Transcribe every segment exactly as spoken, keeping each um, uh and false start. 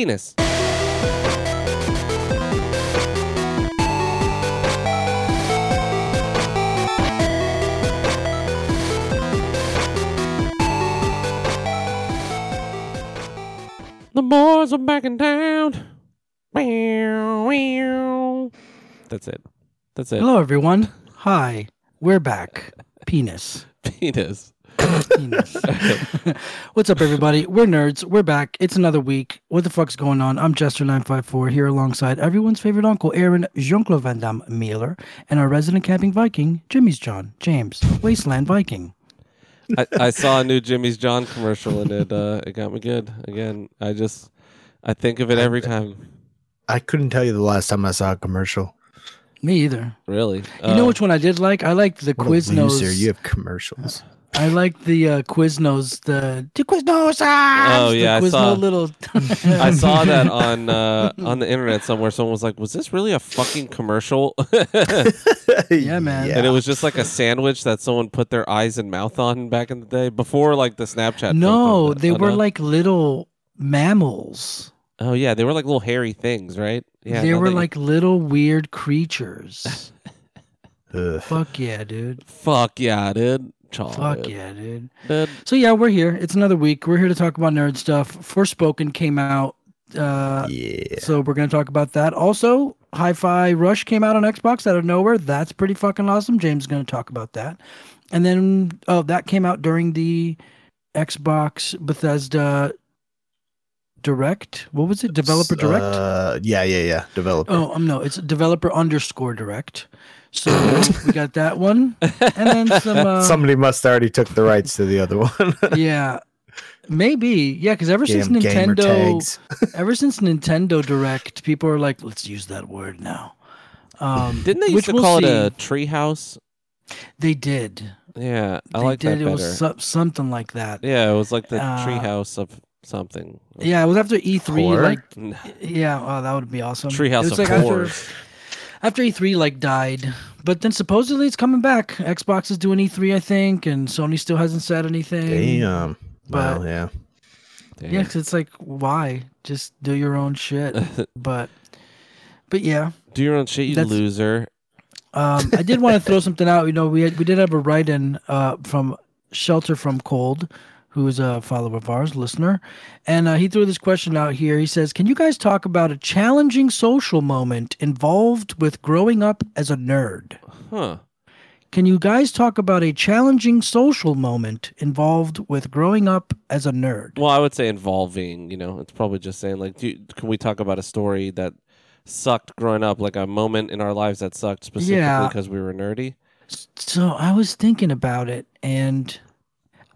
penis. The boys are back in town. That's it. That's it. Hello, everyone. Hi. We're back. Penis. Penis. Penis. What's up, everybody? We're nerds. We're back. It's another week. What the fuck's going on? I'm Jester nine five four here alongside everyone's favorite uncle, Aaron Jean-Claude Van Damme Miller, and our resident camping Viking, Jimmy's John James, Wasteland Viking. I, I saw a new Jimmy's John commercial and it uh, it got me good. Again, I just I think of it every time. I couldn't tell you the last time I saw a commercial. Me either. Really? You uh, know which one I did like? I liked the Quiznos. You have commercials. I liked the uh, Quiznos. The, the Quiznos. Ah, oh yeah, the Quizno I saw. Little. I saw that on uh, on the internet somewhere. Someone was like, "Was this really a fucking commercial?" Yeah, man. Yeah. And it was just like a sandwich that someone put their eyes and mouth on back in the day before like the Snapchat. No, they were like little mammals. Oh yeah, they were like little hairy things, right? Yeah, they were they... like little weird creatures. Fuck yeah, dude. Fuck yeah, dude. Child. Fuck yeah, dude. Dead. So yeah, we're here. It's another week. We're here to talk about nerd stuff. Forspoken came out. Uh, yeah. So we're going to talk about that. Also, Hi-Fi Rush came out on Xbox out of nowhere. That's pretty fucking awesome. James is going to talk about that. And then, oh, that came out during the Xbox Bethesda Direct. What was it? Developer Direct? Uh, yeah, yeah, yeah. Developer. Oh, um, no. It's Developer underscore Direct. So we got that one, and then some. Uh, Somebody must already took the rights to the other one. Yeah, maybe. Yeah, because ever Game, since Nintendo, ever since Nintendo Direct, people are like, "Let's use that word now." Um, Didn't they used to we'll call see. it a treehouse? They did. Yeah, I like that better. It was so, something like that. Yeah, it was like the uh, treehouse of something. Yeah, it was after E three. Horror? Like, no. yeah, oh, that would be awesome. Treehouse of like horror. After, After E three, like, died. But then supposedly it's coming back. Xbox is doing E three, I think, and Sony still hasn't said anything. Damn. But, well, yeah. Damn. Yeah, because it's like, why? Just do your own shit. but, but yeah. Do your own shit, you That's, loser. Um, I did want to throw something out. You know, we had, we did have a write-in uh, from Shelter from Cold, who is a follower of ours, listener. And uh, he threw this question out here. He says, can you guys talk about a challenging social moment involved with growing up as a nerd? Huh. Can you guys talk about a challenging social moment involved with growing up as a nerd? Well, I would say involving, you know, it's probably just saying, like, do you, can we talk about a story that sucked growing up, like a moment in our lives that sucked specifically because yeah. we were nerdy? So I was thinking about it, and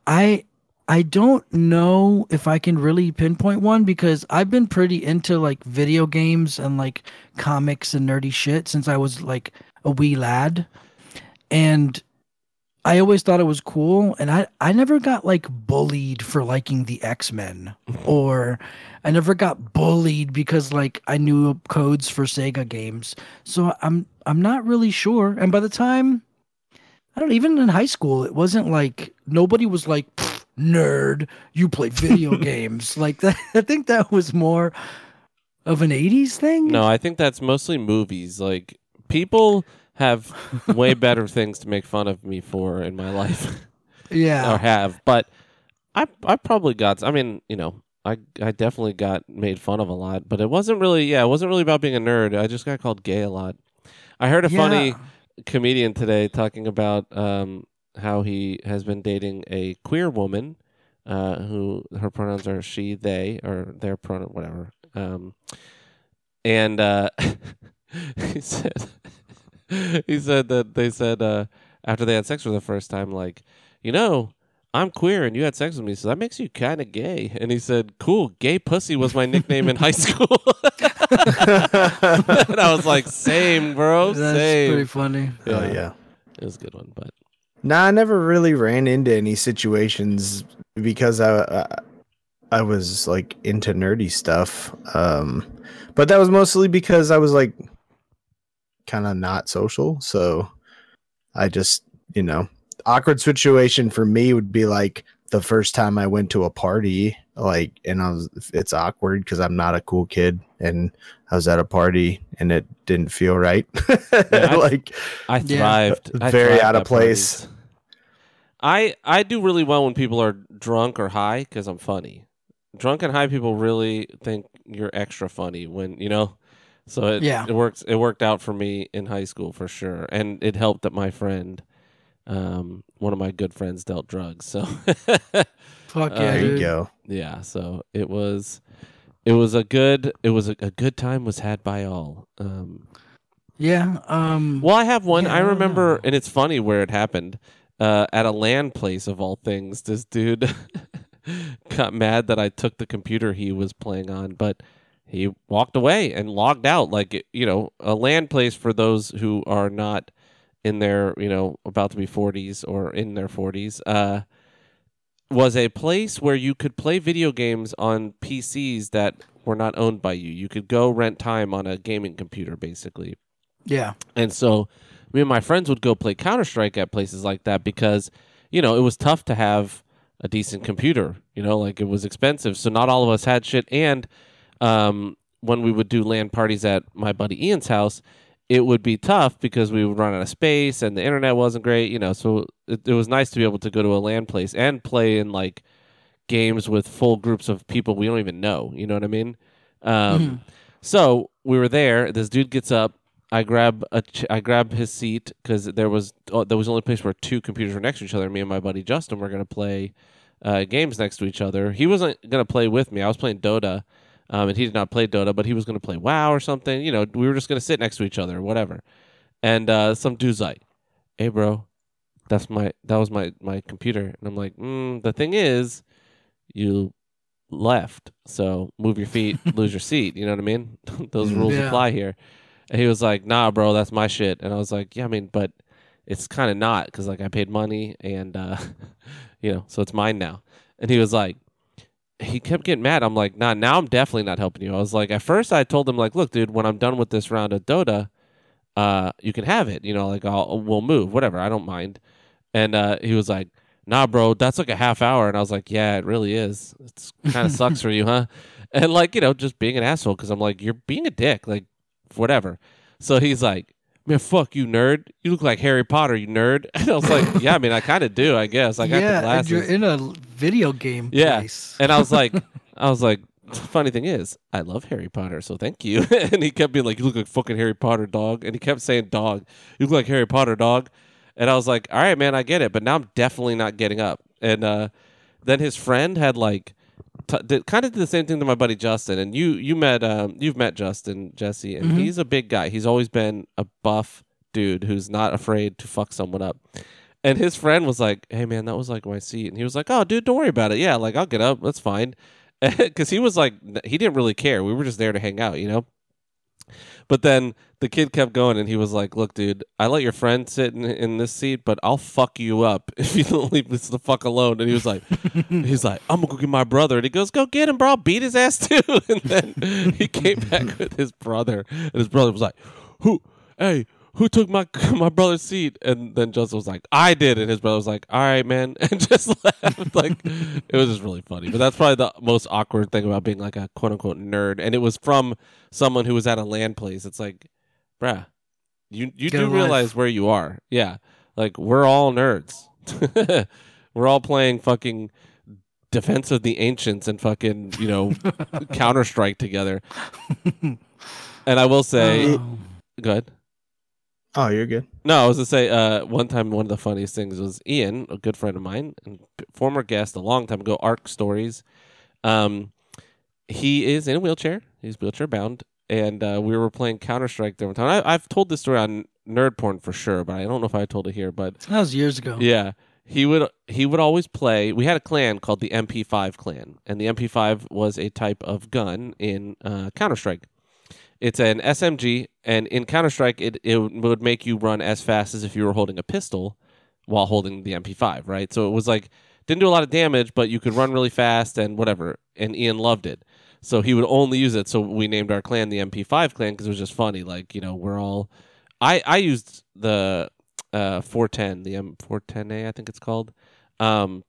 I... I don't know if I can really pinpoint one because I've been pretty into like video games and like comics and nerdy shit since I was like a wee lad. And I always thought it was cool. And I, I never got like bullied for liking the X-Men or I never got bullied because like I knew codes for Sega games. So I'm, I'm not really sure. And by the time, I don't even in high school, it wasn't like nobody was like, nerd, you play video games like that. I think that was more of an eighties thing. No, I think that's mostly movies. Like people have way better things to make fun of me for in my life. Yeah, or have. But I, I probably got. I mean, you know, I, I definitely got made fun of a lot. But it wasn't really. Yeah, it wasn't really about being a nerd. I just got called gay a lot. I heard a yeah. funny comedian today talking about. Um, how he has been dating a queer woman uh, who her pronouns are she, they, or their pronoun, whatever. Um, and uh, he said he said that they said uh, after they had sex for the first time, like, you know, I'm queer and you had sex with me, so that makes you kind of gay. And he said, cool, gay pussy was my nickname in high school. And I was like, same, bro, That's same. That's pretty funny. Yeah. Oh, yeah. It was a good one, but. Nah, I never really ran into any situations because I I, I was like into nerdy stuff, um, but that was mostly because I was like kind of not social. So I just, you know, awkward situation for me would be like the first time I went to a party like, and I was, it's awkward because I'm not a cool kid, and I was at a party and it didn't feel right. Yeah, like I, I thrived. Yeah. I very thrived out of place. Parties. I I do really well when people are drunk or high because I'm funny. Drunk and high people really think you're extra funny when, you know. So it, yeah. it works. It worked out for me in high school for sure, and it helped that my friend, um, one of my good friends, dealt drugs. So fuck yeah, um, there you go. Yeah, so it was, it was a good, it was a, a good time was had by all. Um, yeah. Um, well, I have one. Yeah, I remember, and it's funny where it happened. Uh, at a LAN place of all things, this dude got mad that I took the computer he was playing on, but he walked away and logged out. Like, you know, a LAN place for those who are not in their, you know, about to be forties or in their forties, uh, was a place where you could play video games on P Cs that were not owned by you. You could go rent time on a gaming computer, basically. Yeah. And so me and my friends would go play Counter-Strike at places like that because, you know, it was tough to have a decent computer. You know, like, it was expensive. So not all of us had shit. And Um, when we would do LAN parties at my buddy Ian's house, it would be tough because we would run out of space and the internet wasn't great, you know, so it, it was nice to be able to go to a LAN place and play in, like, games with full groups of people we don't even know, you know what I mean? Um, mm-hmm. So we were there, this dude gets up, I grab a ch- I grab his seat because there was, oh, there was the only place where two computers were next to each other. Me and my buddy Justin were going to play uh, games next to each other. He wasn't going to play with me. I was playing Dota. Um, and he did not play Dota, but he was going to play WoW or something. You know, we were just going to sit next to each other, whatever. And uh, some dude's like, "Hey, bro, that's my that was my my computer." And I'm like, mm, "The thing is, you left, so move your feet, lose your seat." You know what I mean? Those rules yeah. apply here. And he was like, "Nah, bro, that's my shit." And I was like, "Yeah, I mean, but it's kind of not because like I paid money, and uh, you know, so it's mine now." And he was like. He kept getting mad. I'm like, nah, now I'm definitely not helping you. I was like, at first I told him, like, look, dude, when I'm done with this round of Dota, uh, you can have it. You know, like, I'll, we'll move, whatever. I don't mind. And uh, he was like, nah, bro, that's like a half hour. And I was like, yeah, it really is. It's kind of sucks for you, huh? And, like, you know, just being an asshole because I'm like, you're being a dick, like, whatever. So he's like, man, fuck you, nerd. You look like Harry Potter, you nerd. And I was like, yeah, I mean, I kind of do, I guess. I got yeah, the glasses. You're in a video game yeah. place. And I was like, I was like, funny thing is, I love Harry Potter, so thank you. And he kept being like, you look like fucking Harry Potter, dog. And he kept saying, dog. You look like Harry Potter, dog. And I was like, all right, man, I get it. But now I'm definitely not getting up. And uh, then his friend had like, T- did, kind of did the same thing to my buddy Justin, and you you met um, you've met Justin Jesse, and mm-hmm. he's a big guy. He's always been a buff dude who's not afraid to fuck someone up. And his friend was like, "Hey man, that was like my seat," and he was like, "Oh dude, don't worry about it. Yeah, like I'll get up. That's fine," because he was like, he didn't really care. We were just there to hang out, you know. But then the kid kept going, and he was like, "Look, dude, I let your friend sit in, in this seat, but I'll fuck you up if you don't leave this the fuck alone." And he was like, "He's like, I'm gonna go get my brother," and he goes, "Go get him, bro. I'll beat his ass too." And then he came back with his brother, and his brother was like, "Who? Hey, who took my my brother's seat?" And then Justin was like, "I did," and his brother was like, "All right, man," and just laughed. Like it was just really funny. But that's probably the most awkward thing about being like a quote unquote nerd, and it was from someone who was at a LAN place. It's like. Bruh, you you Get do realize life. Where you are. Yeah. Like, we're all nerds. We're all playing fucking Defense of the Ancients and fucking, you know, Counter-Strike together. And I will say... Oh. Go ahead. Oh, you're good. No, I was going to say, uh, one time, one of the funniest things was Ian, a good friend of mine, and former guest a long time ago, Arc Stories. Um, he is in a wheelchair. He's wheelchair-bound. And uh, we were playing Counter-Strike there one time. I, I've told this story on Nerd Porn for sure, but I don't know if I told it here. But that was years ago. Yeah. He would he would always play. We had a clan called the M P five clan. And the M P five was a type of gun in uh, Counter-Strike. It's an S M G. And in Counter-Strike, it, it would make you run as fast as if you were holding a pistol while holding the M P five, right? So it was like, didn't do a lot of damage, but you could run really fast and whatever. And Ian loved it. So he would only use it. So we named our clan the M P five clan because it was just funny. Like, you know, we're all... I, I used the uh, four ten, the M four ten A, I think it's called, um,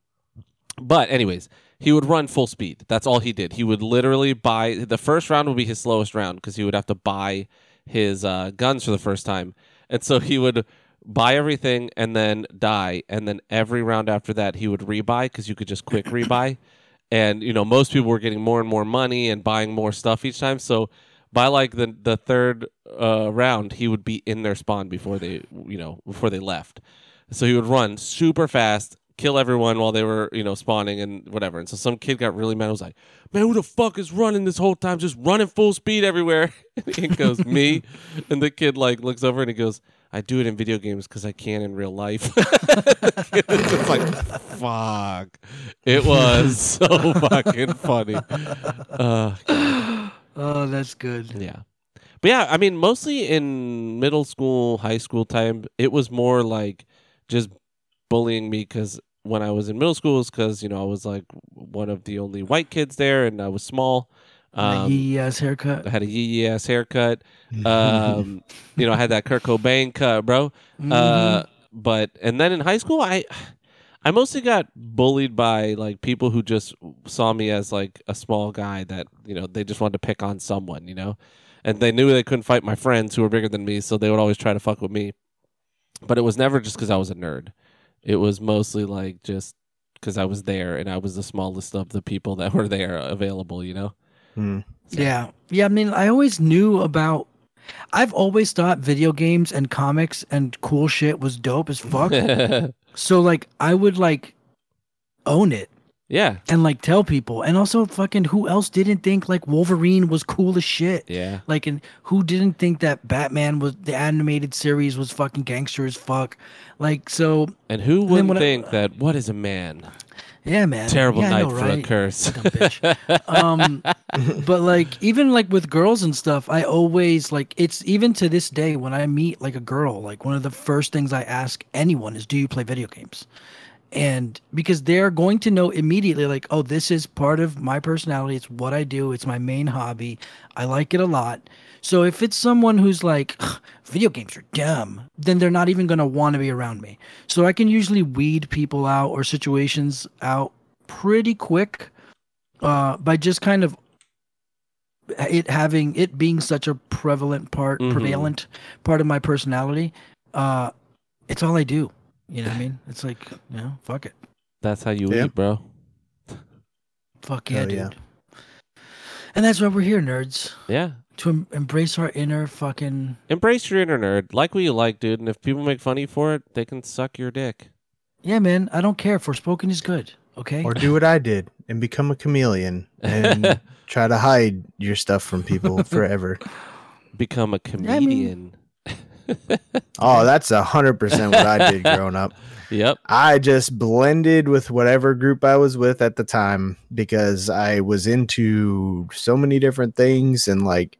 But anyways, he would run full speed. That's all he did. He would literally buy... The first round would be his slowest round because he would have to buy his uh, guns for the first time. And so he would buy everything and then die. And then every round after that, he would rebuy because you could just quick rebuy. And, you know, most people were getting more and more money and buying more stuff each time. So by, like, the, the third uh, round, he would be in their spawn before they, you know, before they left. So he would run super fast, kill everyone while they were, you know, spawning and whatever. And so some kid got really mad. I was like, man, who the fuck is running this whole time? Just running full speed everywhere. And Ian goes, me. And the kid, like, looks over and he goes, I do it in video games because I can in real life. It's like, fuck. It was so fucking funny. Uh, oh, that's good. Yeah. But yeah, I mean, mostly in middle school, high school time, it was more like just bullying me because when I was in middle school, it was because, you know, I was like one of the only white kids there and I was small. Um, a yee-yee ass haircut. I had a yee-yee ass haircut. Um, you know, I had that Kurt Cobain cut, bro. Mm-hmm. Uh, but and then in high school, I I mostly got bullied by like people who just saw me as like a small guy that, you know, they just wanted to pick on someone, you know, and they knew they couldn't fight my friends who were bigger than me, so they would always try to fuck with me. But it was never just because I was a nerd. It was mostly like just because I was there and I was the smallest of the people that were there available, you know. Mm. So. Yeah. Yeah. I mean, I always knew about, I've always thought video games and comics and cool shit was dope as fuck. So like I would like own it. Yeah. And like tell people. And also fucking who else didn't think like Wolverine was cool as shit. Yeah. Like, and who didn't think that Batman was the animated series was fucking gangster as fuck. Like, so. And who wouldn't and think I, that what is a man? Yeah, man. Terrible yeah, night know, for right? a curse. Bitch. Um, but like even like with girls and stuff, I always like it's even to this day when I meet like a girl, like one of the first things I ask anyone is, do you play video games? And because they're going to know immediately like, oh, this is part of my personality. It's what I do. It's my main hobby. I like it a lot. So if it's someone who's like, video games are dumb, then they're not even going to want to be around me. So I can usually weed people out or situations out pretty quick uh, by just kind of it having it being such a prevalent part, mm-hmm. prevalent part of my personality. Uh, it's all I do. You know what I mean? It's like, you know, fuck it. That's how you yeah. eat, bro. Fuck yeah, oh, dude. Yeah. And that's why we're here, nerds. Yeah. To em- embrace our inner fucking... Embrace your inner nerd. Like what you like, dude. And if people make fun of you for it, they can suck your dick. Yeah, man. I don't care. Forspoken is good. Okay? Or do what I did and become a chameleon and try to hide your stuff from people forever. Become a comedian. I mean... Oh, that's one hundred percent what I did growing up. Yep. I just blended with whatever group I was with at the time because I was into so many different things. And like,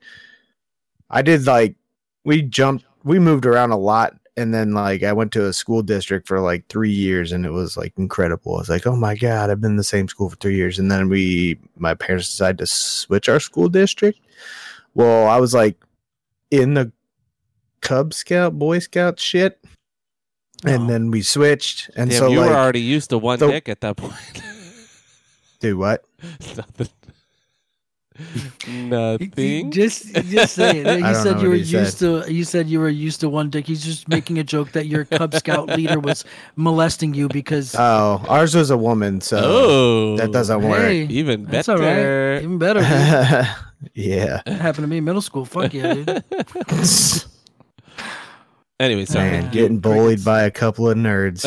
I did like, we jumped, we moved around a lot. And then like, I went to a school district for like three years and it was like incredible. I was like, oh my God, I've been in the same school for three years. And then we, my parents decided to switch our school district. Well, I was like in the Cub Scout, Boy Scout shit, and oh. then we switched, and Damn, so you like, were already used to one the, dick at that point. Do what? Nothing. Nothing. Just, just say it. You said you were used said. to. You said you were used to one dick. He's just making a joke that your Cub Scout leader was molesting you because. Oh, ours was a woman, so oh, that doesn't work. Hey, even better. That's all right. Even better. Yeah. That happened to me in middle school. Fuck yeah, dude. Anyway, sorry. Man, getting bullied by a couple of nerds.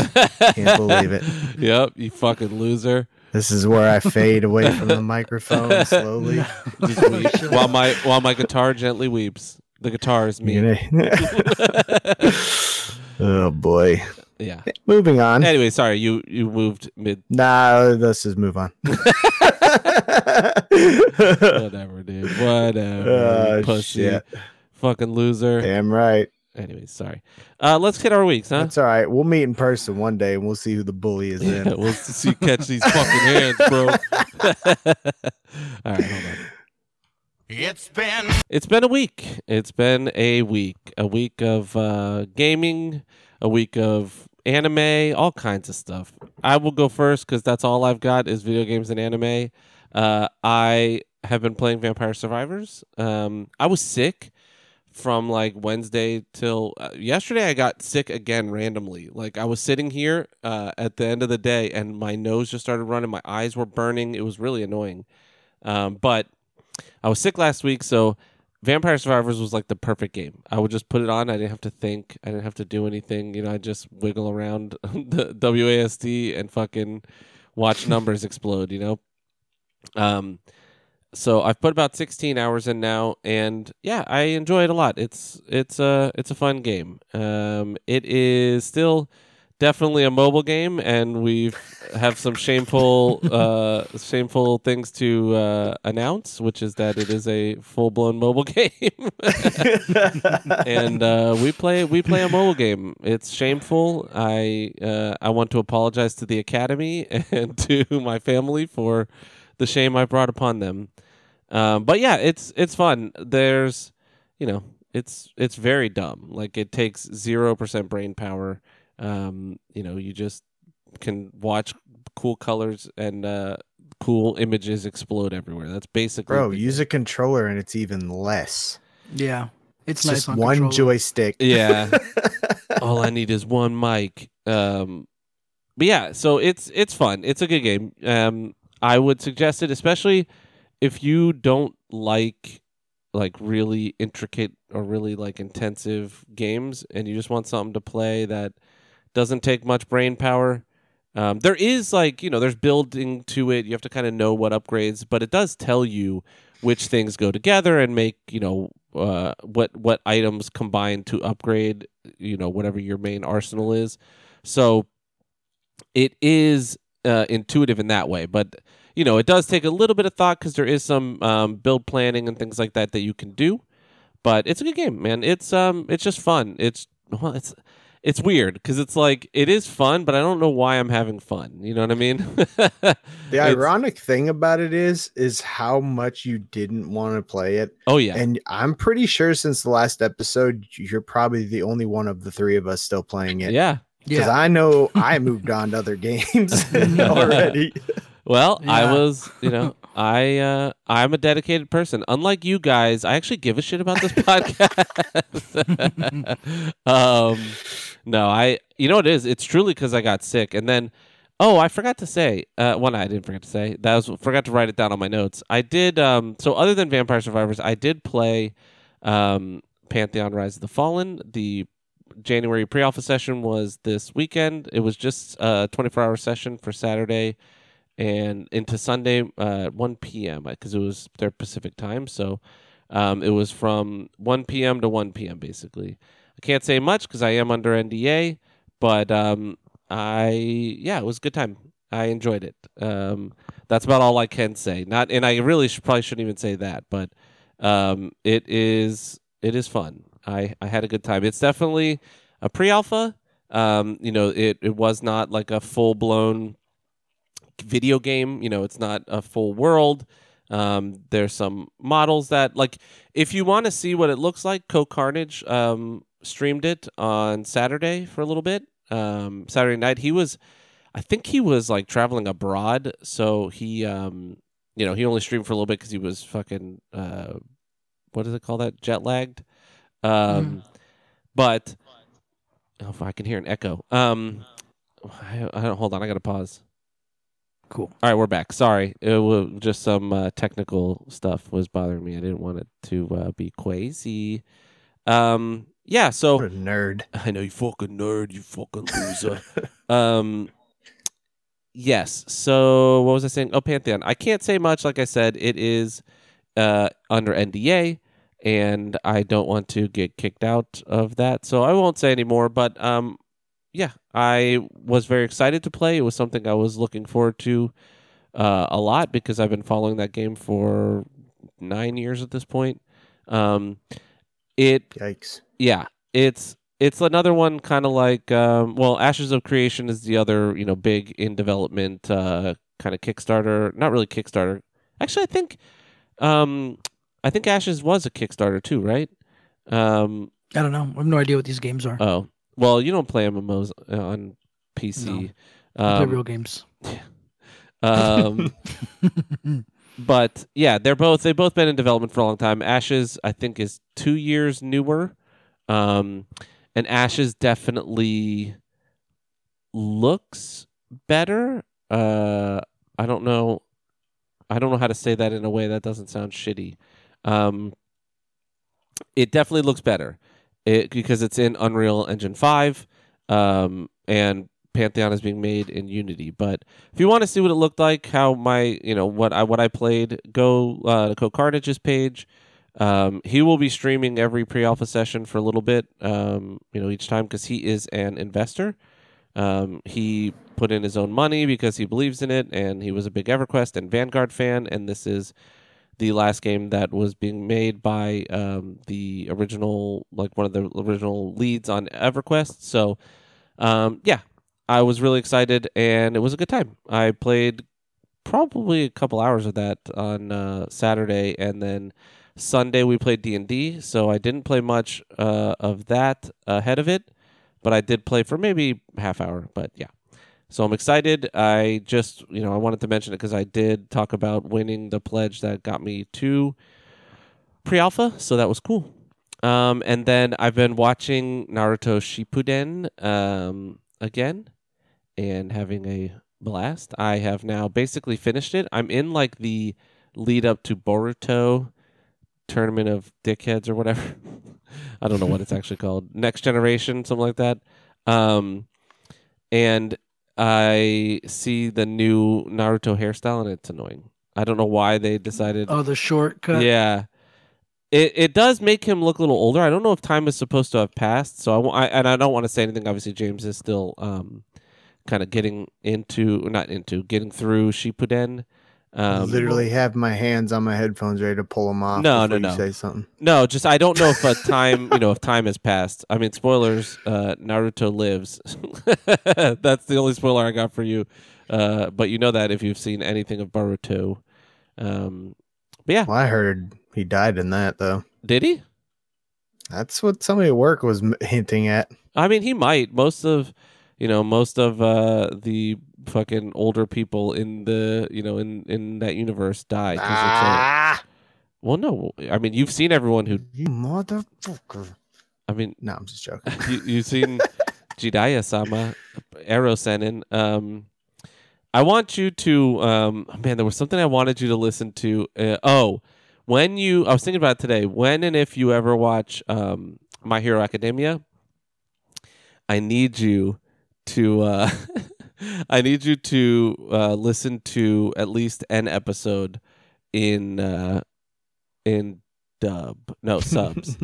Can't believe it. Yep, you fucking loser. This is where I fade away from the microphone slowly. Just weep. While my while my guitar gently weeps. The guitar is me. Oh boy. Yeah. Moving on. Anyway, sorry, you, you moved mid. Nah, let's just move on. Whatever, dude. Whatever. Oh, pussy. Shit. Fucking loser. Damn right. Anyways, sorry. Uh, let's hit our weeks, huh? That's all right. We'll meet in person one day, and we'll see who the bully is in. Yeah, we'll see catch these fucking hands, bro. All right, hold on. It's been it's been a week. It's been a week, a week of uh, gaming, a week of anime, all kinds of stuff. I will go first because that's all I've got is video games and anime. Uh, I have been playing Vampire Survivors. Um, I was sick from like Wednesday till uh, yesterday. I got sick again randomly. Like I was sitting here uh, at the end of the day and my nose just started running. My eyes were burning. It was really annoying. Um, but I was sick last week, so Vampire Survivors was like the perfect game. I would just put it on. I didn't have to think. I didn't have to do anything. You know, I just wiggle around the W A S D and fucking watch numbers explode, you know? Um, so I've put about sixteen hours in now, and yeah, I enjoy it a lot. It's it's a, it's a fun game. Um, it is still definitely a mobile game, and we have some shameful uh, shameful things to uh, announce, which is that it is a full-blown mobile game. And uh, we play we play a mobile game. It's shameful. I uh, I want to apologize to the Academy and to my family for the shame I brought upon them. Um, but yeah, it's it's fun. There's, you know, it's it's very dumb. Like, it takes zero percent brain power. Um, you know, you just can watch cool colors and uh, cool images explode everywhere. That's basically. Bro, use a controller and it's even less. Yeah, it's, it's nice just on one controller. Joystick. Yeah, all I need is one mic. Um, but yeah, so it's it's fun. It's a good game. Um, I would suggest it, especially if you don't like like really intricate or really like intensive games, and you just want something to play that doesn't take much brain power. Um, there is like, you know, there's building to it. You have to kind of know what upgrades, but it does tell you which things go together and make, you know, uh, what what items combine to upgrade, you know, whatever your main arsenal is. So it is uh, intuitive in that way. But, you know, it does take a little bit of thought because there is some um, build planning and things like that that you can do. But it's a good game, man. It's um, it's just fun. It's well, it's. It's weird because it's like it is fun, but I don't know why I'm having fun. You know what I mean? The ironic thing about it is, is how much you didn't want to play it. Oh, yeah. And I'm pretty sure since the last episode, you're probably the only one of the three of us still playing it. Yeah. Because yeah. I know I moved on to other games already. Well, yeah. I was, you know, I, uh, I'm a dedicated person. Unlike you guys, I actually give a shit about this podcast. um, no, I, you know what it is? It's truly because I got sick. And then, oh, I forgot to say, uh, one, I didn't forget to say, that was, forgot to write it down on my notes. I did, um, so other than Vampire Survivors, I did play um, Pantheon Rise of the Fallen. The January pre-alpha session was this weekend. It was just a twenty-four hour session for Saturday and into Sunday, uh, one p.m., because it was their Pacific time. So um, it was from one p.m. to one p.m., basically. I can't say much because I am under N D A, but um, I, yeah, it was a good time. I enjoyed it. Um, that's about all I can say. Not, and I really should, probably shouldn't even say that, but um, it is it is fun. I, I had a good time. It's definitely a pre-alpha. Um, you know, it, it was not like a full-blown video game. You know, it's not a full world. Um, there's some models that, like, if you want to see what it looks like, Co-Carnage um, streamed it on Saturday for a little bit. Um, Saturday night, he was, I think he was like traveling abroad, so he, um, you know, he only streamed for a little bit because he was fucking, uh, what does it call that? Jet lagged. Um, mm. But oh, I can hear an echo. Um, I, I don't. Hold on, I gotta pause. Cool. All right, we're back. Sorry. It was just some uh, technical stuff was bothering me. I didn't want it to uh, be crazy. Um, yeah, so... What a nerd. I know, you fucking nerd, you fucking loser. um, yes, so what was I saying? Oh, Pantheon. I can't say much. Like I said, it is uh, under N D A, and I don't want to get kicked out of that, so I won't say any more, but... Um, yeah, I was very excited to play. It was something I was looking forward to uh, a lot because I've been following that game for nine years at this point. Um, it, Yikes. Yeah, it's it's another one kind of like, um, well, Ashes of Creation is the other, you know, big in development uh, kind of Kickstarter. Not really Kickstarter. Actually, I think um, I think Ashes was a Kickstarter too, right? Um, I don't know. I have no idea what these games are. Oh. Well, you don't play M M Os on P C. Um, play real games. Yeah. Um, but yeah, they're both they've both been in development for a long time. Ashes, I think, is two years newer, um, and Ashes definitely looks better. Uh, I don't know. I don't know how to say that in a way that doesn't sound shitty. Um, it definitely looks better it, because it's in Unreal Engine five, um, and Pantheon is being made in Unity. But if you want to see what it looked like, how my, you know, what I what I played, go uh, to Code Carnage's page. Um, he will be streaming every pre-alpha session for a little bit, um, you know, each time because he is an investor. Um, he put in his own money because he believes in it, and he was a big EverQuest and Vanguard fan, and this is the last game that was being made by um, the original, like one of the original leads on EverQuest. So, um, yeah, I was really excited, and it was a good time. I played probably a couple hours of that on uh, Saturday, and then Sunday we played D and D, so I didn't play much uh, of that ahead of it. But I did play for maybe half hour, but yeah. So I'm excited. I just, you know, I wanted to mention it because I did talk about winning the pledge that got me to pre-alpha, so that was cool. Um, and then I've been watching Naruto Shippuden um, again and having a blast. I have now basically finished it. I'm in like the lead up to Boruto Tournament of Dickheads or whatever. I don't know what it's actually called. Next Generation, something like that. Um, and I see the new Naruto hairstyle, and it's annoying. I don't know why they decided... Oh, the shortcut? Yeah. It it does make him look a little older. I don't know if time is supposed to have passed, so I, w- I and I don't want to say anything. Obviously, James is still um, kind of getting into... Not into, getting through Shippuden. Um, I literally have my hands on my headphones ready to pull them off. No, no, no. You say something. No, just I don't know if a time, you know, if time has passed. I mean, spoilers. Uh, Naruto lives. That's the only spoiler I got for you. Uh, but you know that if you've seen anything of Boruto. Um, but yeah, well, I heard he died in that though. Did he? That's what somebody at work was hinting at. I mean, he might. Most of, you know, most of uh, the. fucking older people in the you know in in that universe die. Ah! Well, no, I mean you've seen everyone who you motherfucker. I mean, no, I'm just joking. you, you've seen Jiraiya-sama, Ero Sennin. Um, I want you to um, man. There was something I wanted you to listen to. Uh, oh, when you I was thinking about it today. When and if you ever watch um, My Hero Academia, I need you to. Uh, I need you to uh, listen to at least an episode in uh, in dub, no subs.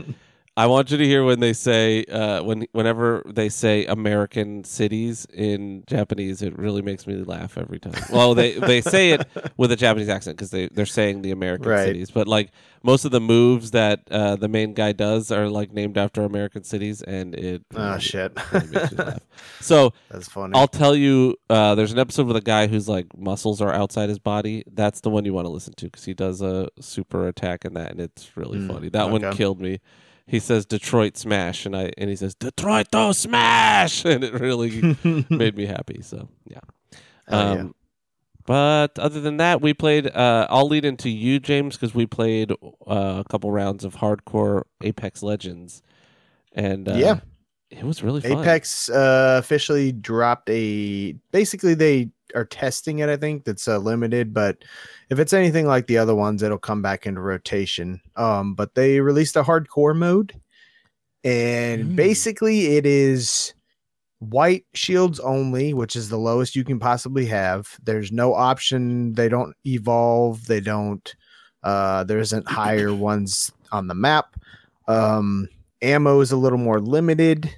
I want you to hear when they say uh, when whenever they say American cities in Japanese, it really makes me laugh every time. Well, they, they say it with a Japanese accent because they they're saying the American right. cities, but like most of the moves that uh, the main guy does are like named after American cities, and it oh really, shit, really makes me laugh. So that's funny. I'll tell you, uh, there's an episode with a guy who's like muscles are outside his body. That's the one you want to listen to because he does a super attack in that, and it's really mm, funny. That okay. one killed me. He says Detroit Smash, and I and he says Detroit oh Smash, and it really made me happy. So yeah. Um, yeah, but other than that, we played. Uh, I'll lead into you, James, because we played uh, a couple rounds of hardcore Apex Legends, and uh, yeah, it was really fun. Apex uh, officially dropped a. Basically, they are testing it. I think that's uh, limited, but if it's anything like the other ones, it'll come back into rotation. Um, but they released a hardcore mode, and mm. basically it is white shields only, which is the lowest you can possibly have. There's no option. They don't evolve. They don't, uh, there isn't higher ones on the map. Um, ammo is a little more limited.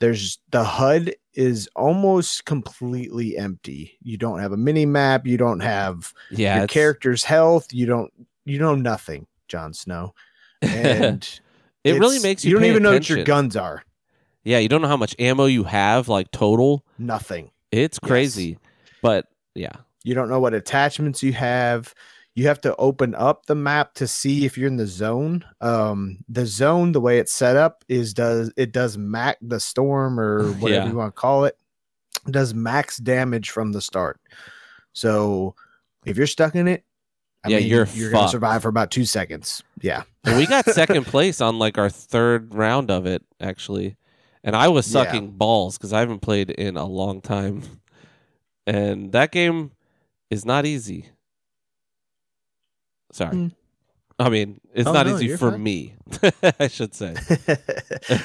There's the H U D is almost completely empty. You don't have a mini map. You don't have yeah, your it's... character's health. You don't, you know, nothing, Jon Snow. And it really makes you, you don't even attention. know what your guns are. Yeah. You don't know how much ammo you have, like total nothing. It's crazy, yes. But yeah, you don't know what attachments you have. You have to open up the map to see if you're in the zone. Um, the zone, the way it's set up, is does it does mac the storm or whatever yeah. you want to call it. does max damage from the start. So if you're stuck in it, I yeah, mean, you're, you're going to survive for about two seconds. Yeah. And we got second place on like our third round of it, actually. And I was sucking yeah. balls because I haven't played in a long time. And that game is not easy. Sorry. Mm. I mean, it's oh, not no, easy for fine. me, I should say.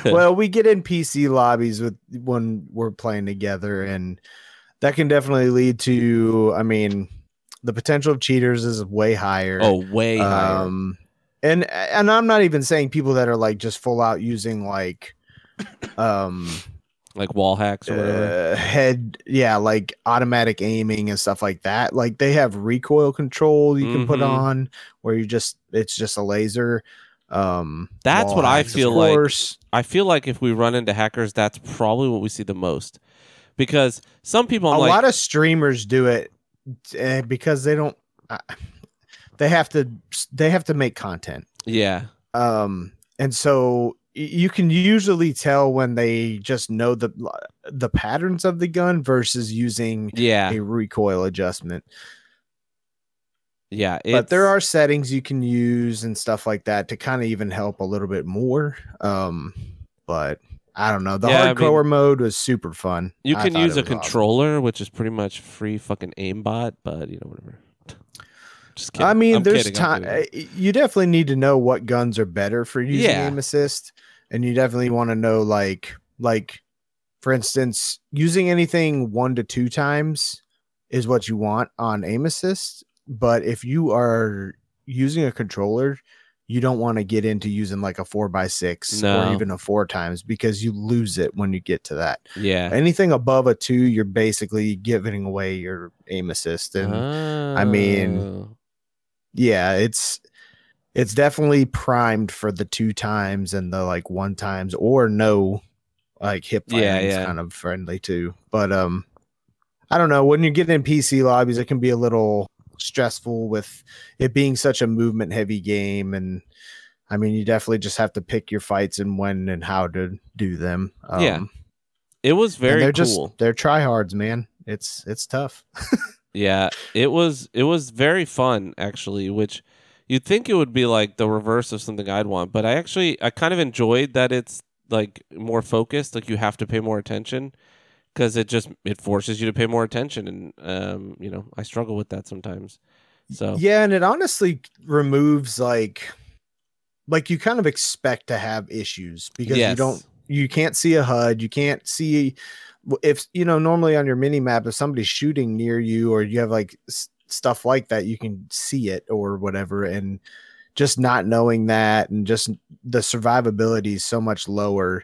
Well, we get in P C lobbies with when we're playing together, and that can definitely lead to, I mean, the potential of cheaters is way higher. Oh, way um, higher. And, and I'm not even saying people that are like just full out using like... um like wall hacks or whatever. Uh, head yeah like automatic aiming and stuff like that. Like they have recoil control you mm-hmm. can put on where you just it's just a laser. Um that's what hacks, I feel like I feel like if we run into hackers, that's probably what we see the most, because some people I'm a like, lot of streamers do it because they don't uh, they have to they have to make content. Yeah. Um and so you can usually tell when they just know the the patterns of the gun versus using yeah. a recoil adjustment. Yeah. But there are settings you can use and stuff like that to kind of even help a little bit more. Um, but I don't know. The yeah, hardcore I mean, mode was super fun. You can use a controller, awesome. which is pretty much free fucking aimbot, but you know, whatever. Just kidding. I mean, I'm there's time. You definitely need to know what guns are better for using yeah. aim assist. And you definitely want to know, like, like, for instance, using anything one to two times is what you want on aim assist. But if you are using a controller, you don't want to get into using like a four by six no. or even a four times because you lose it when you get to that. Yeah. Anything above a two, you're basically giving away your aim assist. And oh. I mean, yeah, it's. It's definitely primed for the two times and the like one times or no, like hip fire yeah, yeah. kind of friendly too. But um, I don't know. When you get in P C lobbies, it can be a little stressful with it being such a movement heavy game. And I mean, you definitely just have to pick your fights and when and how to do them. Um, yeah, it was very they're cool. Just, they're tryhards, man. It's it's tough. yeah, it was it was very fun actually, which. You'd think it would be like the reverse of something I'd want, but I actually I kind of enjoyed that it's like more focused, like you have to pay more attention because it just it forces you to pay more attention, and um, you know I struggle with that sometimes. So yeah, and it honestly removes like like you kind of expect to have issues because yes. you don't you can't see a H U D, you can't see if you know normally on your mini map if somebody's shooting near you or you have like. Stuff like that you can see it or whatever, and just not knowing that and just the survivability is so much lower,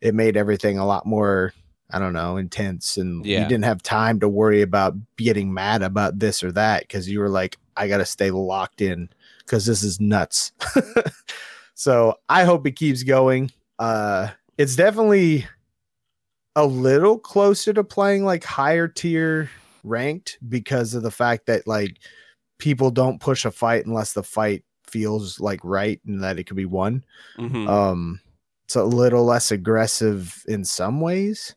it made everything a lot more I don't know intense, and yeah. you didn't have time to worry about getting mad about this or that because you were like I gotta stay locked in because this is nuts. So I hope it keeps going. Uh it's definitely a little closer to playing like higher tier ranked because of the fact that like people don't push a fight unless the fight feels like right and that it could be won. Mm-hmm. Um it's a little less aggressive in some ways,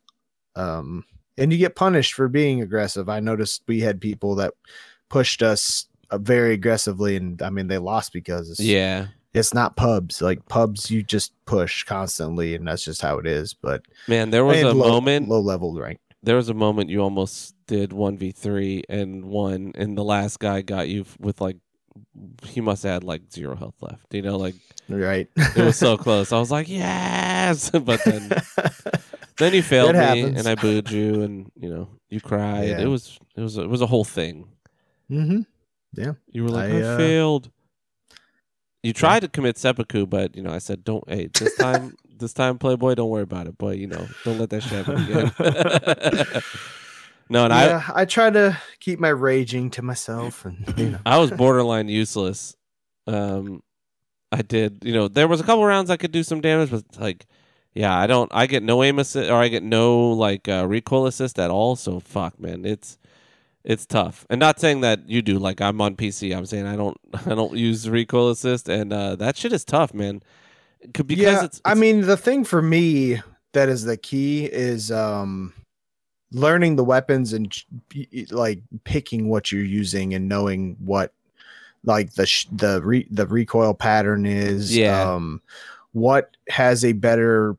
um and you get punished for being aggressive. I noticed we had people that pushed us uh, very aggressively, and I mean they lost because it's, yeah it's not pubs. Like pubs you just push constantly and that's just how it is. But man, there was a low, moment low level ranked. There was a moment you almost did one v three and won, and the last guy got you with, like, he must have had, like, zero health left. You know, like... Right. It was so close. I was like, yes! But then then you failed it me, happens. And I booed you, and, you know, you cried. Yeah. It was it was, it was a whole thing. Mm-hmm. Yeah. You were like, I, I uh... failed. You tried yeah. to commit seppuku, but, you know, I said, don't... Hey, this time... This time, Playboy, don't worry about it. But you know, don't let that shit happen again. No, and yeah, I I try to keep my raging to myself, and you know. I was borderline useless. Um, I did, you know, there was a couple rounds I could do some damage, but like, yeah, I don't, I get no aim assist, or I get no like uh, recoil assist at all. So fuck, man, it's it's tough. And not saying that you do. Like I'm on P C. I'm saying I don't I don't use recoil assist, and uh, that shit is tough, man. Because yeah, it's, it's... I mean, the thing for me that is the key is um, learning the weapons and like picking what you're using and knowing what like the sh- the re- the recoil pattern is. Yeah. Um, what has a better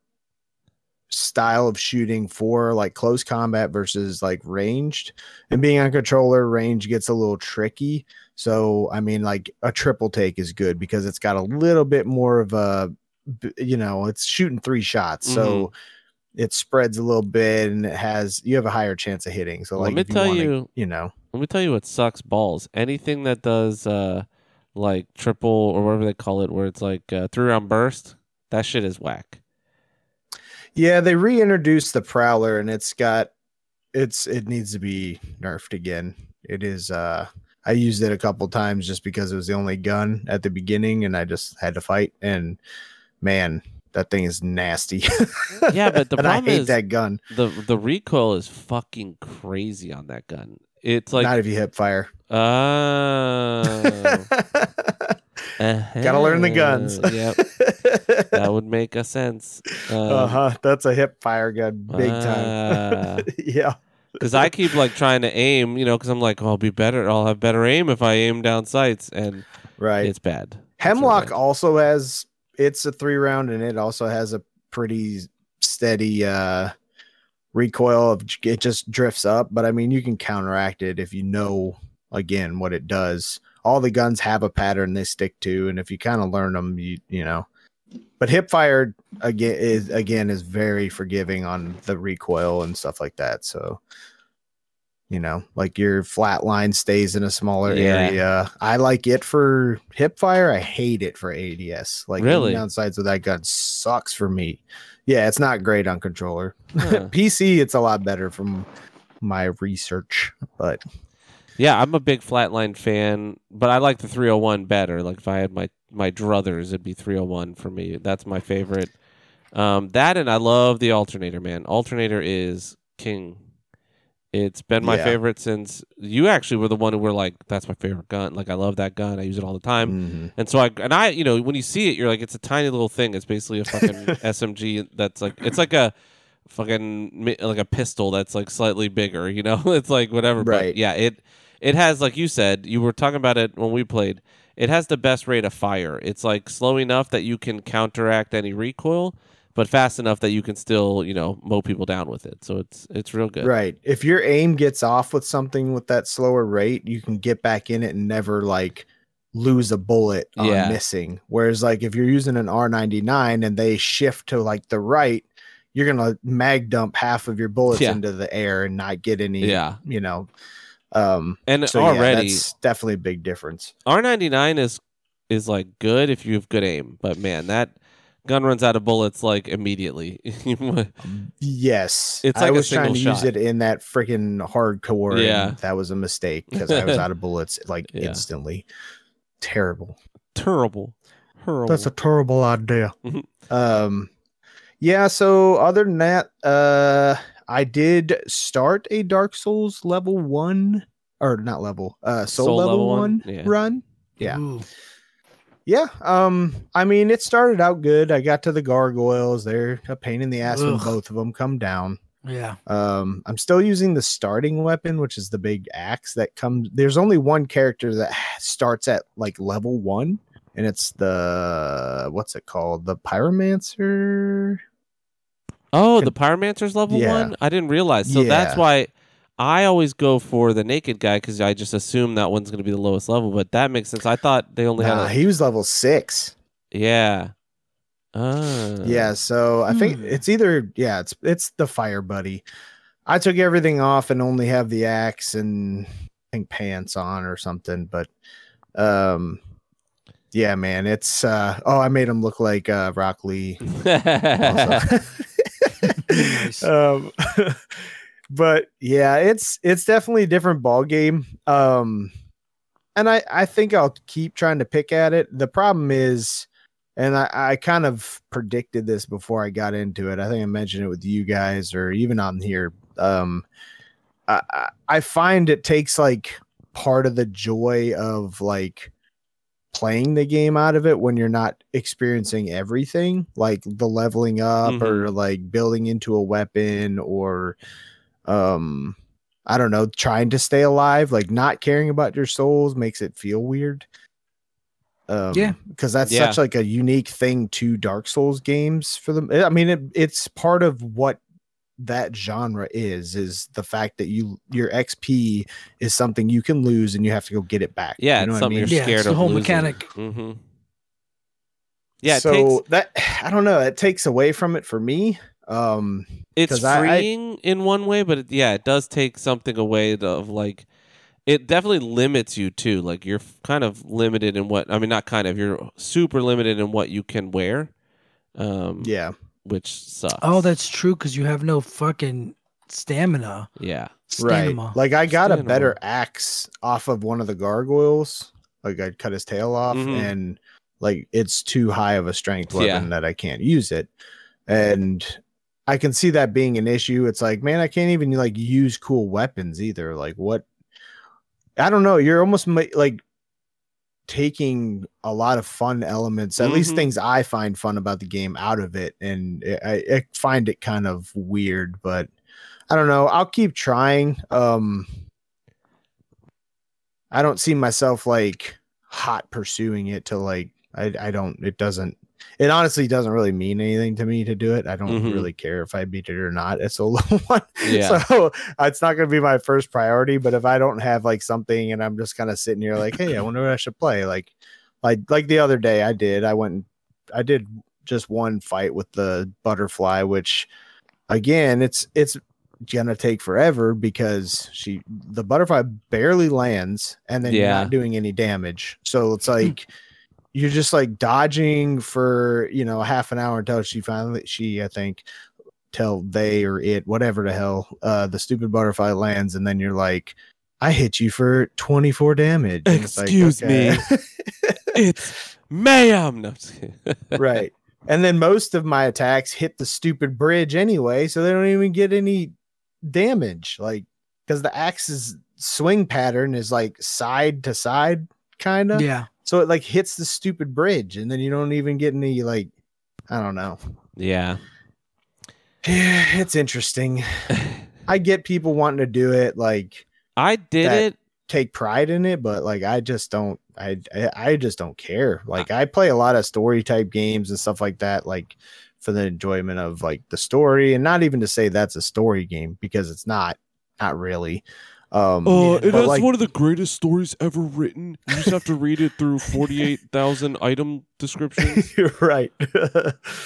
style of shooting for like close combat versus like ranged, and being on controller, range gets a little tricky. So I mean, like a triple take is good because it's got a little bit more of a, you know, it's shooting three shots, mm-hmm. so it spreads a little bit and it has, you have a higher chance of hitting. So like, let me you tell wanna, you, you know, let me tell you what sucks balls. Anything that does uh like triple or whatever they call it, where it's like uh, three round burst, that shit is whack. Yeah, they reintroduced the Prowler, and it's got, it's it needs to be nerfed again. It is. Uh, I used it a couple times just because it was the only gun at the beginning, and I just had to fight. And man, that thing is nasty. Yeah, but the and problem I hate is that gun. The the recoil is fucking crazy on that gun. It's like, not if you hip fire. Oh. Uh-huh. Gotta learn the guns. Yep. That would make a sense. Um, uh-huh. That's a hip fire gun, big uh, time. Yeah. Because I keep like trying to aim, you know, because I'm like, oh, I'll be better. I'll have better aim if I aim down sights, and right, it's bad. Hemlock really also has, it's a three round, and it also has a pretty steady uh, recoil. Of, it just drifts up, but I mean, you can counteract it if you know again what it does. All the guns have a pattern they stick to, and if you kind of learn them, you you know. But hip fired again is again is very forgiving on the recoil and stuff like that. So, you know, like your flat line stays in a smaller yeah. area. I like it for hip fire. I hate it for A D S. Like really, downsides of that gun sucks for me. Yeah, it's not great on controller. Huh. P C, it's a lot better from my research, but. Yeah, I'm a big flatline fan, but I like the three oh one better. Like if I had my, my druthers, it'd be three oh one for me. That's my favorite. Um, that and I love the alternator, man. Alternator is king. It's been my yeah. favorite since you actually were the one who were like, that's my favorite gun. Like I love that gun. I use it all the time. Mm-hmm. And so I and I, you know, when you see it, you're like, it's a tiny little thing. It's basically a fucking S M G that's like, it's like a fucking like a pistol that's like slightly bigger, you know. It's like whatever, right? But yeah, it. It has, like you said, you were talking about it when we played, it has the best rate of fire. It's like slow enough that you can counteract any recoil, but fast enough that you can still, you know, mow people down with it. So it's it's real good. Right. If your aim gets off with something with that slower rate, you can get back in it and never, like, lose a bullet on yeah. missing. Whereas, like, if you're using an R ninety-nine and they shift to, like, the right, you're going to mag dump half of your bullets yeah. into the air and not get any, yeah. you know... Um, and so already yeah, that's definitely a big difference. R ninety-nine is is like good if you have good aim, but man, that gun runs out of bullets like immediately. Yes, it's like I was trying to shot. use it in that freaking hardcore. Yeah, and that was a mistake because I was out of bullets like yeah. instantly. Terrible, terrible, terrible. That's a terrible idea. um, yeah. So other than that, uh. I did start a Dark Souls level one, or not level, uh, Soul, Soul level, level one yeah. run. Yeah. Ooh. Yeah. Um, I mean, it started out good. I got to the gargoyles. They're a pain in the ass Ugh. when both of them come down. Yeah. Um, I'm still using the starting weapon, which is the big axe that comes. There's only one character that starts at like level one, and it's the, what's it called? The Pyromancer. Oh, the Pyromancer's level yeah. one? I didn't realize. So yeah. that's why I always go for the naked guy, because I just assume that one's going to be the lowest level, but that makes sense. I thought they only nah, had... A... He was level six. Yeah. Uh. Yeah, so I think it's either... Yeah, it's it's the Fire Buddy. I took everything off and only have the axe and I think pants on or something, but... um. Yeah, man, it's... Uh, oh, I made him look like uh, Rock Lee. Nice. Um, but yeah, it's it's definitely a different ball game. Um, and I, I think I'll keep trying to pick at it. The problem is, and I, I kind of predicted this before I got into it. I think I mentioned it with you guys or even on here. Um, I, I find it takes like part of the joy of like playing the game out of it when you're not experiencing everything, like the leveling up mm-hmm. or like building into a weapon or um, I don't know, trying to stay alive, like not caring about your souls makes it feel weird. Um, yeah, because that's yeah. such like a unique thing to Dark Souls games for them. I mean, it, it's part of what that genre is, is the fact that you your X P is something you can lose and you have to go get it back. Yeah, you know it's something I mean? you're yeah, scared it's of the whole losing. mechanic. Mm-hmm. Yeah, so takes, that I don't know, it takes away from it for me. Um, it's freeing I, I, in one way, but it, yeah, it does take something away of like. It definitely limits you too. Like you're kind of limited in what I mean, not kind of. You're super limited in what you can wear. Um, yeah, which sucks. Oh, that's true because you have no fucking stamina. Yeah, stamina. Right. Like I got stamina. a better axe off of one of the gargoyles. Like I cut his tail off, mm-hmm. and like it's too high of a strength weapon yeah. that I can't use it, and. I can see that being an issue. It's like, man, I can't even like use cool weapons either. Like what? I don't know. You're almost like taking a lot of fun elements, at mm-hmm. least things I find fun about the game out of it. And I, I find it kind of weird, but I don't know. I'll keep trying. Um, I don't see myself like hot pursuing it to like, I, I don't, it doesn't, It honestly doesn't really mean anything to me to do it. I don't mm-hmm. really care if I beat it or not. It's a low one. Yeah. So it's not going to be my first priority, but if I don't have like something and I'm just kind of sitting here like, hey, I wonder what I should play. Like, like, like the other day I did, I went, and, I did just one fight with the butterfly, which again, it's, it's going to take forever because she, the butterfly barely lands and then yeah. you're not doing any damage. So it's like, you're just like dodging for, you know, half an hour until she finally, she, I think, till they or it, whatever the hell, uh, the stupid butterfly lands. And then you're like, I hit you for twenty-four damage. And Excuse it's like, okay. me. It's ma'am. No, right. And then most of my attacks hit the stupid bridge anyway. So they don't even get any damage. Like, because the axe's swing pattern is like side to side kind of. Yeah. So it like hits the stupid bridge and then you don't even get any, like, I don't know. Yeah. It's interesting. I get people wanting to do it. Like I did it. Take pride in it, but like, I just don't, I, I, I just don't care. Like I play a lot of story type games and stuff like that. Like for the enjoyment of like the story and not even to say that's a story game because it's not, not really. Um, uh, it has like, one of the greatest stories ever written. You just have to read it through forty-eight thousand item descriptions. You're right.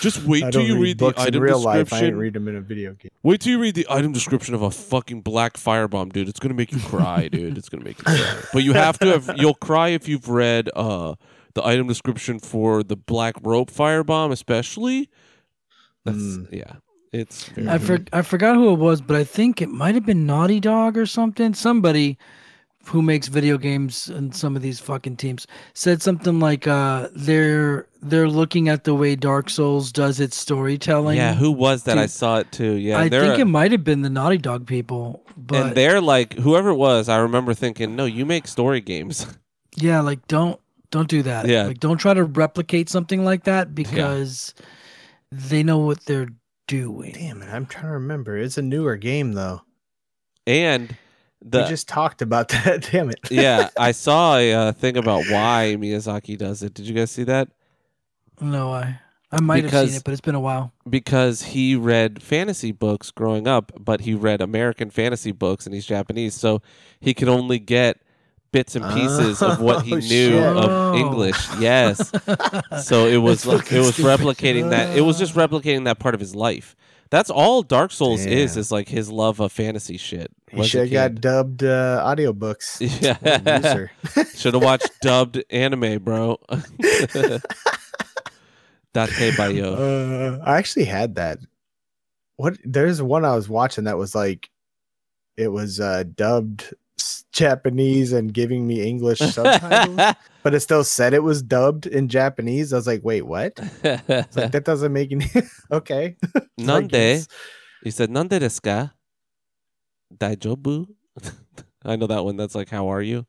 Just wait I till you read, read the item in real description. Life, I didn't read them in a video game. Wait till you read the item description of a fucking black firebomb, dude. It's gonna make you cry, dude. It's gonna make you cry. But you have to have. You'll cry if you've read uh the item description for the black rope firebomb, especially. That's mm. yeah. It's I, for, I forgot who it was, but I think it might have been Naughty Dog or something. Somebody who makes video games and some of these fucking teams said something like uh, they're they're looking at the way Dark Souls does its storytelling. Yeah, who was that? Dude, I saw it too. Yeah, I think a, it might have been the Naughty Dog people. But, and they're like, whoever it was, I remember thinking, no, you make story games. Yeah, like don't don't do that. Yeah, like don't try to replicate something like that because yeah. they know what they're doing. Do we? Damn it! I'm trying to remember. It's a newer game though, and the, we just talked about that. Damn it! Yeah, I saw a uh, thing about why Miyazaki does it. Did you guys see that? No, I I might because, have seen it, but it's been a while. Because he read fantasy books growing up, but he read American fantasy books, and he's Japanese, so he could only get bits and pieces oh, of what he knew shit. of English. Yes. So it was like, it was replicating that. It was just replicating that part of his life. That's all Dark Souls Damn. is, is like his love of fantasy shit. He should have got dubbed uh, audiobooks. Yeah. Should have watched dubbed anime, bro. uh, I actually had that. What? There's one I was watching that was like, it was uh, dubbed Japanese and giving me English subtitles, but it still said it was dubbed in Japanese. I was like, wait, what? Like, that doesn't make any okay. Nande. You said Nande desu ka? Daijoubu? I know that one. That's like, how are you?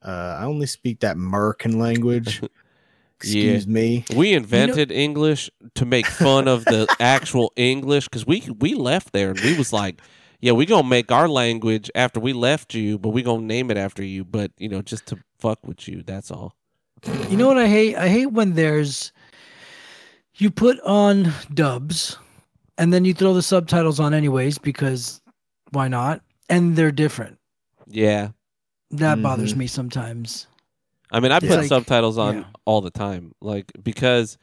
Uh, I only speak that American language. Excuse yeah. me. We invented you know- English to make fun of the actual English because we we left there and we was like, yeah, we gonna make our language after we left you, but we gonna name it after you. But you know, just to fuck with you, that's all. You know what I hate? I hate when there's you put on dubs and then you throw the subtitles on anyways because why not? And they're different. Yeah, that mm-hmm. bothers me sometimes. I mean, I put like, subtitles on yeah. all the time, like because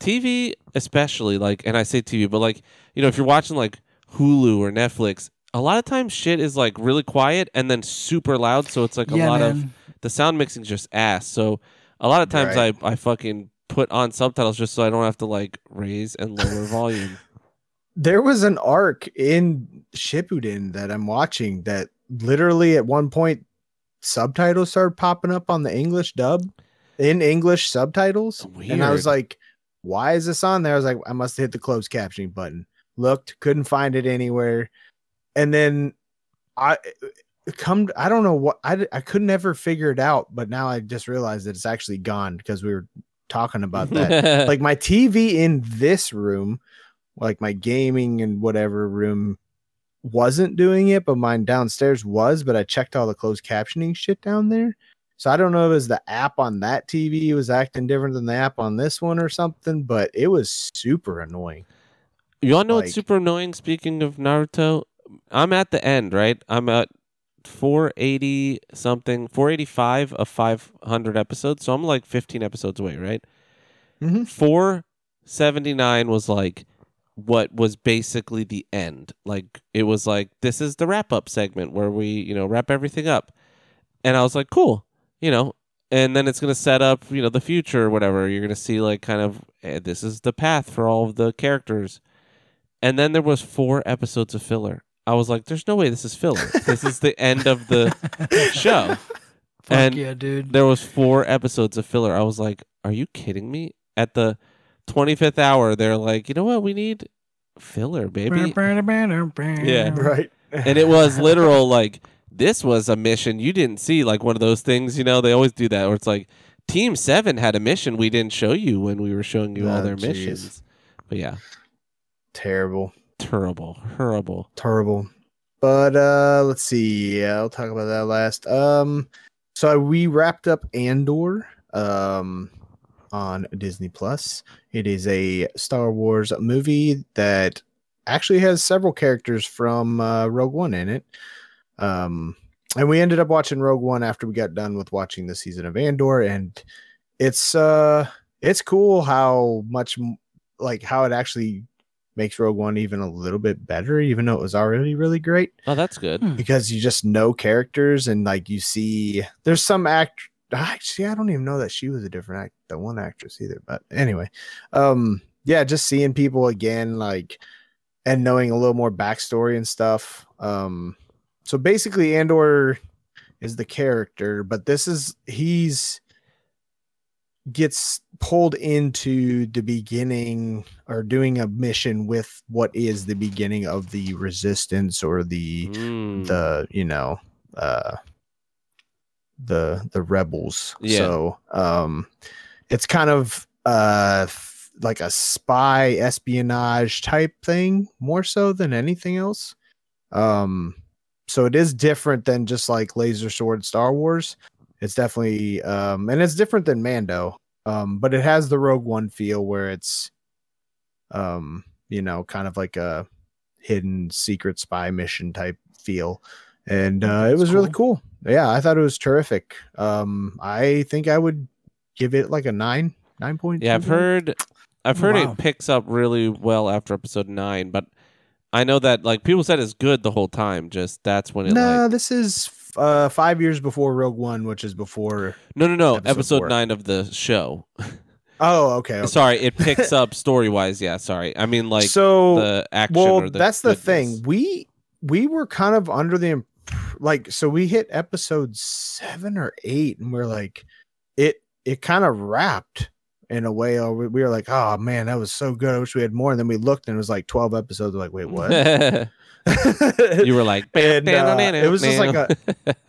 T V, especially, like, and I say T V, but like, you know, if you're watching like Hulu or Netflix, a lot of times shit is like really quiet and then super loud, so it's like a yeah, lot man. of the sound mixing's just ass. So a lot of times right. I I fucking put on subtitles just so I don't have to like raise and lower volume. There was an arc in Shippuden that I'm watching that literally at one point subtitles started popping up on the English dub in English subtitles. Weird. And I was like, why is this on there? I was like, I must have hit the closed captioning button. Looked, couldn't find it anywhere. And then I come, I don't know what I, I could never figure it out, but now I just realized that it's actually gone because we were talking about that. Like my T V in this room, like my gaming and whatever room wasn't doing it, but mine downstairs was, but I checked all the closed captioning shit down there. So I don't know if it was the app on that T V was acting different than the app on this one or something, but it was super annoying. You all know like, what's super annoying? Speaking of Naruto, I'm at the end, right? I'm at four eighty something, four eighty-five of five hundred episodes. So I'm like fifteen episodes away, right? Mm-hmm. four seventy-nine was like what was basically the end. Like it was like, this is the wrap up segment where we, you know, wrap everything up. And I was like, cool. You know, and then it's going to set up, you know, the future or whatever. You're going to see like kind of eh, this is the path for all of the characters. And then there was four episodes of filler. I was like, there's no way this is filler. This is the end of the show. Fuck and yeah, dude. There was four episodes of filler. I was like, are you kidding me? At the twenty-fifth hour, they're like, you know what? We need filler, baby. Yeah. Right. And it was literal like, this was a mission you didn't see, like one of those things, you know, they always do that where it's like Team seven had a mission we didn't show you when we were showing you oh, all their geez. missions. But yeah. Terrible. Terrible. Horrible. Terrible. But uh, let's see. Yeah, I'll talk about that last. Um, so we wrapped up Andor um, on Disney Plus. It is a Star Wars movie that actually has several characters from uh, Rogue One in it. Um, and we ended up watching Rogue One after we got done with watching the season of Andor, and it's, uh, it's cool how much, like how it actually makes Rogue One even a little bit better, even though it was already really great. Oh, that's good. Because you just know characters and like, you see, there's some act. Actually, I don't even know that she was a different act, the one actress either, but anyway, um, yeah, just seeing people again, like, and knowing a little more backstory and stuff. Um, So basically, Andor is the character, but this is he's gets pulled into the beginning or doing a mission with what is the beginning of the resistance or the mm. the you know uh, the the rebels. Yeah. So um, it's kind of uh, like a spy espionage type thing more so than anything else. Um, So it is different than just like laser sword Star Wars. It's definitely, um, and it's different than Mando, um, but it has the Rogue One feel where it's, um, you know, kind of like a hidden secret spy mission type feel. And uh, it was cool. really cool. Yeah, I thought it was terrific. Um, I think I would give it like a nine, nine point. Yeah, I've heard, I've heard wow. it picks up really well after episode nine, but I know that like people said it's good the whole time. Just that's when it. No, like, this is uh, five years before Rogue One, which is before. No, no, no. Episode, episode nine of the show. Oh, okay. okay. Sorry, it picks up story wise. Yeah, sorry. I mean, like so, the action. Well, or the that's the goodness. thing. We we were kind of under the imp- like. So we hit episode seven or eight, and we're like, it it kind of wrapped. In a way, we were like, oh, man, that was so good. I wish we had more. And then we looked and it was like twelve episodes. We're like, wait, what? You were like, and, uh, it was just like, a,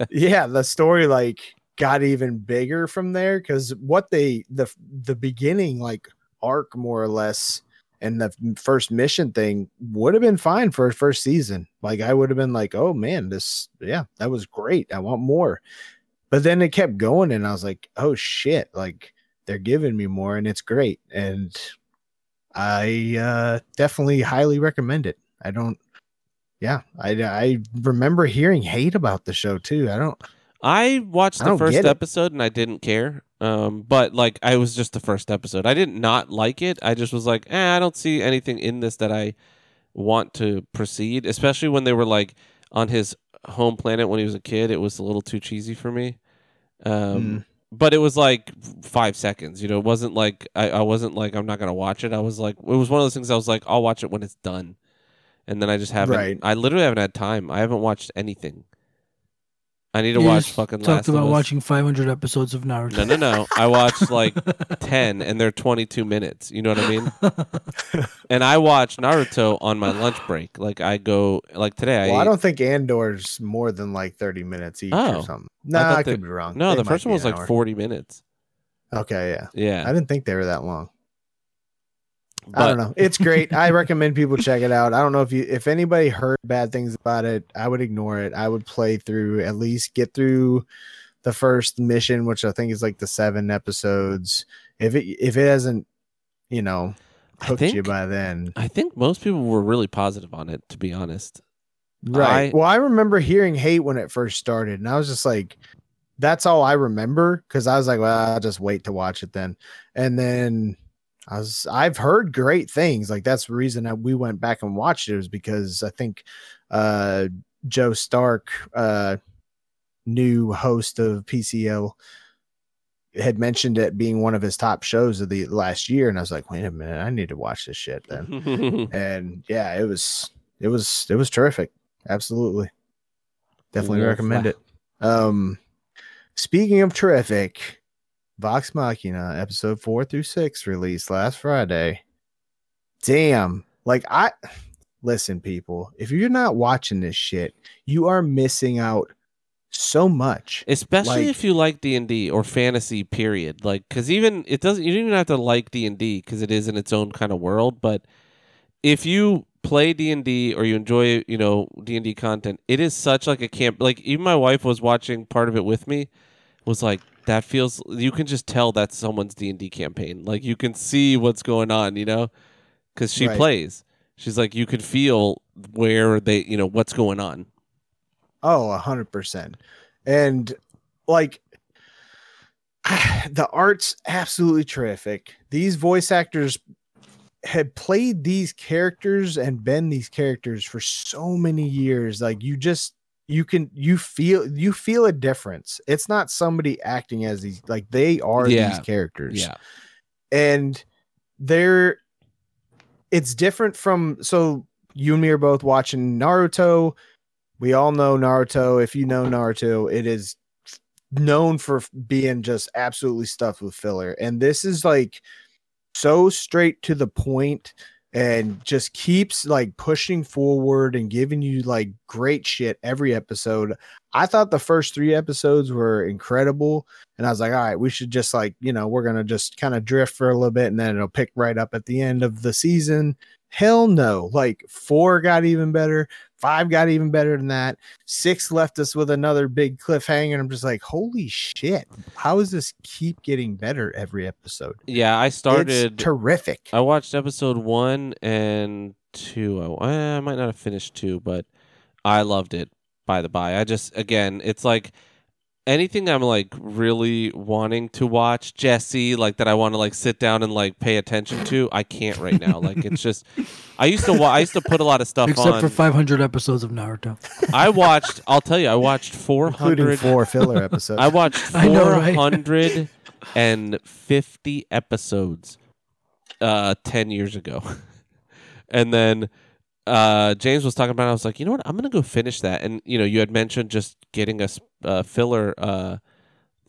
yeah, the story like got even bigger from there. Because what they, the the beginning like arc more or less And the first mission thing would have been fine for a first season. Like, I would have been like, oh man, this, yeah, that was great. I want more. But then it kept going, and I was like, oh shit, like they're giving me more, and it's great. And I uh, definitely highly recommend it. I don't, yeah, I, I remember hearing hate about the show too. I don't, I watched the I first episode and I didn't care. Um, but like, I was just the first episode. I did not like it. I just was like, eh, I don't see anything in this that I want to proceed, especially when they were like on his home planet when he was a kid. It was a little too cheesy for me. Um, mm. But it was like five seconds, you know, it wasn't like, I, I wasn't like, I'm not going to watch it. I was like, it was one of those things I was like, I'll watch it when it's done. And then I just haven't, right. I literally haven't had time. I haven't watched anything. I need to you watch fucking Last of Us. Talked about watching five hundred episodes of Naruto. No, no, no. I watched like ten, and they're twenty-two minutes. You know what I mean? And I watch Naruto on my lunch break. Like I go, like today. Well, I, I don't think Andor's more than like thirty minutes each oh, or something. No, nah, I, I could they, be wrong. No, they the first one was like hour. forty minutes. Okay, yeah, yeah. I didn't think they were that long. But. I don't know. It's great. I recommend people check it out. I don't know if you, if anybody heard bad things about it, I would ignore it. I would play through, at least get through the first mission, which I think is like the seven episodes. If it, if it hasn't, you know, hooked think, you by then. I think most people were really positive on it, to be honest. Right. I, well, I remember hearing hate when it first started, and I was just like, that's all I remember. Cause I was like, well, I'll just wait to watch it then. And then, I was, I've heard great things. Like that's the reason that we went back and watched it, was because I think uh, Joe Stark, uh, new host of P C L, had mentioned it being one of his top shows of the last year, and I was like, wait a minute, I need to watch this shit then. And yeah, it was it was it was terrific. Absolutely, definitely yes. recommend it. Um, speaking of terrific. Vox Machina episode four through six released last Friday. Damn. Like I listen, people, if you're not watching this shit, you are missing out so much, especially like, if you like D and D or fantasy period. Like, cause even it doesn't, you don't even have to like D and D cause it is in its own kind of world. But if you play D and D or you enjoy, you know, D and D content, it is such like a camp. Like even my wife was watching part of it with me, was like, that feels, you can just tell that's someone's D and D campaign. Like you can see what's going on, you know, because she right. plays. She's like, you could feel where they, you know, what's going on. Oh, a hundred percent. And like the art's absolutely terrific. These voice actors had played these characters and been these characters for so many years. Like you just, You can you feel you feel a difference. It's not somebody acting as these, like they are yeah. these characters. Yeah. And they're it's different from, so you and me are both watching Naruto. We all know Naruto. If you know Naruto, it is known for being just absolutely stuffed with filler. And this is like so straight to the point. And just keeps like pushing forward and giving you like great shit every episode. I thought the first three episodes were incredible. And I was like, all right, we should just like, you know, we're going to just kind of drift for a little bit and then it'll pick right up at the end of the season. Hell no. Like four got even better. Five got even better than that. Six left us with another big cliffhanger. And I'm just like, holy shit. How does this keep getting better every episode? Yeah, I started. It's terrific. I watched episode one and two. I, I might not have finished two, but I loved it, by the by. I just, again, it's like anything I'm like really wanting to watch, Jesse, like that I want to like sit down and like pay attention to, I can't right now. Like it's just, I used to wa- I used to put a lot of stuff except on. Except for five hundred episodes of Naruto. I watched, I'll tell you, I watched four hundred. Including four filler episodes. I watched four hundred fifty I know, right? episodes uh, ten years ago. And then Uh, James was talking about it. I was like, you know what? I'm going to go finish that. And, you know, you had mentioned just getting a uh, filler uh,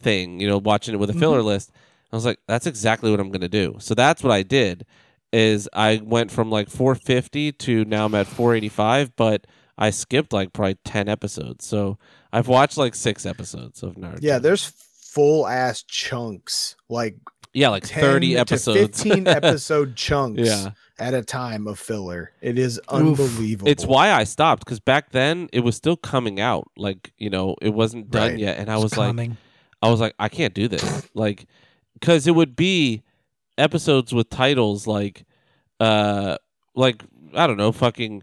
thing, you know, watching it with a filler mm-hmm. list. I was like, that's exactly what I'm going to do. So that's what I did is I went from like four fifty to now I'm at four eighty-five, but I skipped like probably ten episodes. So I've watched like six episodes of Naruto. Yeah, there's full ass chunks, like yeah, like thirty episodes, to fifteen episode chunks yeah. at a time of filler. It is unbelievable. Oof. It's why I stopped, because back then it was still coming out, like, you know, it wasn't done right. yet, and I was coming. like, I was like, I can't do this, like, because it would be episodes with titles like, uh, like I don't know, fucking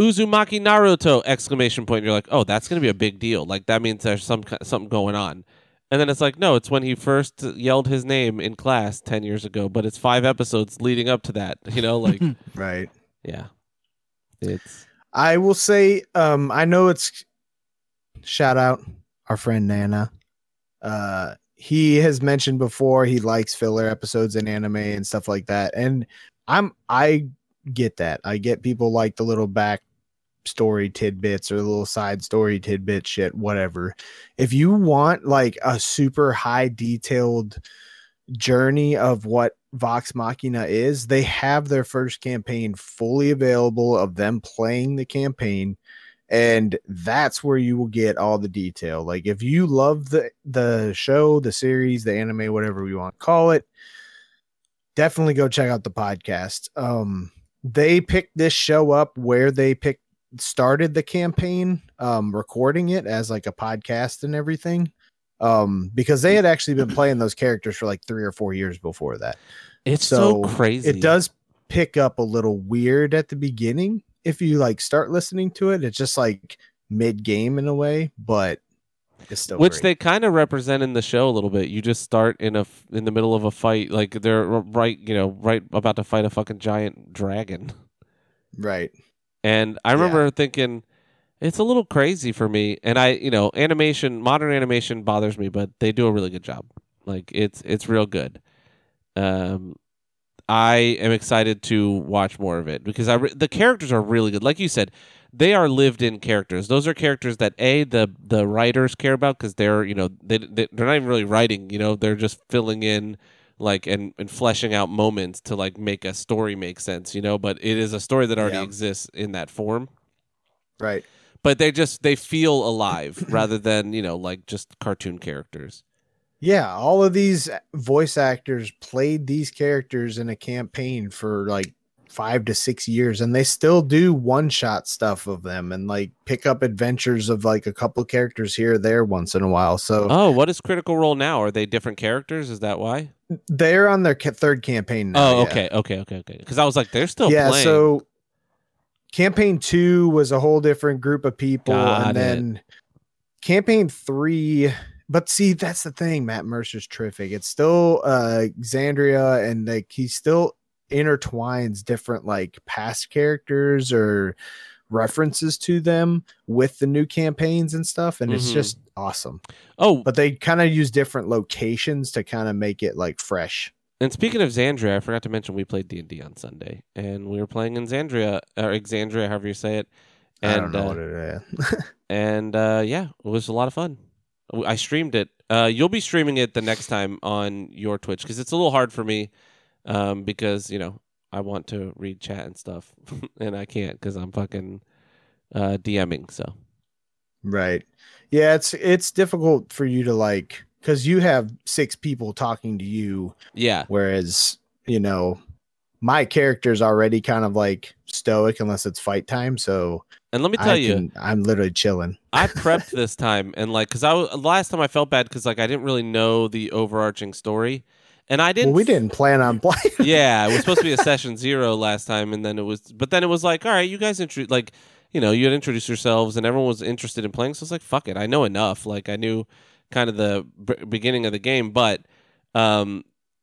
Uzumaki Naruto exclamation point. And you're like, oh, that's gonna be a big deal. Like that means there's some something going on. And then it's like, no, it's when he first yelled his name in class ten years ago, but it's five episodes leading up to that, you know, like, right. Yeah. It's, I will say, um, I know it's shout out our friend Nana. Uh, he has mentioned before, he likes filler episodes in anime and stuff like that. And I'm, I get that. I get people like the little back story tidbits or the little side story tidbit shit, whatever. If you want like a super high detailed journey of what Vox Machina is, they have their first campaign fully available of them playing the campaign, and that's where you will get all the detail. Like if you love the the show, the series, the anime, whatever we want to call it, definitely go check out the podcast. Um, they picked this show up where they picked started the campaign, um, recording it as like a podcast and everything, um, because they had actually been playing those characters for like three or four years before that. It's so, so crazy. It does pick up a little weird at the beginning if you like start listening to it. It's just like mid game in a way, but it's still which great. They kind of represent in the show a little bit. You just start in a in the middle of a fight, like they're right, you know, right about to fight a fucking giant dragon, right? And I remember yeah. thinking, it's a little crazy for me. And I, you know, animation, modern animation bothers me, but they do a really good job. Like it's it's real good. Um, I am excited to watch more of it because I re- the characters are really good. Like you said, they are lived-in characters. Those are characters that a the the writers care about because they're you know they, they they're not even really writing. You know, they're just filling in. Like and, and fleshing out moments to like make a story make sense, you know. But it is a story that already yeah. exists in that form, right? But they just they feel alive rather than you know like just cartoon characters. Yeah, all of these voice actors played these characters in a campaign for like five to six years, and they still do one shot stuff of them and like pick up adventures of like a couple characters here or there once in a while. So, oh, what is Critical Role now? Are they different characters? Is that why? They're on their ca- third campaign now. Oh, okay, yeah. okay, okay, okay. Because I was like, they're still yeah, playing. Yeah, so campaign two was a whole different group of people. Got and it. Then campaign three, but see, that's the thing, Matt Mercer's terrific. It's still uh, Exandria, and like he still intertwines different like past characters or references to them with the new campaigns and stuff. And mm-hmm. it's just awesome. Oh, but they kind of use different locations to kind of make it like fresh. And speaking of Xandria, I forgot to mention we played D and D on Sunday, and we were playing in Xandria or Exandria, however you say it. And, I don't know uh, what it is. and uh, yeah, it was a lot of fun. I streamed it. Uh, you'll be streaming it the next time on your Twitch because it's a little hard for me um, because you know I want to read chat and stuff, and I can't because I'm fucking uh, DMing. So. Right. Yeah, it's it's difficult for you to like because you have six people talking to you. Yeah. Whereas, you know, my character's already kind of like stoic unless it's fight time. So and let me tell I you, can, I'm literally chilling. I prepped this time and like because I was, last time I felt bad because like I didn't really know the overarching story. And I didn't. Well, we didn't plan on playing. yeah, it was supposed to be a session zero last time, and then it was. But then it was like, all right, you guys introduced like. You know, you had introduced yourselves and everyone was interested in playing. So it's like, fuck it. I know enough. Like I knew kind of the b- beginning of the game, but um,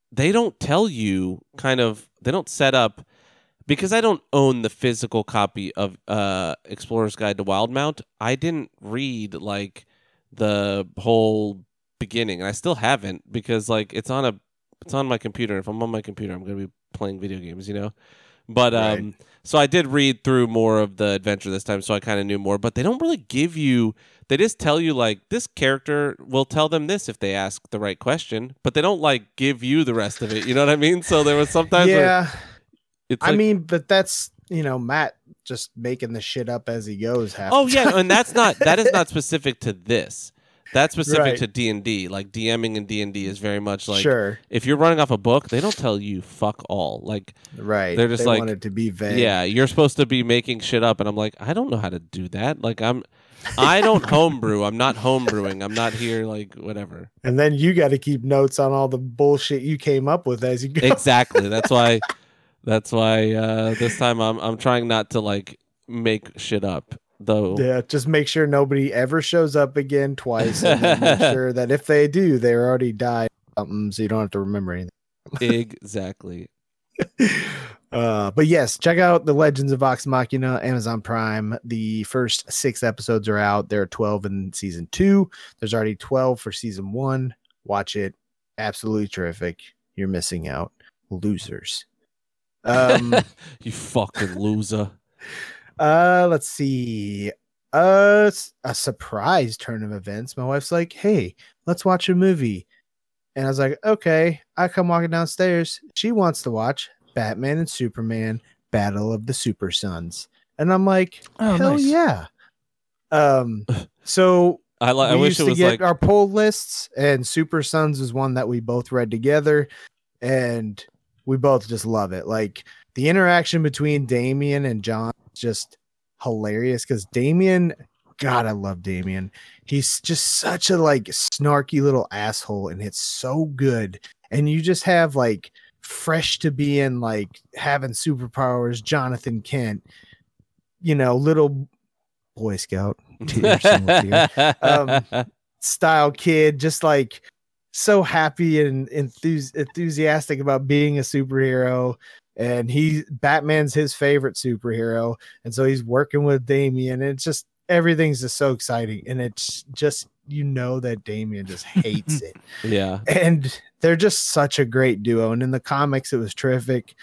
they don't tell you kind of, they don't set up because I don't own the physical copy of uh, Explorer's Guide to Wildemount. I didn't read like the whole beginning and I still haven't because like it's on a, it's on my computer. If I'm on my computer, I'm going to be playing video games, you know? But um, right. so I did read through more of the adventure this time, so I kind of knew more. But they don't really give you; they just tell you like this character will tell them this if they ask the right question. But they don't like give you the rest of it. You know what I mean? So there was sometimes, yeah. Like, it's I like, mean, but that's you know Matt just making the shit up as he goes. Half oh yeah, time. And that's not that is not specific to this. That's specific right. to D and D. Like DMing in D and D is very much like sure. if you're running off a book, they don't tell you fuck all. Like right. they're just they like want it to be vague. Yeah, you're supposed to be making shit up, and I'm like, I don't know how to do that. Like I'm I don't homebrew. I'm not homebrewing. I'm not here like whatever. And then you got to keep notes on all the bullshit you came up with as you go. Exactly. That's why that's why uh, this time I'm I'm trying not to like make shit up. Though yeah, just make sure nobody ever shows up again twice, and make sure that if they do, they already died something, so you don't have to remember anything. Exactly. Uh but yes, check out the Legends of Vox Machina, Amazon Prime. The first six episodes are out. There are twelve in season two. There's already twelve for season one. Watch it. Absolutely terrific. You're missing out, losers. Um you fucking loser. Uh, let's see. Uh, a surprise turn of events. My wife's like, "Hey, let's watch a movie," and I was like, "Okay." I come walking downstairs. She wants to watch Batman and Superman: Battle of the Super Sons, and I'm like, oh, "Hell nice. yeah!" Um, so I, li- I we wish used it to was get like our poll lists, and Super Sons is one that we both read together, and we both just love it. Like the interaction between Damian and John. Just hilarious because Damian, God, I love Damian. He's just such a like snarky little asshole, and it's so good. And you just have like fresh to be in like having superpowers, Jonathan Kent, you know, little Boy Scout tears, um, style kid, just like so happy and enthus- enthusiastic about being a superhero. And he Batman's his favorite superhero, and so he's working with Damian. And it's just everything's just so exciting, and it's just you know that Damian just hates it. Yeah, and they're just such a great duo. And in the comics, it was terrific.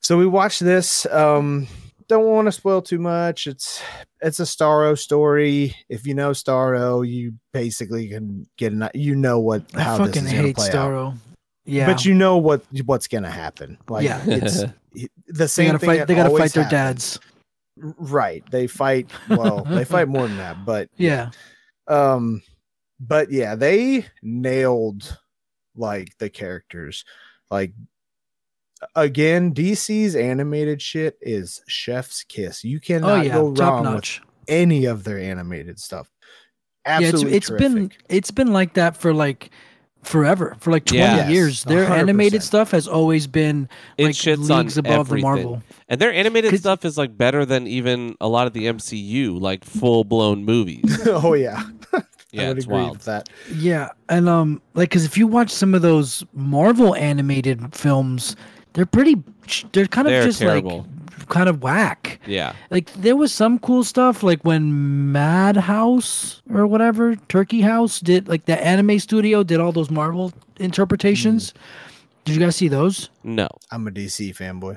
So we watched this. Um, don't want to spoil too much. It's it's a Starro story. If you know Starro, you basically can get an you know what how I this is going to play Starro. out. Yeah, but you know what what's gonna happen. Like, yeah, it's the same they thing. Fight, they gotta fight their happens. dads, right? They fight. Well, they fight more than that, but yeah. Um, but yeah, they nailed like the characters. Like again, D C's animated shit is chef's kiss. You cannot oh, yeah. go wrong Top-notch. with any of their animated stuff. Absolutely, yeah, it's, it's been it's been like that for like. forever for like twenty yes, years. Their one hundred percent animated stuff has always been like leagues above everything. the Marvel, and their animated stuff is like better than even a lot of the M C U like full-blown movies. oh yeah yeah I would it's agree wild with that yeah and um like because if you watch some of those Marvel animated films, they're pretty they're kind of they're just terrible. like kind of whack. Yeah, like there was some cool stuff like when Madhouse or whatever Turkey House did, like the anime studio did all those Marvel interpretations. mm. Did you guys see those? No, I'm a D C fanboy.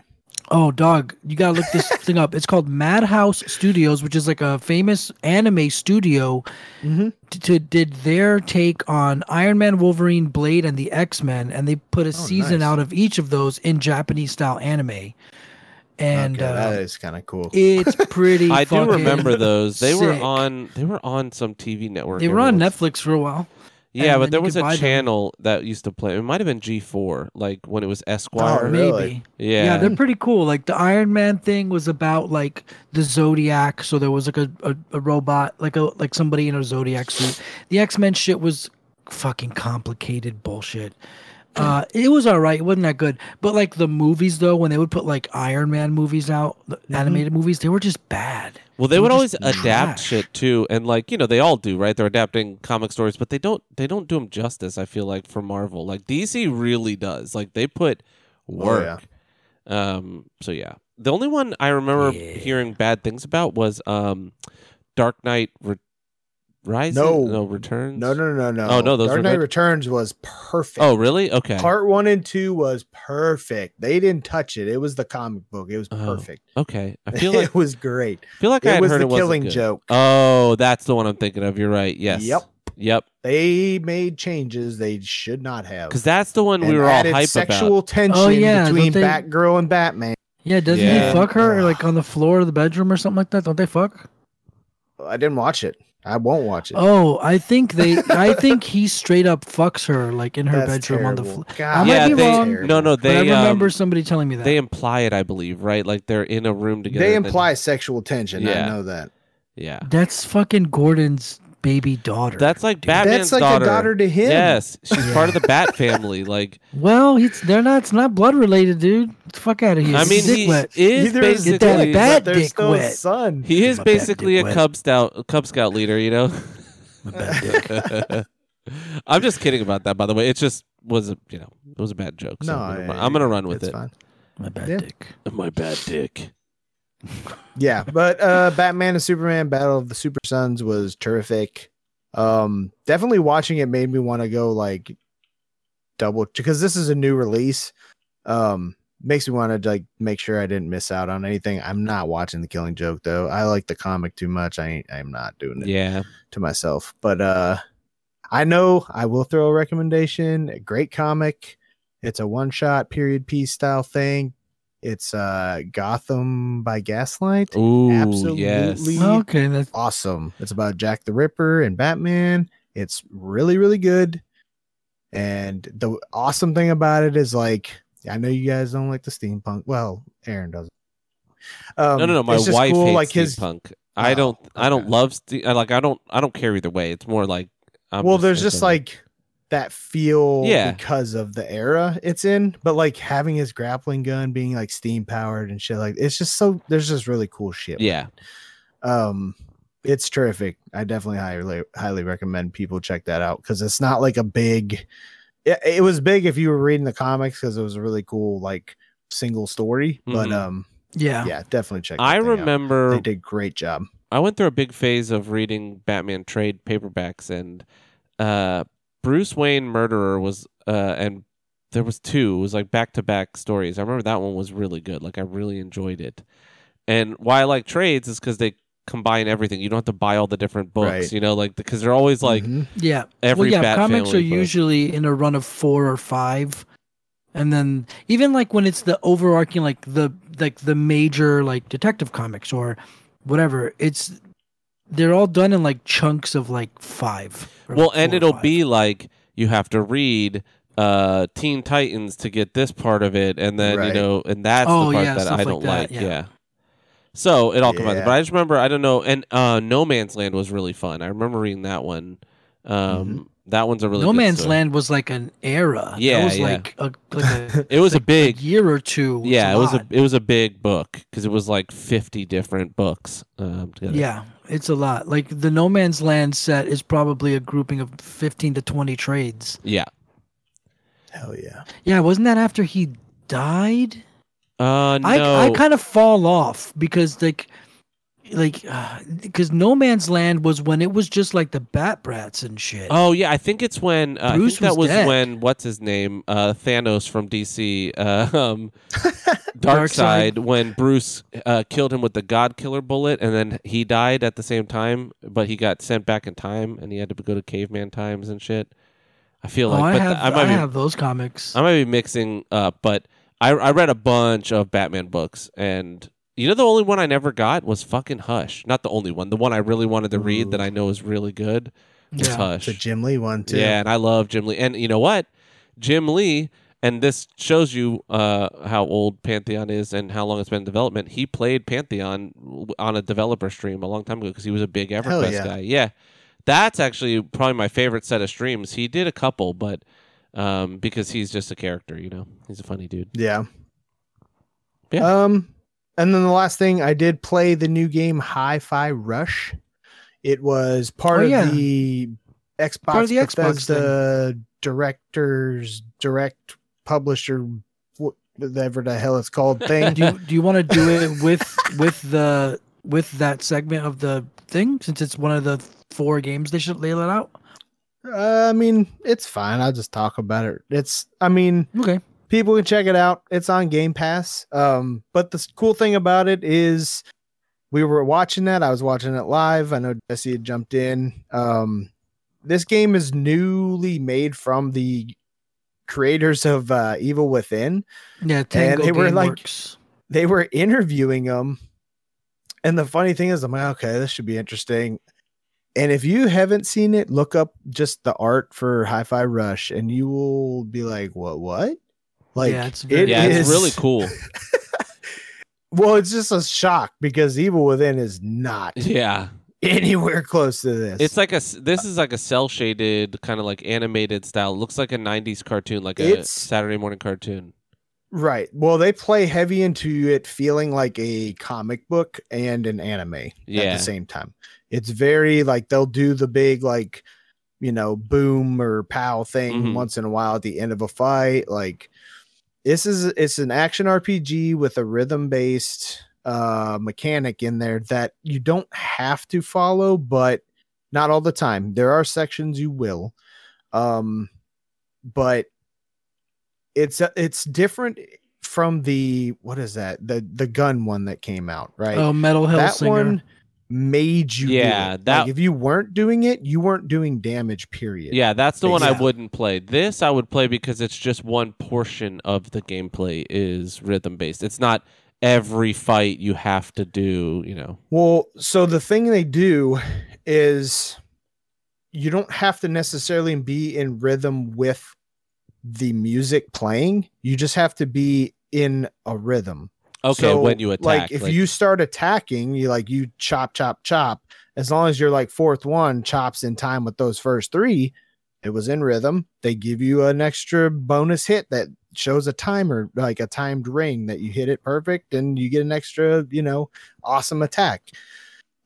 Oh dog, you gotta look this thing up. It's called Madhouse Studios, which is like a famous anime studio. mm-hmm. t- to did their take on Iron Man, Wolverine, Blade, and the X-Men, and they put a oh, season nice. out of each of those in Japanese style anime. And okay, uh, that is kind of cool. It's pretty. I do remember those. They sick. were on. They were on some T V network. They were on was... Netflix for a while. Yeah, but there was a channel them. that used to play. It might have been G four, like when it was Esquire. Oh, maybe. Really? Yeah. Yeah, they're pretty cool. Like the Iron Man thing was about like the Zodiac, so there was like a, a, a robot, like a like somebody in a Zodiac suit. The X-Men shit was fucking complicated bullshit. Uh, it was all right. It wasn't that good. But like the movies, though, when they would put like Iron Man movies out, the mm-hmm. animated movies, they were just bad. Well, they, they would always adapt trash. shit too, and like you know, they all do, right? They're adapting comic stories, but they don't they don't do them justice. I feel like for Marvel, like D C really does. Like they put work. Oh, yeah. Um, so yeah, the only one I remember yeah. hearing bad things about was um, Dark Knight Returns. Rise? No. No, Returns? No, no, no, no. Oh, no, those Dark Knight Returns was perfect. Oh, really? Okay. Part one and two was perfect. They didn't touch it. It was the comic book. It was oh, perfect. Okay. I feel like it was great. I feel like I had heard it was the Killing Joke. Oh, that's the one I'm thinking of. You're right. Yes. Yep. Yep. They made changes they should not have. Because that's the one we were all hype about. Sexual tension oh, yeah, between they... Batgirl and Batman. Yeah, doesn't yeah. he fuck her like on the floor of the bedroom or something like that? Don't they fuck? I didn't watch it. I won't watch it. Oh, I think they. I think he straight up fucks her like in her That's bedroom terrible. on the floor. I might yeah, be they, wrong. Terrible. No, no, they. But I remember um, somebody telling me that they imply it. I believe right, like they're in a room together. They imply and, sexual tension. Yeah. I know that. Yeah. That's fucking Gordon's baby daughter. That's like dude. Batman's That's like daughter. a daughter to him. Yes, she's yeah. part of the Bat family. Like, well, it's they're not. It's not blood related, dude. Get the fuck out of here. I mean, he wet. is Either basically that bat dick wet. Son. He is basically a Cub Scout, Cub Scout leader. You know. I'm just kidding about that. By the way, it just was a you know it was a bad joke. So no, I'm gonna, I, I'm gonna run with it. Fine. My bad yeah. dick. My bad dick. yeah, but uh, Batman and Superman Battle of the Super Sons was terrific. Um, definitely watching it made me want to go like double because this is a new release. Um, makes me want to like make sure I didn't miss out on anything. I'm not watching The Killing Joke though. I like the comic too much. I ain't, I'm not doing it yeah. to myself. But uh, I know I will throw a recommendation. A great comic. It's a one shot period piece style thing. It's uh, Gotham by Gaslight. Ooh, absolutely yes. okay, that's awesome. It's about Jack the Ripper and Batman. It's really, really good. And the awesome thing about it is, like, I know you guys don't like the steampunk. Well, Aaron doesn't. Um, no, no, no. My wife cool, hates like steampunk. His... I don't. Oh, I don't okay. love. Ste- like, I don't. I don't care either way. It's more like. I'm well, just there's just like. that feel yeah. because of the era it's in, but like having his grappling gun being like steam powered and shit, like it's just so there's just really cool shit. Yeah. Um, it's terrific. I definitely highly, highly recommend people check that out. Cause it's not like a big, it, it was big if you were reading the comics cause it was a really cool, like single story, mm-hmm. but um, yeah, yeah, definitely check. I remember out. They did a great job. I went through a big phase of reading Batman trade paperbacks and, uh, Bruce Wayne Murderer was, uh, and there was two. It was like back-to-back stories. I remember that one was really good. Like I really enjoyed it. And why I like trades is because they combine everything. You don't have to buy all the different books, right. you know, like because they're always like mm-hmm. yeah. every well, yeah, Bat comics family are book. Usually in a run of four or five, and then even like when it's the overarching, like the like the major like detective comics or whatever, it's. They're all done in like chunks of like five. Well, like and it'll five. be like you have to read uh, Teen Titans to get this part of it, and then right. you know, and that's oh, the part yeah, that I don't like. That, like. Yeah. yeah. So it all yeah. combines. But I just remember I don't know, and uh, No Man's Land was really fun. I remember reading that one. Um, mm-hmm. That one's a really. No good Man's story. Land was like an era. Yeah, it was yeah. like a. Like a it was like a big a year or two. Was yeah, a it was a it was a big book because it was like fifty different books. Um, yeah. It's a lot. Like the No Man's Land set is probably a grouping of fifteen to twenty trades. Yeah. Hell yeah. Yeah, wasn't that after he died? Uh, no. I, I kind of fall off because like, like, because uh, No Man's Land was when it was just like the Bat Brats and shit. Oh yeah, I think it's when uh, Bruce I think that was, was when what's his name uh, Thanos from D C uh, um, Darkseid when Bruce uh, killed him with the God Killer bullet, and then he died at the same time, but he got sent back in time, and he had to go to caveman times and shit. I feel oh, like I, but have, th- I, might I be, have those comics. I might be mixing up, but I, I read a bunch of Batman books and. You know, the only one I never got was fucking Hush. Not the only one. The one I really wanted to read Ooh. that I know is really good was yeah. Hush. The Jim Lee one, too. Yeah, and I love Jim Lee. And you know what? Jim Lee, and this shows you uh, how old Pantheon is and how long it's been in development. He played Pantheon on a developer stream a long time ago because he was a big EverQuest yeah. guy. Yeah. That's actually probably my favorite set of streams. He did a couple, but um, because he's just a character, you know? He's a funny dude. Yeah. Yeah. Um... And then the last thing, I did play the new game Hi-Fi Rush. It was part, oh, of, yeah. the Xbox, part of the Xbox Bethesda thing. Directors, direct publisher, whatever the hell it's called thing. Do you, do you want to do it with with the with that segment of the thing since it's one of the four games they should lay it out? Uh, I mean, it's fine. I'll just talk about it. It's, I mean, okay. People can check it out. It's on Game Pass. Um, but the cool thing about it is we were watching that. I was watching it live. I know Jesse had jumped in. Um, this game is newly made from the creators of uh, Evil Within. Yeah, Tango and they were like works. They were interviewing them. And the funny thing is, I'm like, okay, this should be interesting. And if you haven't seen it, look up just the art for Hi-Fi Rush and you will be like, what, what? Like, yeah, it's, very, it yeah, is... it's really cool. Well, it's just a shock because Evil Within is not yeah. anywhere close to this. It's like a, this is like a cell shaded kind of like animated style. It looks like a nineties cartoon, like a it's... Saturday morning cartoon. Right. Well, they play heavy into it feeling like a comic book and an anime yeah. at the same time. It's very like they'll do the big like, you know, boom or pow thing mm-hmm. once in a while at the end of a fight. Like this is it's an action R P G with a rhythm based uh, mechanic in there that you don't have to follow, but not all the time. There are sections you will. Um, but It's it's different from the what is that the the gun one that came out, right? Oh, Metal Hellsinger. That one made you yeah. do it. That, like if you weren't doing it, you weren't doing damage. Period. Yeah, that's the exactly. one I wouldn't play. This I would play because it's just one portion of the gameplay is rhythm based. It's not every fight you have to do. You know. Well, so the thing they do is you don't have to necessarily be in rhythm with the music playing. You just have to be in a rhythm. Okay, so, when you attack, like if like... you start attacking, you like you chop chop chop, as long as you're like fourth one chops in time with those first three, it was in rhythm. They give you an extra bonus hit that shows a timer, like a timed ring that you hit it perfect and you get an extra, you know, awesome attack.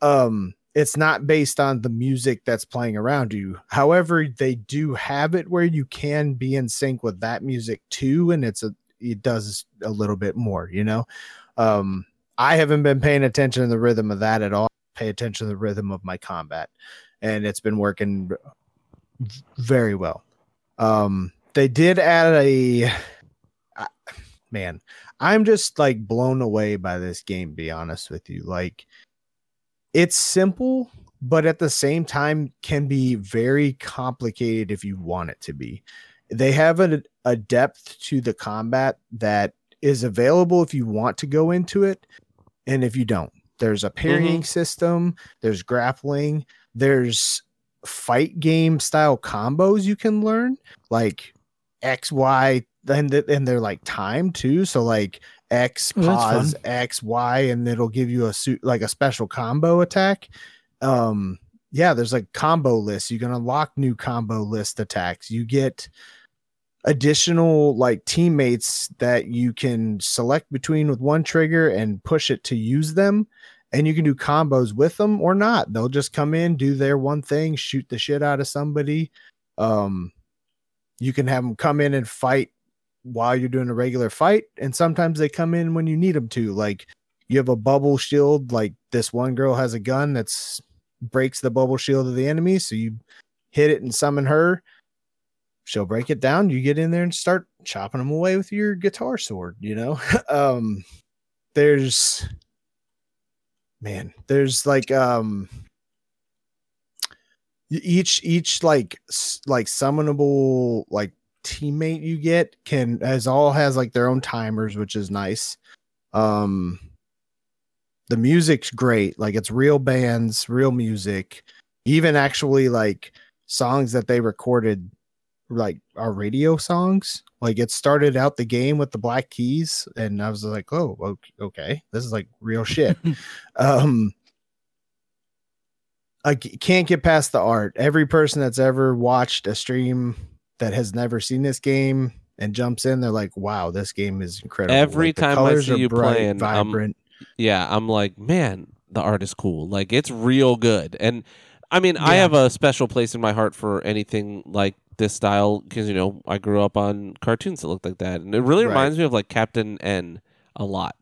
um It's not based on the music that's playing around you. However, they do have it where you can be in sync with that music too, and it's a it does a little bit more, you know. Um, I haven't been paying attention to the rhythm of that at all. I pay attention to the rhythm of my combat, and it's been working very well. Um, they did add a uh, man. I'm just like blown away by this game. Be honest with you, like. It's simple, but at the same time can be very complicated if you want it to be. They have a, a depth to the combat that is available if you want to go into it. And if you don't, there's a parrying mm-hmm. system, there's grappling, there's fight game style combos you can learn, like X, Y, and, and they're like timed too. So like X pause oh, X Y and it'll give you a suit like a special combo attack. Um, yeah, there's like combo lists. You can unlock new combo list attacks. You get additional like teammates that you can select between with one trigger and push it to use them, and you can do combos with them or not. They'll just come in, do their one thing, shoot the shit out of somebody. Um, you can have them come in and fight while you're doing a regular fight, and sometimes they come in when you need them to, like you have a bubble shield, like this one girl has a gun that's breaks the bubble shield of the enemy, so you hit it and summon her, she'll break it down, you get in there and start chopping them away with your guitar sword, you know. um there's man there's like um each each like like summonable like teammate you get can as all has like their own timers, which is nice. Um the music's great, like it's real bands, real music, even actually like songs that they recorded, like our radio songs. Like it started out the game with the Black Keys and I was like, oh okay, this is like real shit. um I can't get past the art. Every person that's ever watched a stream that has never seen this game and jumps in, they're like, wow, this game is incredible. Every like, time I see you bright, playing, vibrant. I'm, yeah, I'm like, man, the art is cool. Like, it's real good. And I mean, yeah. I have a special place in my heart for anything like this style because, you know, I grew up on cartoons that looked like that. And it really right. reminds me of like Captain N a lot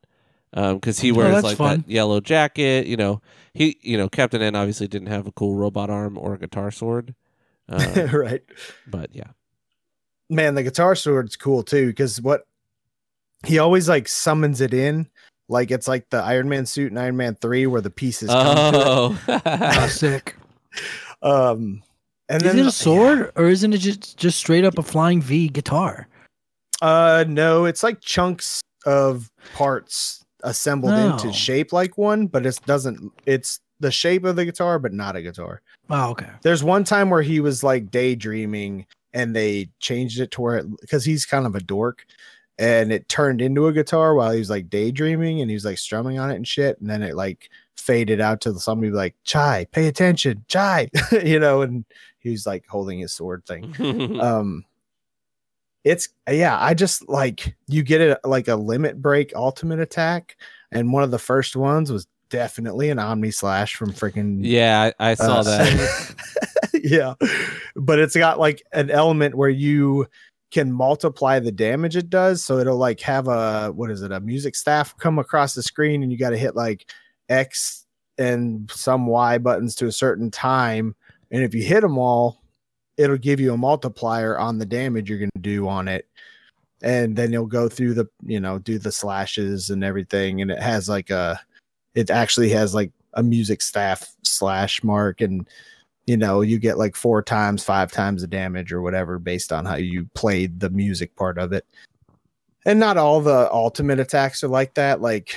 because um, he wears oh, like fun. that yellow jacket. You know, he, you know, Captain N obviously didn't have a cool robot arm or a guitar sword. Uh, right. But yeah. Man, the guitar sword's cool too, because what he always like summons it in, like it's like the Iron Man suit in Iron Man three where the pieces come oh. to it. Oh, sick. Um, and is then, it a sword yeah. or isn't it just, just straight up a flying V guitar? Uh, no, it's like chunks of parts assembled no. into shape like one, but it doesn't. It's the shape of the guitar, but not a guitar. Oh, okay. There's one time where he was like daydreaming and they changed it to where, because he's kind of a dork, and it turned into a guitar while he was like daydreaming and he was like strumming on it and shit. And then it like faded out to somebody like, Chai, pay attention, Chai, you know, and he's like holding his sword thing. um, It's yeah, I just like you get it like a limit break ultimate attack, and one of the first ones was definitely an Omni Slash from freaking yeah, I, I saw uh, that. Yeah, but it's got like an element where you can multiply the damage it does, so it'll like have a what is it, a music staff come across the screen, and you got to hit like X and some Y buttons to a certain time, and if you hit them all, it'll give you a multiplier on the damage you're going to do on it. And then you'll go through the, you know, do the slashes and everything. And it has like a, it actually has like a music staff slash mark. And, you know, you get like four times, five times the damage or whatever, based on how you played the music part of it. And not all the ultimate attacks are like that. Like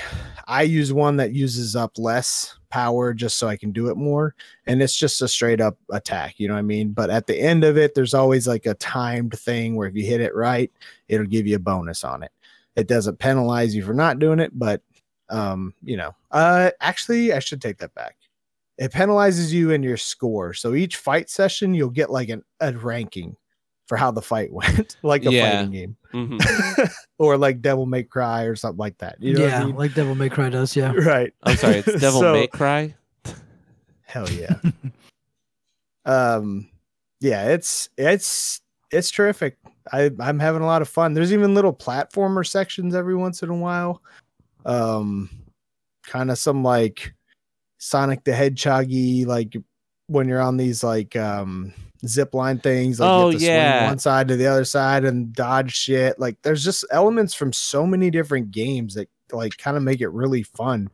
I use one that uses up less power just so I can do it more. And it's just a straight up attack. You know what I mean? But at the end of it, there's always like a timed thing where if you hit it right, it'll give you a bonus on it. It doesn't penalize you for not doing it, but um, you know, uh, actually I should take that back. It penalizes you in your score. So each fight session, you'll get like an, a ranking for how the fight went, like a yeah. fighting game. Mm-hmm. Or like Devil May Cry or something like that. You know yeah, what I mean? Like Devil May Cry does, yeah. Right. I'm sorry, it's Devil so, May Cry? Hell yeah. um, yeah, it's it's it's terrific. I, I'm having a lot of fun. There's even little platformer sections every once in a while. Um, kind of some like Sonic the Hedgehog-y, like when you're on these like... um. zip line things, like oh, you have to yeah. swing one side to the other side and dodge shit. Like there's just elements from so many different games that like kind of make it really fun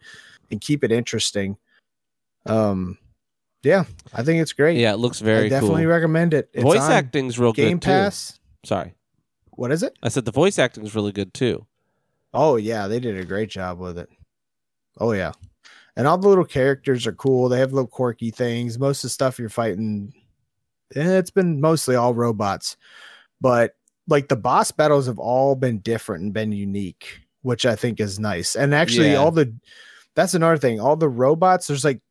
and keep it interesting. Um, yeah, I think it's great. Yeah, it looks very I definitely cool. recommend it. It's voice acting's real Game good. Game Pass. Too. Sorry, what is it? I said the voice acting's really good too. Oh yeah, they did a great job with it. Oh yeah, and all the little characters are cool. They have little quirky things. Most of the stuff you're fighting. It's been mostly all robots, but like the boss battles have all been different and been unique, which I think is nice. And actually yeah. all the, that's another thing. All the robots, there's like,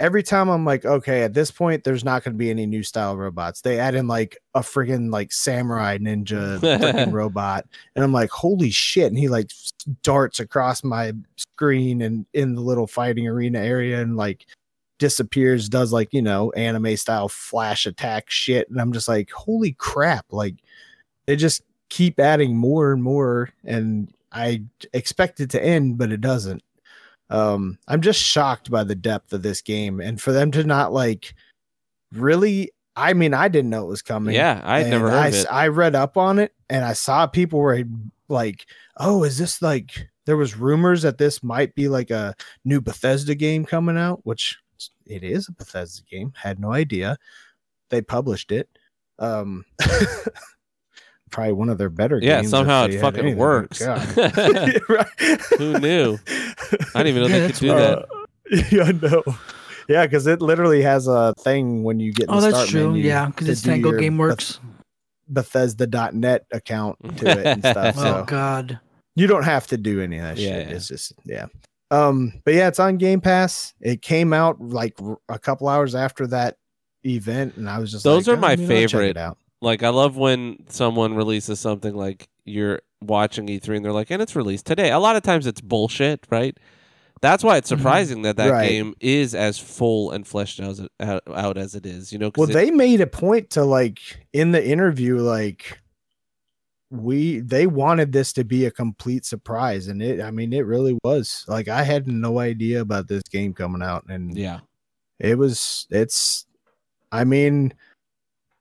every time I'm like, okay, at this point, there's not going to be any new style robots. They add in like a friggin' like samurai ninja freaking robot. And I'm like, holy shit. And he like darts across my screen and in the little fighting arena area. And like, disappears, does like, you know, anime style flash attack shit. And I'm just like, holy crap. Like they just keep adding more and more. And I expect it to end, but it doesn't. Um, I'm just shocked by the depth of this game. And for them to not like really, I mean, I didn't know it was coming. Yeah. I'd never heard I, of it. I read up on it and I saw people were like, oh, is this like, there was rumors that this might be like a new Bethesda game coming out, which it is a Bethesda game. Had no idea. They published it. Um, probably one of their better yeah, games. Yeah, somehow it fucking anything. Works. Who knew? I didn't even know yeah, they could do uh, that. Yeah, no. Yeah, because it literally has a thing when you get in oh, the start menu. Oh, that's true. Yeah, because it's Tango GameWorks. Bethesda dot net account to it and stuff. oh, so God. You don't have to do any of that yeah, shit. Yeah. It's just, yeah. Um, but yeah, it's on Game Pass. It came out like r- a couple hours after that event, and I was just those like, are oh, my you know, favorite. Check it out. Like I love when someone releases something like you're watching E three, and they're like, and it's released today. A lot of times it's bullshit, right? That's why it's surprising mm-hmm. that that right. game is as full and fleshed out as it, out as it is. You know, well, it, they made a point to like in the interview, like. We they wanted this to be a complete surprise, and it I mean it really was. Like I had no idea about this game coming out, and yeah, it was it's I mean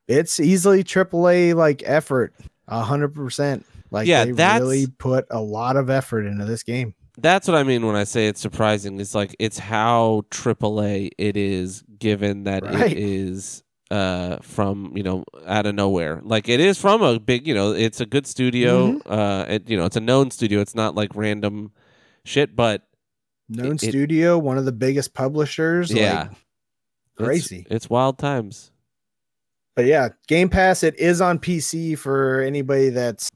it's easily triple A like effort, a hundred percent. Like yeah, they really put a lot of effort into this game. That's what I mean when I say it's surprising. It's like it's how triple A it is, given that right. it is. Uh, from you know out of nowhere, like it is from a big you know it's a good studio. Mm-hmm. Uh, it, you know it's a known studio. It's not like random shit, but known it, studio, one of the biggest publishers. Yeah. Like, crazy. It's, it's wild times. But yeah, Game Pass, it is on P C for anybody that's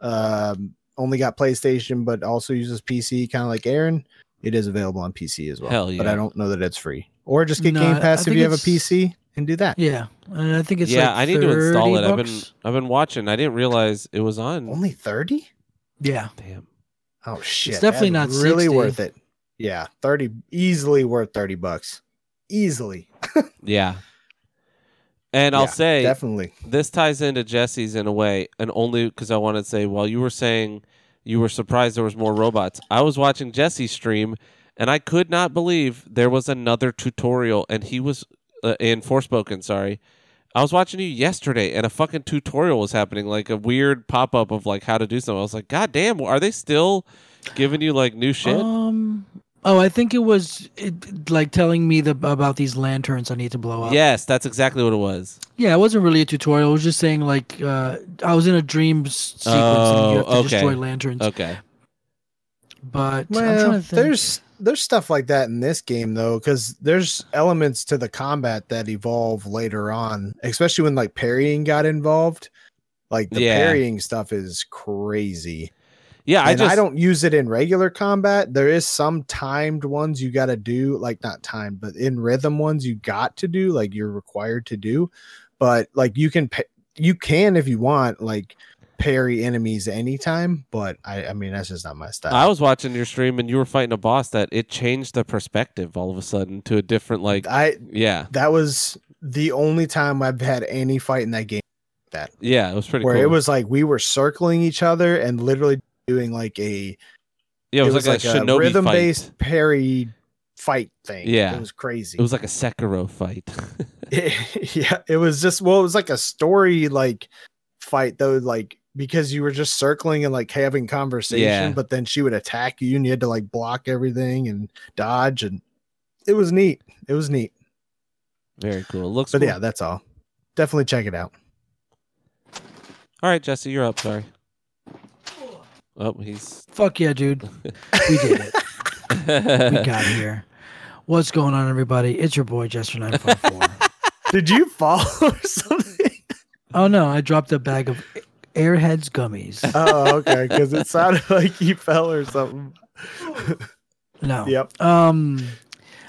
um, only got PlayStation but also uses P C, kind of like Aaron. It is available on P C as well. Hell yeah. But I don't know that it's free. Or just get no, Game Pass if you have a P C and do that. Yeah. And I think it's yeah, like I need to install it. Bucks. I've been I've been watching. I didn't realize it was on. Only thirty? Yeah. Damn. Oh shit. It's definitely That's not really sixty. Worth it. Yeah. thirty easily worth thirty bucks. Easily. Yeah. And I'll yeah, say definitely this ties into Jesse's in a way, and only because I want to say while you were saying you were surprised there was more robots, I was watching Jesse's stream and I could not believe there was another tutorial, and he was uh, in Forspoken, sorry. I was watching you yesterday and a fucking tutorial was happening, like a weird pop-up of like how to do something. I was like, God damn, are they still giving you like new shit? Um, oh, I think it was it, like telling me the, about these lanterns I need to blow up. Yes, that's exactly what it was. Yeah, it wasn't really a tutorial. It was just saying like uh, I was in a dream sequence oh, and you have to okay. destroy lanterns. Okay. But well, I'm trying to think. there's there's stuff like that in this game though, because there's elements to the combat that evolve later on, especially when like parrying got involved. Like the yeah. parrying stuff is crazy. Yeah, and I just I don't use it in regular combat. There is some timed ones you got to do, like not timed, but in rhythm ones you got to do, like you're required to do. But like you can you can if you want, like. Parry enemies anytime, but I, I mean, that's just not my style. I was watching your stream and you were fighting a boss that it changed the perspective all of a sudden to a different, like, I, yeah, that was the only time I've had any fight in that game. That, yeah, it was pretty where cool. It was like we were circling each other and literally doing like a, yeah, it was, it was like, like a, like a rhythm fight. Based parry fight thing. Yeah, it was crazy. It was like a Sekiro fight. it, yeah, it was just, well, it was like a story, like, fight though, like, because you were just circling and like having conversation, yeah. But then she would attack you and you had to like block everything and dodge, and it was neat. It was neat. Very cool. Looks But cool. Yeah, that's all. Definitely check it out. All right, Jesse, you're up. Sorry. Oh, he's... Fuck yeah, dude. We did it. We got here. What's going on, everybody? It's your boy, Jester nine five four. Did you fall or something? Oh, no. I dropped a bag of... Airheads gummies. Oh, okay, because it sounded like he fell or something. No. Yep. Um.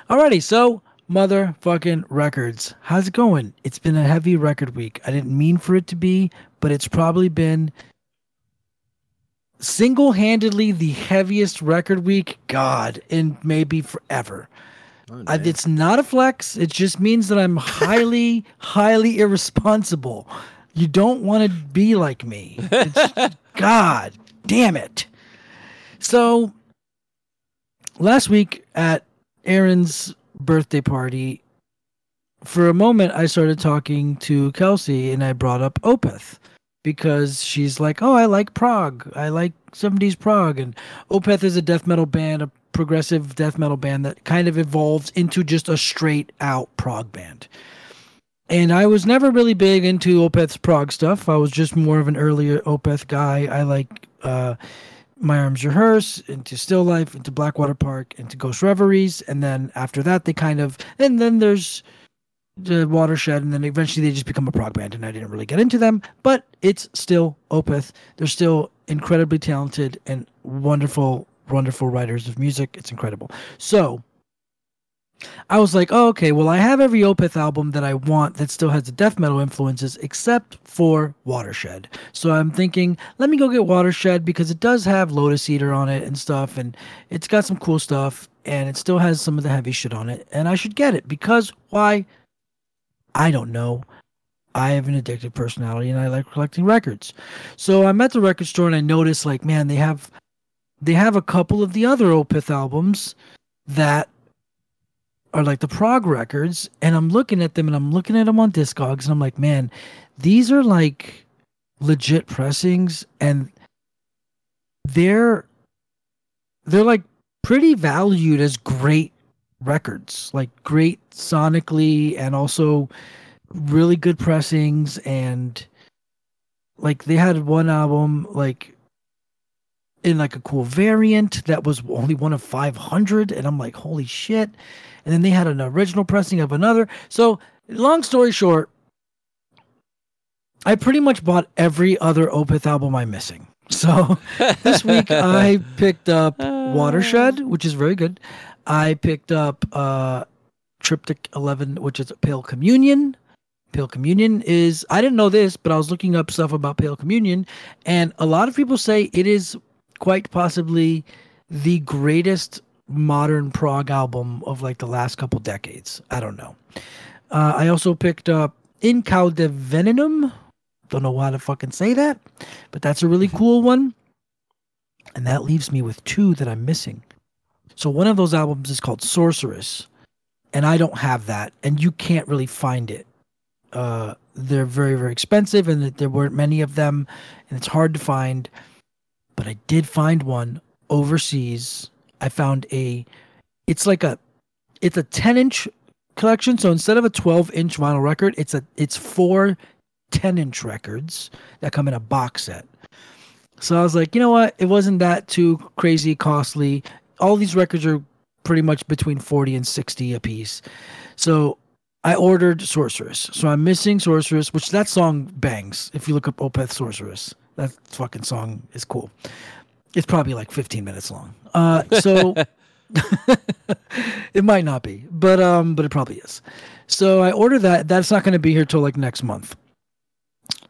Alrighty, so motherfucking records. How's it going? It's been a heavy record week. I didn't mean for it to be, but it's probably been single-handedly the heaviest record week, God, in maybe forever. Oh, I, it's not a flex. It just means that I'm highly, highly irresponsible. You don't want to be like me. It's, God damn it. So last week at Aaron's birthday party, for a moment, I started talking to Kelsey and I brought up Opeth because she's like, oh, I like prog. I like seventies prog. And Opeth is a death metal band, a progressive death metal band that kind of evolves into just a straight out prog band. And I was never really big into Opeth's prog stuff. I was just more of an earlier Opeth guy. I like uh, My Arms Your Hearse, into Still Life, into Blackwater Park, into Ghost Reveries. And then after that, they kind of... And then there's the Watershed, and then eventually they just become a prog band, and I didn't really get into them. But it's still Opeth. They're still incredibly talented and wonderful, wonderful writers of music. It's incredible. So... I was like, oh, okay, well, I have every Opeth album that I want that still has the death metal influences except for Watershed. So I'm thinking, let me go get Watershed because it does have Lotus Eater on it and stuff, and it's got some cool stuff, and it still has some of the heavy shit on it, and I should get it because why? I don't know. I have an addictive personality, and I like collecting records. So I'm at the record store, and I notice, like, man, they have, they have a couple of the other Opeth albums that are like the prog records, and I'm looking at them and I'm looking at them on Discogs, and I'm like, man, these are like legit pressings, and they're they're like pretty valued as great records, like great sonically and also really good pressings. And like they had one album, like in like a cool variant that was only one of five hundred, and I'm like, holy shit. And then they had an original pressing of another. So long story short, I pretty much bought every other Opeth album I'm missing. So this week I picked up Watershed, which is very good. I picked up uh, Triptych eleven, which is Pale Communion. Pale Communion is, I didn't know this, but I was looking up stuff about Pale Communion, and a lot of people say it is quite possibly the greatest modern prog album of like the last couple decades. I don't know. Uh, I also picked up In Cauda Venenum. Don't know why to fucking say that, but that's a really cool one. And that leaves me with two that I'm missing. So one of those albums is called Sorceress, and I don't have that, and you can't really find it. Uh, they're very, very expensive, and there weren't many of them, and it's hard to find. But I did find one overseas. I found a, it's like a, it's a ten inch collection. So instead of a twelve inch vinyl record, it's a, it's four ten inch records that come in a box set. So I was like, you know what? It wasn't that too crazy costly. All these records are pretty much between forty and sixty a piece. So I ordered Sorceress. So I'm missing Sorceress, which that song bangs. If you look up Opeth Sorceress, that fucking song is cool. It's probably like fifteen minutes long. Uh, so it might not be, but um, but it probably is. So I ordered that. That's not going to be here till like next month.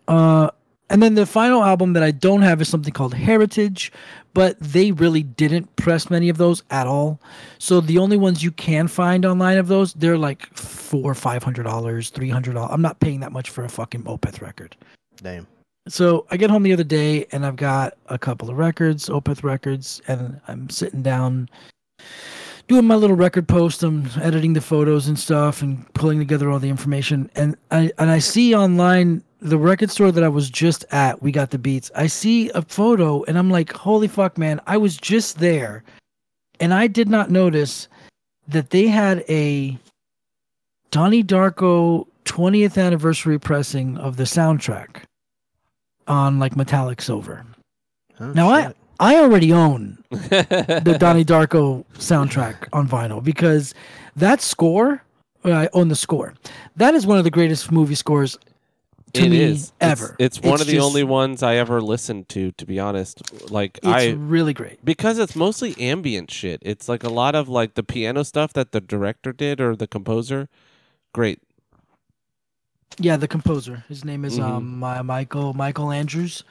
Uh, and then the final album that I don't have is something called Heritage, but they really didn't press many of those at all. So the only ones you can find online of those, they're like four, five hundred dollars, three hundred dollars. I'm not paying that much for a fucking Opeth record. Damn. So I get home the other day and I've got a couple of records, Opeth records, and I'm sitting down doing my little record post. I'm editing the photos and stuff and pulling together all the information. And I and I see online the record store that I was just at, We Got the Beats. I see a photo and I'm like, holy fuck, man, I was just there. And I did not notice that they had a Donnie Darko twentieth anniversary pressing of the soundtrack on like metallic silver. Oh, now shit. I I already own the Donnie Darko soundtrack on vinyl, because that score, I own the score. That is one of the greatest movie scores to it me is. ever. It's, it's one it's of the just, only ones I ever listened to, to be honest. Like it's I, really great. Because it's mostly ambient shit. It's like a lot of like the piano stuff that the director did or the composer. Great. Yeah, the composer. His name is mm-hmm. um my Michael Michael Andrews.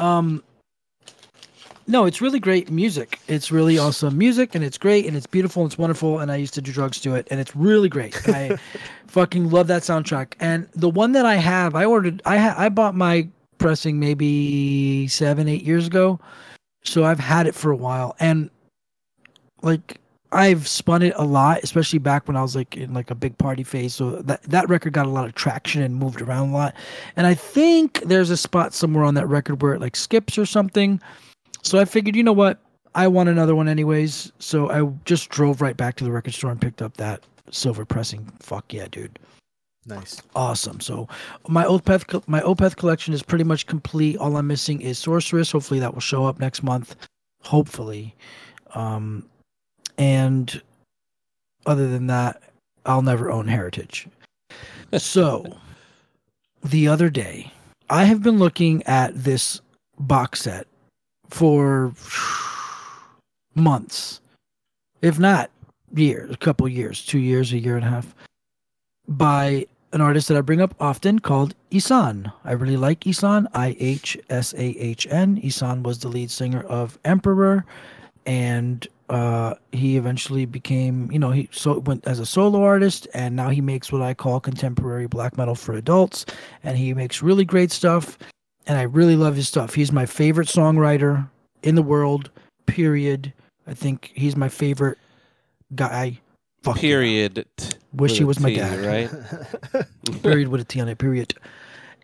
Um No, it's really great music. It's really awesome music, and it's great, and it's beautiful, and it's wonderful, and I used to do drugs to it, and it's really great. I fucking love that soundtrack. And the one that I have, I ordered, I ha- I bought my pressing maybe seven, eight years ago, so I've had it for a while. And, like, I've spun it a lot, especially back when I was, like, in, like, a big party phase. So that, that record got a lot of traction and moved around a lot. And I think there's a spot somewhere on that record where it, like, skips or something. So I figured, you know what? I want another one anyways. So I just drove right back to the record store and picked up that silver pressing. Fuck yeah, dude. Nice. Awesome. So my Opeth, my Opeth collection is pretty much complete. All I'm missing is Sorceress. Hopefully that will show up next month. Hopefully. Um, and other than that, I'll never own Heritage. So the other day, I have been looking at this box set for months, if not years, a couple years, two years, a year and a half, by an artist that I bring up often called Isan. I really like Isan, I H S A H N. Isan was the lead singer of Emperor, and uh, he eventually became, you know, he so went as a solo artist, and now he makes what I call contemporary black metal for adults, and he makes really great stuff. And I really love his stuff. He's my favorite songwriter in the world, period. I think he's my favorite guy. Fuck period. T- Wish he was my dad. Right? Period with a T on it, period.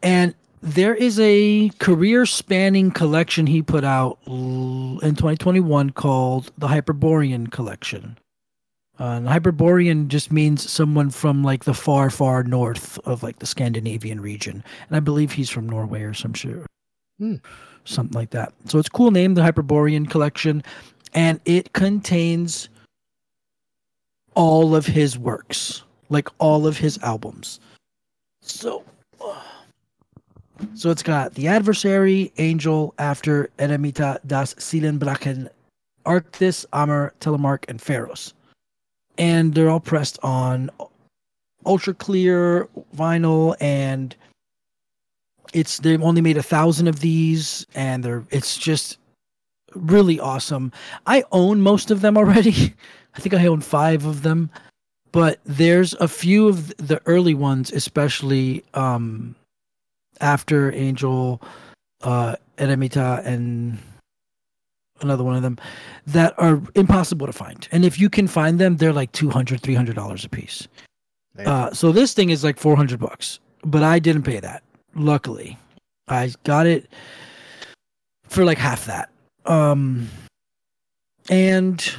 And there is a career-spanning collection he put out in twenty twenty-one called the Hyperborean Collection. Uh, and Hyperborean just means someone from like the far, far north of like the Scandinavian region. And I believe he's from Norway or some shit. Mm. Something like that. So it's a cool name, the Hyperborean Collection, and it contains all of his works, like all of his albums. So, so it's got The Adversary, Angel, After, Eremita, Das Seelenbrechen, Arctis, Amr, Telemark, and Pharos. And they're all pressed on ultra clear vinyl, and it's they've only made a thousand of these, and they're it's just really awesome. I own most of them already. I think I own five of them, but there's a few of the early ones, especially um, After, Angel, uh, Eremita, and another one of them, that are impossible to find. And if you can find them, they're like two hundred dollars, three hundred dollars a piece. Uh, so this thing is like four hundred bucks, but I didn't pay that. Luckily, I got it for like half that. Um, and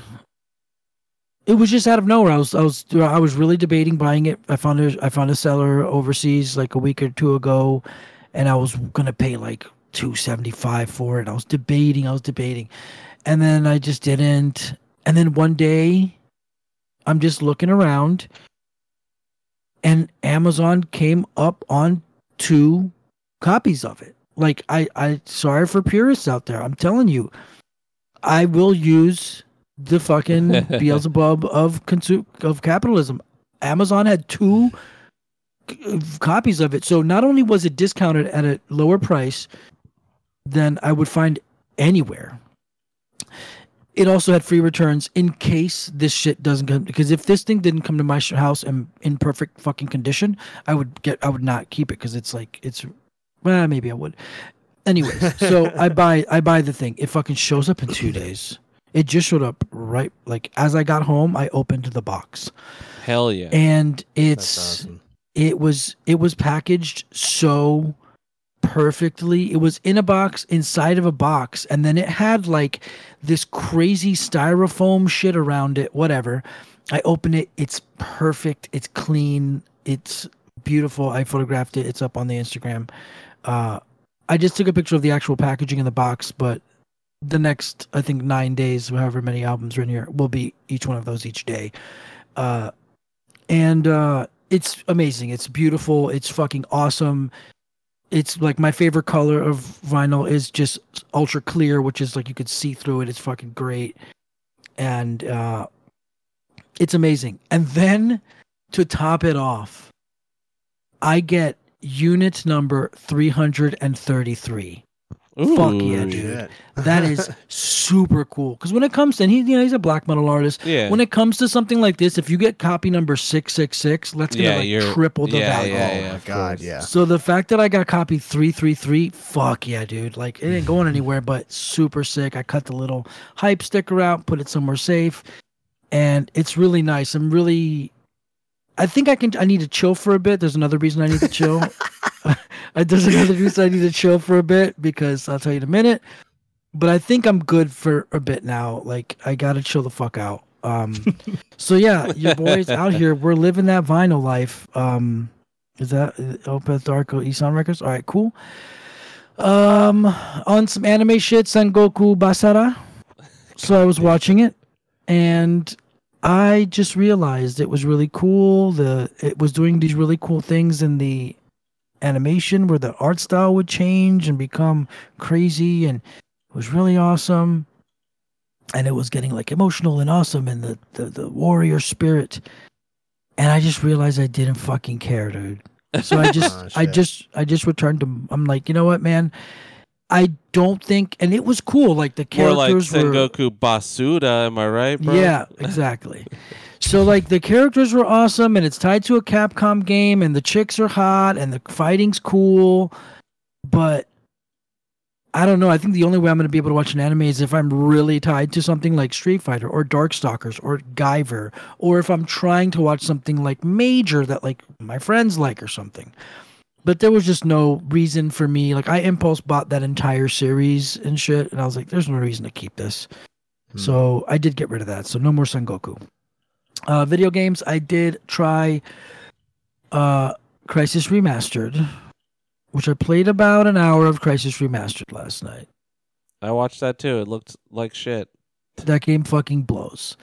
it was just out of nowhere. I was, I was, I was really debating buying it. I found a, I found a seller overseas like a week or two ago, and I was going to pay like two seventy-five for it. I was debating, I was debating. And then I just didn't. And then one day I'm just looking around, and Amazon came up on two copies of it. Like, I, I, sorry for purists out there. I'm telling you, I will use the fucking Beelzebub of consu- of capitalism. Amazon had two c- copies of it. So not only was it discounted at a lower price than I would find anywhere, it also had free returns in case this shit doesn't come. Because if this thing didn't come to my house and in perfect fucking condition, I would get, I would not keep it, because it's like, it's, well, maybe I would. Anyways, so I buy, I buy the thing. It fucking shows up in two days. It just showed up right, like as I got home, I opened the box. Hell yeah! And it's, awesome. it was, it was packaged so perfectly. It was in a box, inside of a box, and then it had like this crazy styrofoam shit around it, whatever. I open it, it's perfect, it's clean, it's beautiful. I photographed it, it's up on the Instagram. Uh, I just took a picture of the actual packaging in the box, but the next, I think, nine days, however many albums are in here, will be each one of those each day. Uh, and uh, it's amazing, it's beautiful, it's fucking awesome. It's like my favorite color of vinyl is just ultra clear, which is like you could see through it. It's fucking great. And uh, it's amazing. And then to top it off, I get unit number three hundred thirty-three. Ooh, fuck yeah, dude. Yeah. That is super cool. Because when it comes to, and he, you know, he's a black metal artist. Yeah. When it comes to something like this, if you get copy number six six six, that's going to yeah, like triple the yeah, value. Yeah, oh, yeah, my God, yeah. So the fact that I got copy three three three, fuck yeah, dude. Like, it ain't going anywhere, but super sick. I cut the little hype sticker out, put it somewhere safe, and it's really nice. I'm really... I think I can. I need to chill for a bit. There's another reason I need to chill. There's another reason I need to chill for a bit, because I'll tell you in a minute. But I think I'm good for a bit now. Like, I gotta chill the fuck out. Um, so yeah, your boys out here, we're living that vinyl life. Um, is that Opeth, Darko, Isan Records? All right, cool. Um, on some anime shit, Sengoku Basara. So I was watching it, and I just realized it was really cool. The it was doing these really cool things in the animation where the art style would change and become crazy, and it was really awesome. And it was getting like emotional and awesome, and the, the, the warrior spirit. And I just realized I didn't fucking care, dude. So I just oh, I just I just returned to I'm like, you know what, man? I don't think, and it was cool. Like the characters were like Sengoku were, Basura, am I right, bro? Yeah, exactly. So like the characters were awesome, and it's tied to a Capcom game, and the chicks are hot, and the fighting's cool. But I don't know. I think the only way I'm going to be able to watch an anime is if I'm really tied to something like Street Fighter or Darkstalkers or Guyver, or if I'm trying to watch something like major that like my friends like or something. But there was just no reason for me. Like, I impulse bought that entire series and shit, and I was like, there's no reason to keep this. Hmm. So I did get rid of that. So no more Sengoku. Uh, video games, I did try uh, Crysis Remastered, which I played about an hour of Crysis Remastered last night. I watched that too. It looked like shit. That game fucking blows.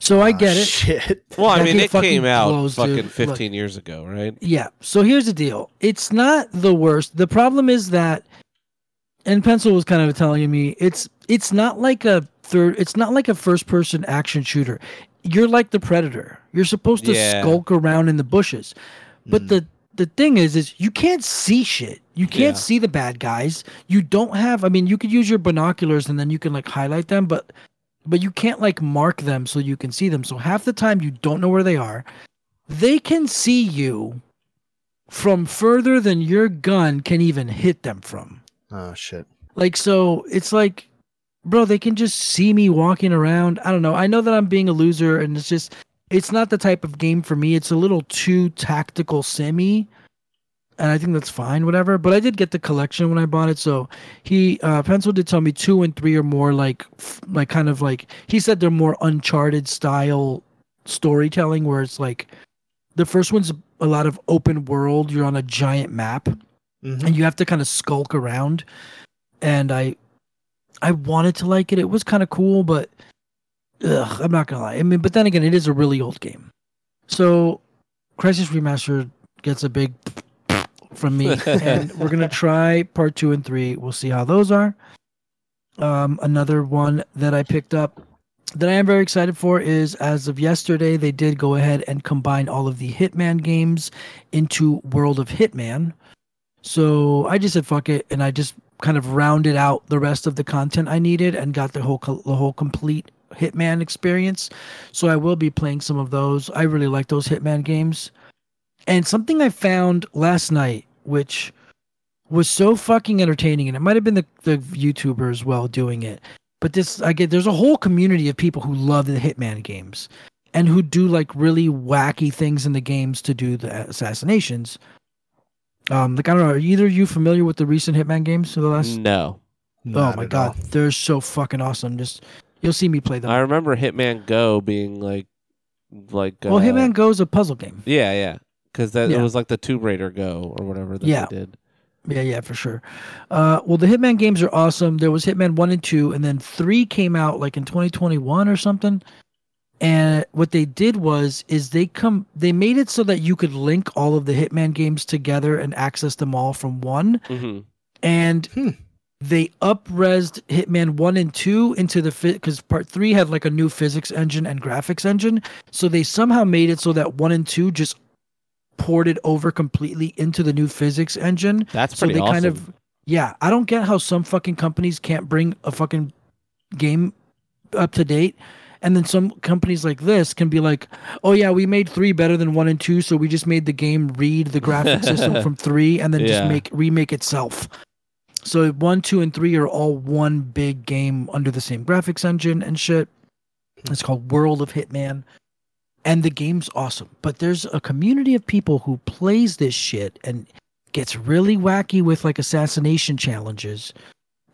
So I get it. Shit. Well, I mean, it came out fucking fifteen years ago, right? Yeah. So here's the deal. It's not the worst. The problem is that, and Pencil was kind of telling me, it's it's not like a third. It's not like a first person action shooter. You're like the Predator. You're supposed to yeah. skulk around in the bushes, but mm. the. The thing is, is you can't see shit. You can't yeah. see the bad guys. You don't have. I mean, you could use your binoculars and then you can like highlight them, but but you can't like mark them so you can see them. So half the time you don't know where they are. They can see you from further than your gun can even hit them from. Oh shit! Like so, it's like, bro, they can just see me walking around. I don't know. I know that I'm being a loser, and it's just. It's not the type of game for me. It's a little too tactical simmy, and I think that's fine, whatever. But I did get the collection when I bought it, so he uh, Pencil did tell me two and three are more like, like kind of like he said they're more Uncharted style storytelling, where it's like the first one's a lot of open world. You're on a giant map, mm-hmm. and you have to kind of skulk around. And I, I wanted to like it. It was kind of cool, but. Ugh, I'm not gonna lie. I mean, but then again, it is a really old game. So, Crysis Remastered gets a big from me, and we're gonna try part two and three. We'll see how those are. Um, another one that I picked up that I am very excited for is, as of yesterday, they did go ahead and combine all of the Hitman games into World of Hitman. So I just said fuck it, and I just kind of rounded out the rest of the content I needed and got the whole the whole complete. Hitman experience, so I will be playing some of those. I really like those Hitman games. And something I found last night, which was so fucking entertaining, and it might have been the, the YouTuber as well doing it, but this I get there's a whole community of people who love the Hitman games and who do like really wacky things in the games to do the assassinations. Um, like I don't know, are either of you familiar with the recent Hitman games for the last? No. Oh my god, all. They're so fucking awesome. Just You'll see me play them. I remember Hitman Go being like, like. Well, uh, Hitman Go is a puzzle game. Yeah, yeah, because that yeah. it was like the Tomb Raider Go or whatever that yeah. they did. Yeah, yeah, for sure. Uh, well, the Hitman games are awesome. There was Hitman one and two, and then three came out like in twenty twenty-one or something. And what they did was is they come they made it so that you could link all of the Hitman games together and access them all from one. Mm-hmm. And. Hmm. They up-resed Hitman one and two into the fit because part three had like a new physics engine and graphics engine. So they somehow made it so that one and two just ported over completely into the new physics engine. That's pretty so they awesome. Kind of, yeah, I don't get how some fucking companies can't bring a fucking game up to date. And then some companies like this can be like, oh, yeah, we made three better than one and two. So we just made the game read the graphic system from three and then yeah. just make remake itself. So one, two, and three are all one big game under the same graphics engine and shit. It's called World of Hitman. And the game's awesome. But there's a community of people who plays this shit and gets really wacky with like assassination challenges.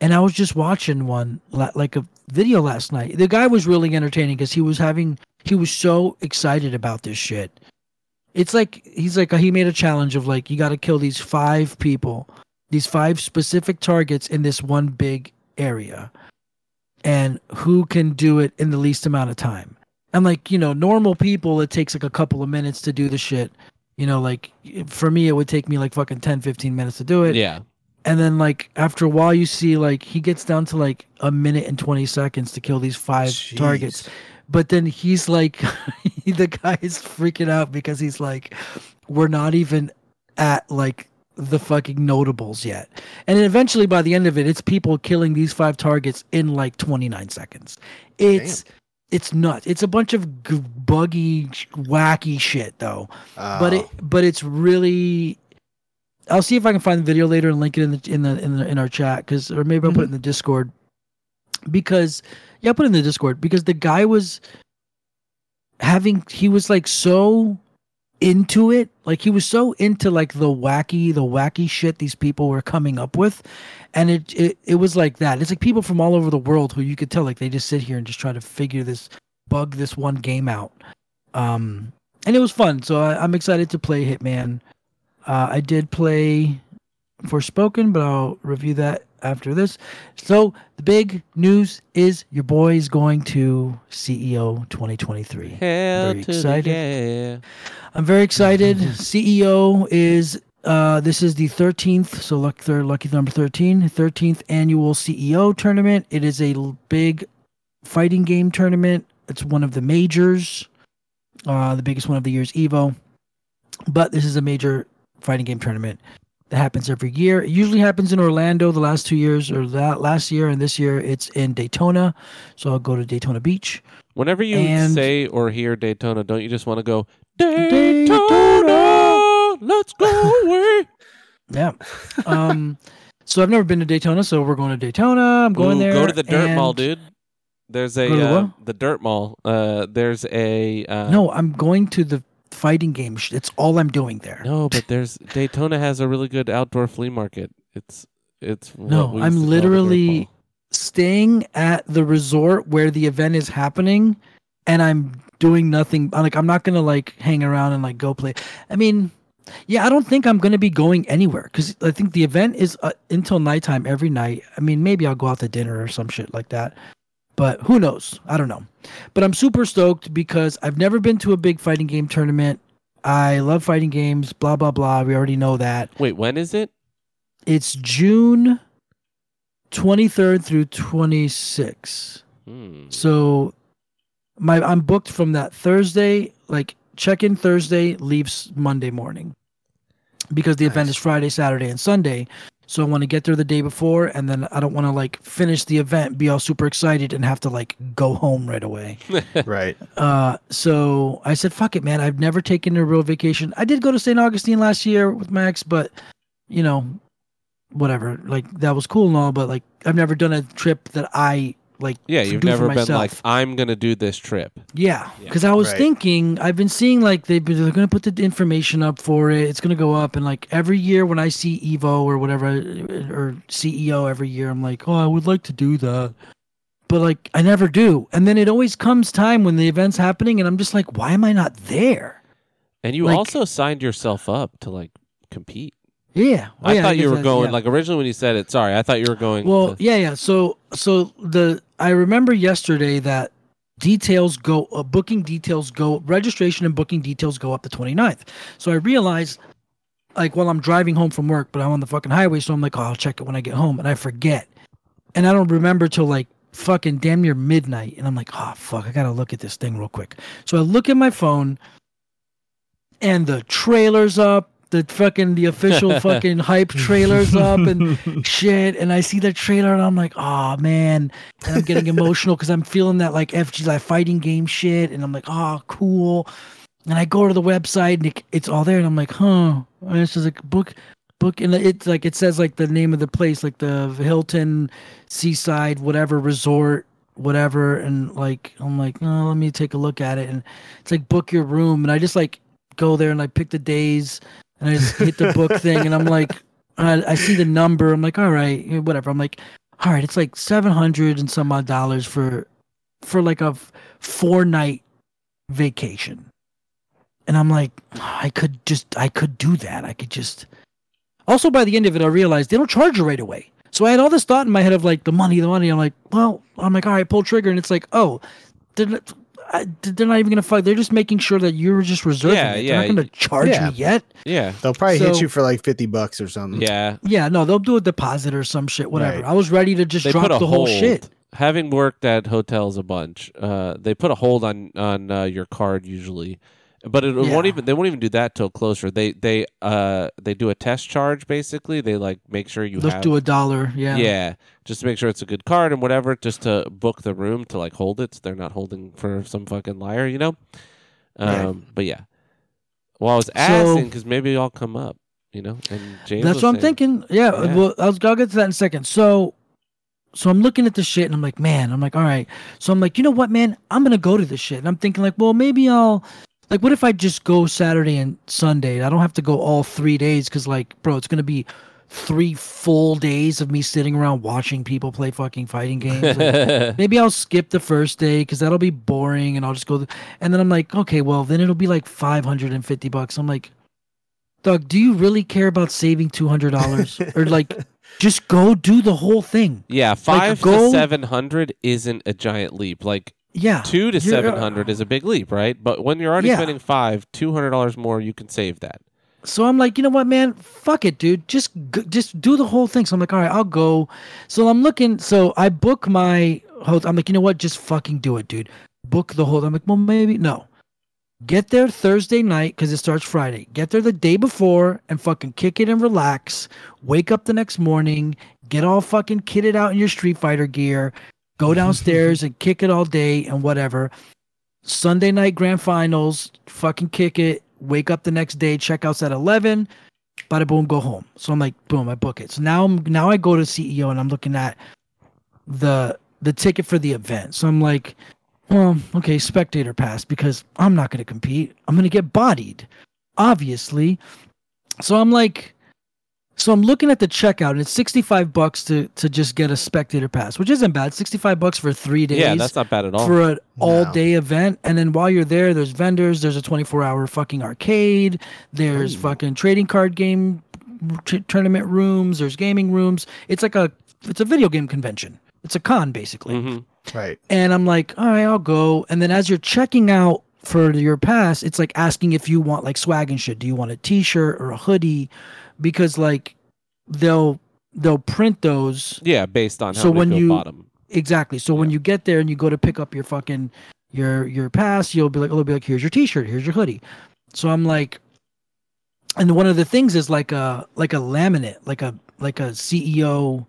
And I was just watching one, like a video last night. The guy was really entertaining because he was having, he was so excited about this shit. It's like, he's like, he made a challenge of like, you got to kill these five people. These five specific targets in this one big area, and who can do it in the least amount of time. And like, you know, normal people, it takes like a couple of minutes to do the shit. You know, like for me, it would take me like fucking ten, fifteen minutes to do it. Yeah. And then like after a while you see like he gets down to like a minute and twenty seconds to kill these five Jeez. targets. But then he's like, the guy is freaking out because he's like, we're not even at like, the fucking notables yet. And eventually by the end of it, it's people killing these five targets in like twenty-nine seconds. It's Damn. It's nuts. It's a bunch of g- buggy wacky shit though. Oh. But it but it's really I'll see if I can find the video later and link it in the in the in, the, in our chat cuz or maybe I'll mm-hmm. put it in the Discord because yeah, I'll put it in the Discord because the guy was having he was like so into it like he was so into like the wacky the wacky shit these people were coming up with and it, it it was like that it's like people from all over the world who you could tell like they just sit here and just try to figure this bug this one game out um and it was fun so I, I'm excited to play Hitman uh I did play Forspoken, but I'll review that after this. So the big news is your boy is going to C E O twenty twenty-three. Hell very to excited. Yeah. I'm very excited. C E O is uh, this is the thirteenth, so lucky, third, lucky number thirteen, thirteenth annual C E O tournament. It is a big fighting game tournament. It's one of the majors, uh, the biggest one of the year's Evo. But this is a major fighting game tournament that happens every year. It usually happens in Orlando the last two years, or that last year and this year it's in Daytona. So I'll go to Daytona Beach. Whenever you and say or hear Daytona, don't you just want to go, Daytona, Daytona, let's go away? Yeah. Um, so I've never been to Daytona, so we're going to Daytona. I'm going Ooh, there. Go to the Dirt Mall, dude. There's a uh, the Dirt Mall. Uh, there's a uh, no. I'm going to the fighting game. It's all I'm doing there. No, but there's Daytona has a really good outdoor flea market. It's it's no. I'm literally staying at the resort where the event is happening, and I'm doing nothing. I'm like I'm not gonna like hang around and like go play. I mean, yeah, I don't think I'm gonna be going anywhere because I think the event is uh, until nighttime every night. I mean, maybe I'll go out to dinner or some shit like that. But who knows? I don't know. But I'm super stoked because I've never been to a big fighting game tournament. I love fighting games, blah, blah, blah. We already know that. Wait, when is it? It's June twenty-third through twenty-sixth. Hmm. So my I'm booked from that Thursday, like check-in Thursday, leaves Monday morning. Because the nice. event is Friday, Saturday, and Sunday. So I want to get there the day before, and then I don't want to like finish the event, be all super excited, and have to like go home right away. Right. Uh, so I said, "Fuck it, man! I've never taken a real vacation. I did go to Saint Augustine last year with my ex, but you know, whatever. Like that was cool and all, but like I've never done a trip that I like. Yeah, you've do never for been myself. Like, I'm gonna do this trip. Yeah, because yeah. I was right. thinking, I've been seeing like they they're gonna put the information up for it. It's gonna go up, and like every year when I see Evo or whatever or C E O every year, I'm like, oh, I would like to do that, but like I never do. And then it always comes time when the event's happening, and I'm just like, why am I not there? And you like, also signed yourself up to like compete. Yeah, I yeah, thought you were going yeah. like originally when you said it. Sorry, I thought you were going. Well, to... yeah, yeah. So, so the I remember yesterday that details go, uh, booking details go, registration and booking details go up the twenty-ninth. So I realized, like, while well, I'm driving home from work, but I'm on the fucking highway, so I'm like, oh, I'll check it when I get home, and I forget, and I don't remember till like fucking damn near midnight, and I'm like, oh fuck, I gotta look at this thing real quick. So I look at my phone, and the trailer's up. The fucking the official fucking hype trailers up and shit, and I see the trailer and I'm like, oh man, and I'm getting emotional because I'm feeling that like F G like fighting game shit, and I'm like, oh cool, and I go to the website and it, it's all there, and I'm like, huh, and it's just like book, book, and it's like it says like the name of the place, like the Hilton, Seaside, whatever resort, whatever, and like I'm like, oh, let me take a look at it, and it's like book your room, and I just like go there and like pick the days. And I just hit the book thing, and I'm like, I, I see the number. I'm like, all right, whatever. I'm like, all right, it's like seven hundred and some odd dollars for, for like a four night vacation. And I'm like, I could just, I could do that. I could just. Also, by the end of it, I realized they don't charge you right away. So I had all this thought in my head of like the money, the money. I'm like, well, I'm like, all right, pull trigger, and it's like, oh, didn't. I, they're not even gonna fuck. They're just making sure that you're just reserving. Yeah, it. They're yeah, not gonna charge yeah. you yet. Yeah, they'll probably so, hit you for like fifty bucks or something. Yeah, yeah. No, they'll do a deposit or some shit. Whatever. Right. I was ready to just they drop the whole hold. shit. Having worked at hotels a bunch, uh, they put a hold on on uh, your card usually, but it yeah. won't even. They won't even do that till closer. They they uh they do a test charge basically. They like make sure you. They'll have, do a dollar. Yeah. Yeah. Just to make sure it's a good card and whatever, just to book the room to like hold it. So they're not holding for some fucking liar, you know? Um, right. But yeah. Well, I was asking because so, maybe I'll come up, you know? And James that's what saying, I'm thinking. Yeah, yeah. Well, I'll, I'll get to that in a second. So, so I'm looking at this shit and I'm like, man, I'm like, all right. So I'm like, you know what, man? I'm going to go to this shit. And I'm thinking like, well, maybe I'll, like, what if I just go Saturday and Sunday? I don't have to go all three days because like, bro, it's going to be three full days of me sitting around watching people play fucking fighting games. Like, maybe I'll skip the first day because that'll be boring, and I'll just go. Th- and then I'm like, okay, well, then it'll be like five hundred fifty bucks. I'm like, Doug, do you really care about saving two hundred dollars? Or like, just go do the whole thing. Yeah, five like, go... to seven hundred isn't a giant leap. Like, yeah, two to seven hundred uh, is a big leap, right? But when you're already yeah. spending five, two hundred dollars more, you can save that. So I'm like, you know what, man? Fuck it, dude. Just just do the whole thing. So I'm like, all right, I'll go. So I'm looking. So I book my host. I'm like, you know what? Just fucking do it, dude. Book the whole. I'm like, well, maybe. No. Get there Thursday night because it starts Friday. Get there the day before and fucking kick it and relax. Wake up the next morning. Get all fucking kitted out in your Street Fighter gear. Go downstairs and kick it all day and whatever. Sunday night grand finals. Fucking kick it. Wake up the next day, checkouts at eleven, bada boom, go home. So I'm like, boom, I book it. So now I'm now I go to C E O and I'm looking at the the ticket for the event. So I'm like, well, okay, spectator pass because I'm not gonna compete. I'm gonna get bodied, obviously. So I'm like, so I'm looking at the checkout and it's sixty-five bucks to to just get a spectator pass, which isn't bad. sixty-five bucks for three days. Yeah, that's not bad at all. For an all day no. event. And then while you're there, there's vendors, there's a twenty-four hour fucking arcade, there's Ooh. fucking trading card game t- tournament rooms, there's gaming rooms. It's like a it's a video game convention. It's a con basically. Mm-hmm. Right. And I'm like, all right, I'll go. And then as you're checking out for your pass, it's like asking if you want like swag and shit. Do you want a t-shirt or a hoodie? Because like they'll they'll print those. Yeah, based on how so when you bottom. Exactly. So yeah. when you get there and you go to pick up your fucking your your pass, you'll be like, it'll be like, here's your t-shirt, here's your hoodie. So I'm like, and one of the things is like a like a laminate, like a like a C E O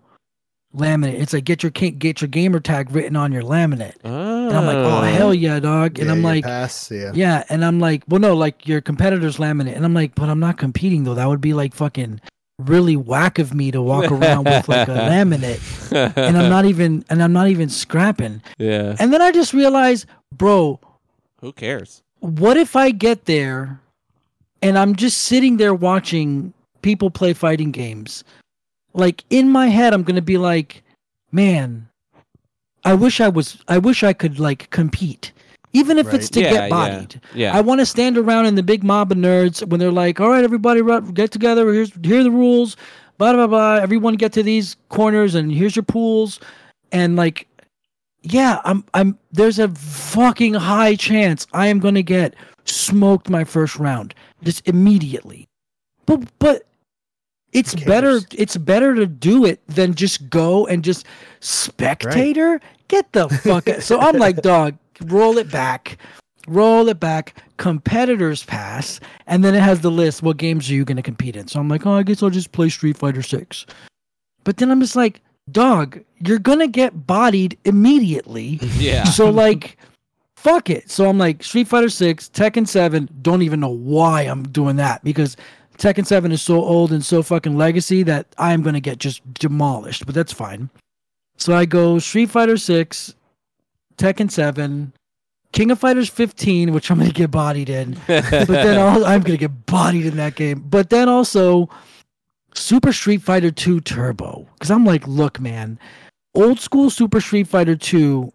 laminate. It's like get your get your gamer tag written on your laminate. Oh. And I'm like, oh hell yeah, dog. And yeah, I'm like, pass, yeah. yeah. And I'm like, well, no, like your competitor's laminate. And I'm like, but I'm not competing though. That would be like fucking really whack of me to walk around with like a laminate. And I'm not even and I'm not even scrapping. Yeah. And then I just realized, bro, who cares? What if I get there and I'm just sitting there watching people play fighting games? Like in my head, I'm gonna be like, man, I wish I was, I wish I could like compete, even if right. it's to yeah, get bodied. Yeah, yeah. I want to stand around in the big mob of nerds when they're like, all right, everybody, get together. Here's here are the rules, blah blah blah. Everyone get to these corners, and here's your pools, and like, yeah, I'm I'm. There's a fucking high chance I am gonna get smoked my first round just immediately, but but. It's better It's better to do it than just go and just spectator. Right. Get the fuck out. So I'm like, dog, roll it back. Roll it back. Competitors pass. And then it has the list. What games are you going to compete in? So I'm like, oh, I guess I'll just play Street Fighter six. But then I'm just like, dog, you're going to get bodied immediately. Yeah. So like... fuck it. So I'm like, Street Fighter six, Tekken seven, don't even know why I'm doing that because Tekken seven is so old and so fucking legacy that I'm going to get just demolished, but that's fine. So I go Street Fighter six, Tekken seven, King of Fighters fifteen, which I'm going to get bodied in, but then I'll, I'm going to get bodied in that game. But then also Super Street Fighter two Turbo, because I'm like, look, man, old school Super Street Fighter two,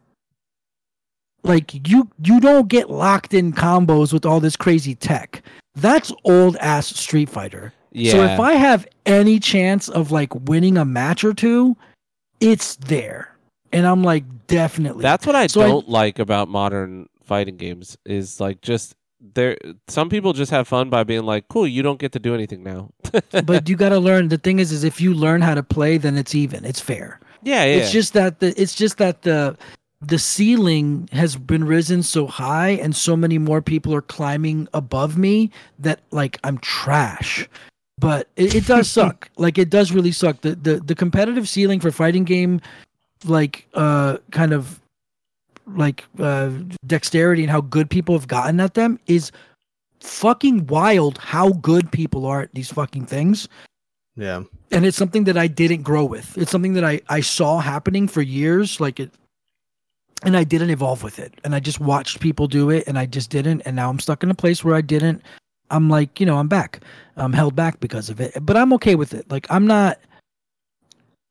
like you, you don't get locked in combos with all this crazy tech. That's old ass Street Fighter. Yeah. So if I have any chance of like winning a match or two, it's there, and I'm like definitely. That's what I so don't I, like about modern fighting games is like just there. Some people just have fun by being like, "Cool, you don't get to do anything now." But you got to learn. The thing is, is if you learn how to play, then it's even. It's fair. Yeah, yeah. It's just that the. It's just that the. The ceiling has been risen so high and so many more people are climbing above me that like I'm trash, but it, it does suck. Like it does really suck. The, the, the competitive ceiling for fighting game, like, uh, kind of like, uh, dexterity and how good people have gotten at them is fucking wild. How good people are at these fucking things. Yeah. And it's something that I didn't grow with. It's something that I, I saw happening for years. Like it, And I didn't evolve with it. And I just watched people do it and I just didn't. And now I'm stuck in a place where I didn't. I'm like, you know, I'm back. I'm held back because of it. But I'm okay with it. Like, I'm not...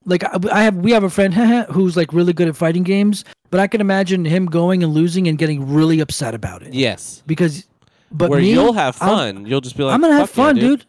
Like, I have, we have a friend who's, like, really good at fighting games. But I can imagine him going and losing and getting really upset about it. Yes. Because... But Where me, you'll have fun. I'm, you'll just be like, I'm going to have fun, yeah, dude.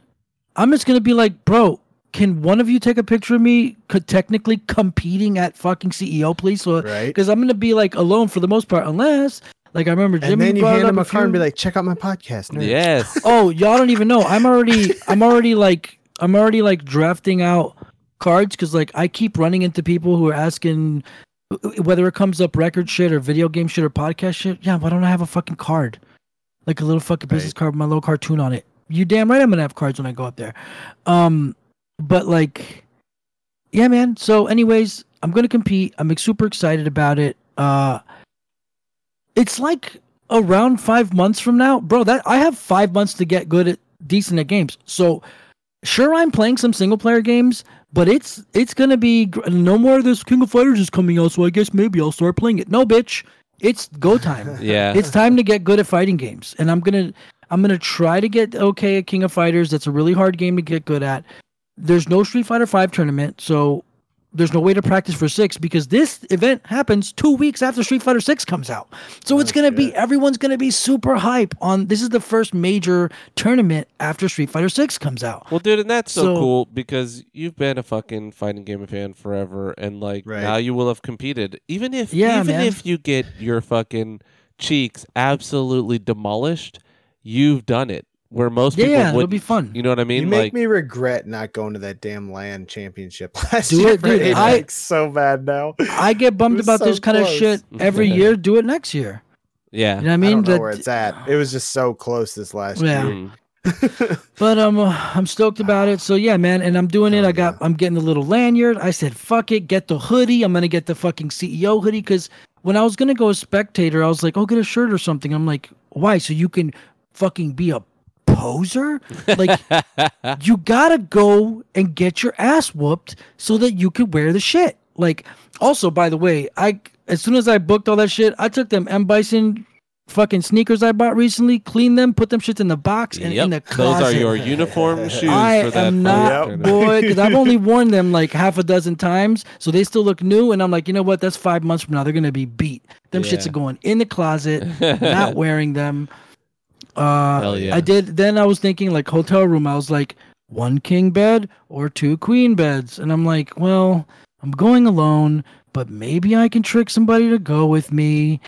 I'm just going to be like, bro, can one of you take a picture of me technically competing at fucking C E O, please? So, right. Because I'm going to be like alone for the most part, unless... Like I remember Jimmy. And then you hand him a card and be like, "Check out my podcast." Nerd. Yes. Oh, y'all don't even know. I'm already, I'm already like, I'm already like drafting out cards because like I keep running into people who are asking whether it comes up record shit or video game shit or podcast shit. Yeah, why don't I have a fucking card, like a little fucking business right. card with my little cartoon on it? You damn right, I'm gonna have cards when I go up there. Um, but like, yeah, man. So, anyways, I'm gonna compete. I'm super excited about it. Uh. It's like around five months from now, bro. That I have five months to get good at decent at games. So, sure, I'm playing some single player games, but it's it's gonna be no more of this King of Fighters is coming out. So I guess maybe I'll start playing it. No, bitch, it's go time. Yeah, it's time to get good at fighting games, and I'm gonna I'm gonna try to get okay at King of Fighters. That's a really hard game to get good at. There's no Street Fighter five tournament, so there's no way to practice for six because this event happens two weeks after Street Fighter six comes out. So oh, it's going to be, everyone's going to be super hype on, this is the first major tournament after Street Fighter six comes out. Well, dude, and that's so, so cool because you've been a fucking fighting game fan forever. And like right. now you will have competed. Even if, yeah, even man. if you get your fucking cheeks absolutely demolished, you've done it. Where most yeah, people yeah, would it'll be fun. You know what I mean? You make like, me regret not going to that damn LAN championship last do year. It, dude, I so bad now. I get bummed about so this close. kind of shit every yeah. year. Do it next year. Yeah, you know what I mean? I don't know that, where it's at. It was just so close this last yeah. year. But um, I'm stoked about it. So yeah, man, and I'm doing it. I got. I'm getting the little lanyard. I said, fuck it, get the hoodie. I'm gonna get the fucking C E O hoodie because when I was gonna go as spectator, I was like, oh, get a shirt or something. I'm like, why? So you can fucking be a poser? Like, you gotta go and get your ass whooped so that you can wear the shit. Like, also, by the way, I as soon as I booked all that shit, I took them M. Bison fucking sneakers I bought recently, cleaned them, put them shits in the box and yep. in the closet. Those are your uniform shoes. I for that am not, yep. boy, because I've only worn them like half a dozen times, so they still look new, and I'm like, you know what? That's five months from now. They're gonna be beat. Them yeah. shits are going in the closet, not wearing them. Uh, yeah. I did. Then I was thinking like hotel room. I was like one king bed or two queen beds, and I'm like, well, I'm going alone, but maybe I can trick somebody to go with me.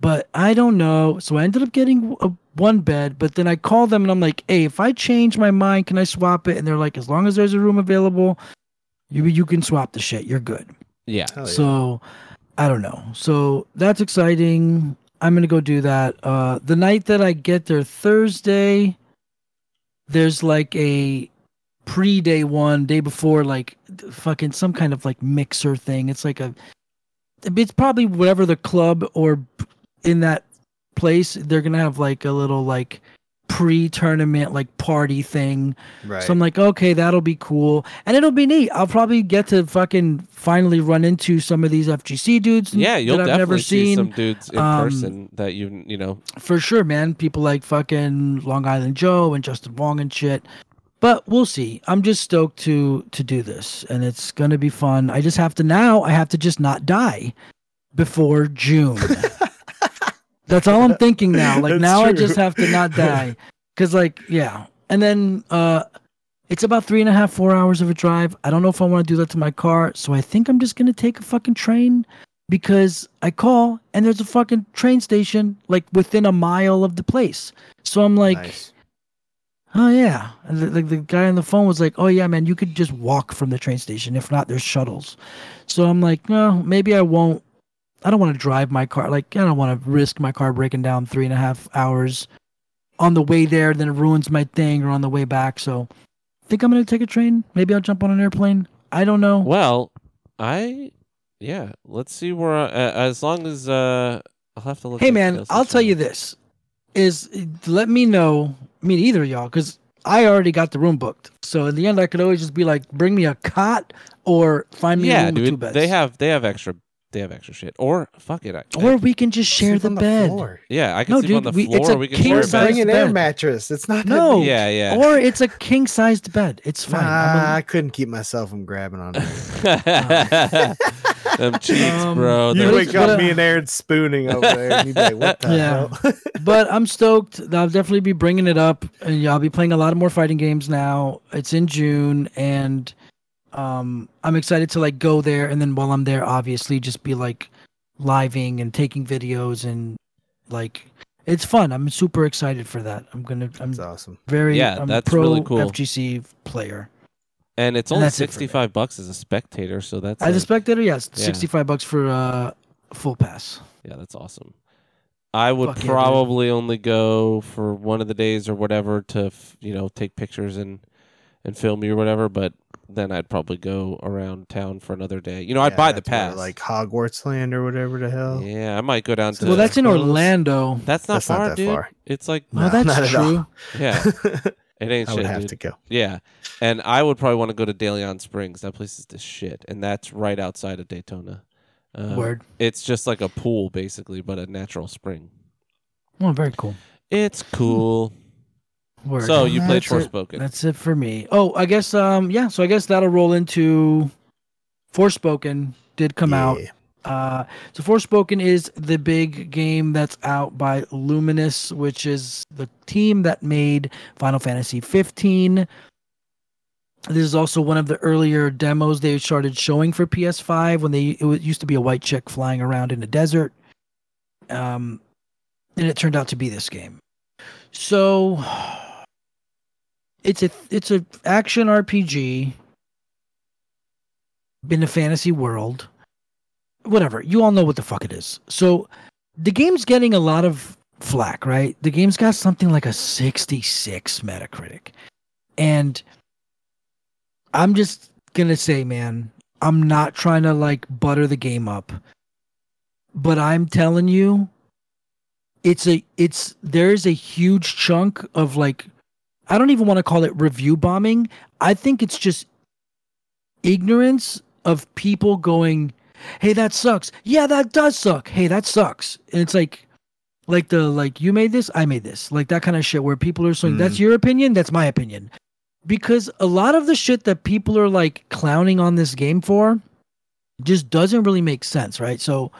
But I don't know. So I ended up getting a one bed. But then I called them and I'm like, hey, if I change my mind, can I swap it? And they're like, as long as there's a room available, you you can swap the shit. You're good. Yeah. Hell so yeah. I don't know. So that's exciting. I'm going to go do that. Uh, the night that I get there Thursday, there's like a pre-day one, day before, like fucking some kind of like mixer thing. It's like a, it's probably whatever the club or in that place, they're going to have like a little like pre-tournament like party thing. Right. So I'm like, okay, that'll be cool. And it'll be neat. I'll probably get to fucking finally run into some of these F G C dudes. Yeah, you'll that I've definitely never seen. see some dudes in um, person that you, you know. For sure, man. People like fucking Long Island Joe and Justin Wong and shit. But we'll see. I'm just stoked to to do this. And it's going to be fun. I just have to now, I have to just not die before June. That's all I'm thinking now. Like, That's now true. I just have to not die. Because, like, yeah. And then uh, it's about three and a half, four hours of a drive. I don't know if I want to do that to my car. So I think I'm just going to take a fucking train because I call and there's a fucking train station, like, within a mile of the place. So I'm like, nice. Oh, yeah. And the, the, the guy on the phone was like, oh, yeah, man, you could just walk from the train station. If not, there's shuttles. So I'm like, no, maybe I won't. I don't want to drive my car. Like, I don't want to risk my car breaking down three and a half hours on the way there. Then it ruins my thing or on the way back. So I think I'm going to take a train. Maybe I'll jump on an airplane. I don't know. Well, I, yeah, let's see where, I, uh, as long as, uh, I'll have to look. Hey man, I'll tell you this is let me know. I mean, either of y'all, cause I already got the room booked. So in the end, I could always just be like, bring me a cot or find me yeah, a room dude, with two beds. They have, they have extra They have extra shit, or fuck it. I, or I, we can just share the bed. The yeah, I can no, sleep dude, on the we, floor. It's a we can king size bring an bed. Air mattress. It's not no. Be... Yeah, yeah. Or it's a king sized bed. It's fine. Nah, a... I couldn't keep myself from grabbing on it. Them cheeks, um, bro. You wake but, up, me and Aaron spooning over there. And you'd be like, what the yeah. hell? But I'm stoked. I'll definitely be bringing it up. And I'll be playing a lot of more fighting games now. It's in June, and um, I'm excited to like go there. And then while I'm there, obviously, just be like living and taking videos and like. It's fun. I'm super excited for that. I'm gonna. I'm that's awesome. Very. Yeah, I'm that's pro really cool. F G C player. And it's only and sixty-five bucks as a spectator, so that's as like, a spectator. Yes, yeah. sixty-five bucks for uh, full pass. Yeah, that's awesome. I would Fuck probably yeah, only go for one of the days or whatever to you know take pictures and and film you or whatever, but then I'd probably go around town for another day. You know, yeah, I'd buy the pass. Like Hogwarts Land or whatever the hell. Yeah, I might go down to... Well, that's in Orlando. That's not that's far, not that dude. Far. It's like... No, no that's true. Yeah. It ain't shit, I would have dude. to go. Yeah. And I would probably want to go to De Leon Springs. That place is the shit. And that's right outside of Daytona. Um, Word. It's just like a pool, basically, but a natural spring. Oh, very cool. It's cool. Word. So you played Forspoken. That's it for me. Oh, I guess um yeah, so I guess that'll roll into Forspoken did come yeah. out. Uh so Forspoken is the big game that's out by Luminous, which is the team that made Final Fantasy fifteen. This is also one of the earlier demos they started showing for P S five when they it used to be a white chick flying around in a desert. Um and it turned out to be this game. So It's a it's a action R P G in a fantasy world. Whatever. You all know what the fuck it is. So the game's getting a lot of flack, right? The game's got something like a sixty-six Metacritic. And I'm just going to say, man, I'm not trying to like butter the game up. But I'm telling you, it's a it's there's a huge chunk of like I don't even want to call it review bombing. I think it's just ignorance of people going, hey, that sucks. Yeah, that does suck. Hey, that sucks. And it's like, like the, like, you made this, I made this. Like that kind of shit where people are saying, mm. that's your opinion, that's my opinion. Because a lot of the shit that people are like clowning on this game for just doesn't really make sense, right? So,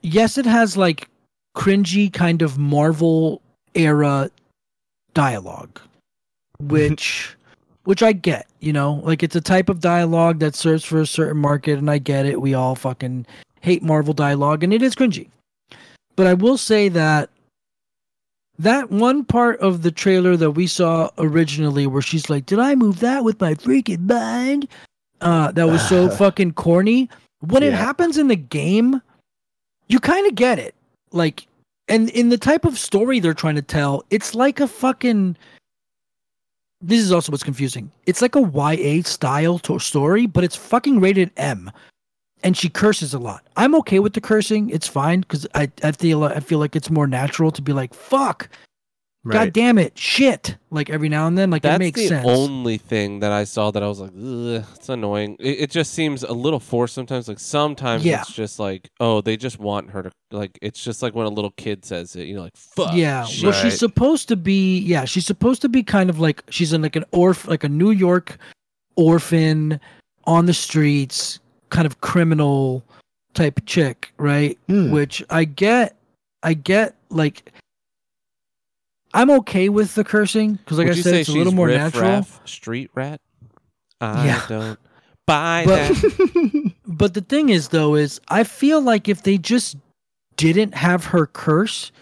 yes, it has like cringy kind of Marvel era dialogue, which which I get, you know, like it's a type of dialogue that serves for a certain market, and I get it. We all fucking hate Marvel dialogue, and it is cringy. But I will say that that one part of the trailer that we saw originally where she's like, did I move that with my freaking mind? Uh, that was so fucking corny. When yeah. it happens in the game, you kind of get it. Like, and in the type of story they're trying to tell, it's like a fucking... This is also what's confusing. It's like a Y A style to- story, but it's fucking rated M. And she curses a lot. I'm okay with the cursing. It's fine, because I, I, feel, I feel like it's more natural to be like, fuck! Right. God damn it! Shit! Like, every now and then, like, That's it makes sense. That's the only thing that I saw that I was like, ugh, it's annoying. It, it just seems a little forced sometimes. Like, sometimes yeah. it's just like, oh, they just want her to, like, it's just like when a little kid says it, you know, like, fuck. Yeah, shit. Well, she's supposed to be, yeah, she's supposed to be kind of like, she's in, like, an orph, like, a New York orphan on the streets, kind of criminal type chick, right? Mm. Which I get, I get, like... I'm okay with the cursing because, like Would I said, it's a little more riff, natural. Raff, street rat. I yeah. don't buy but, that. But the thing is, though, is I feel like if they just didn't have her curse,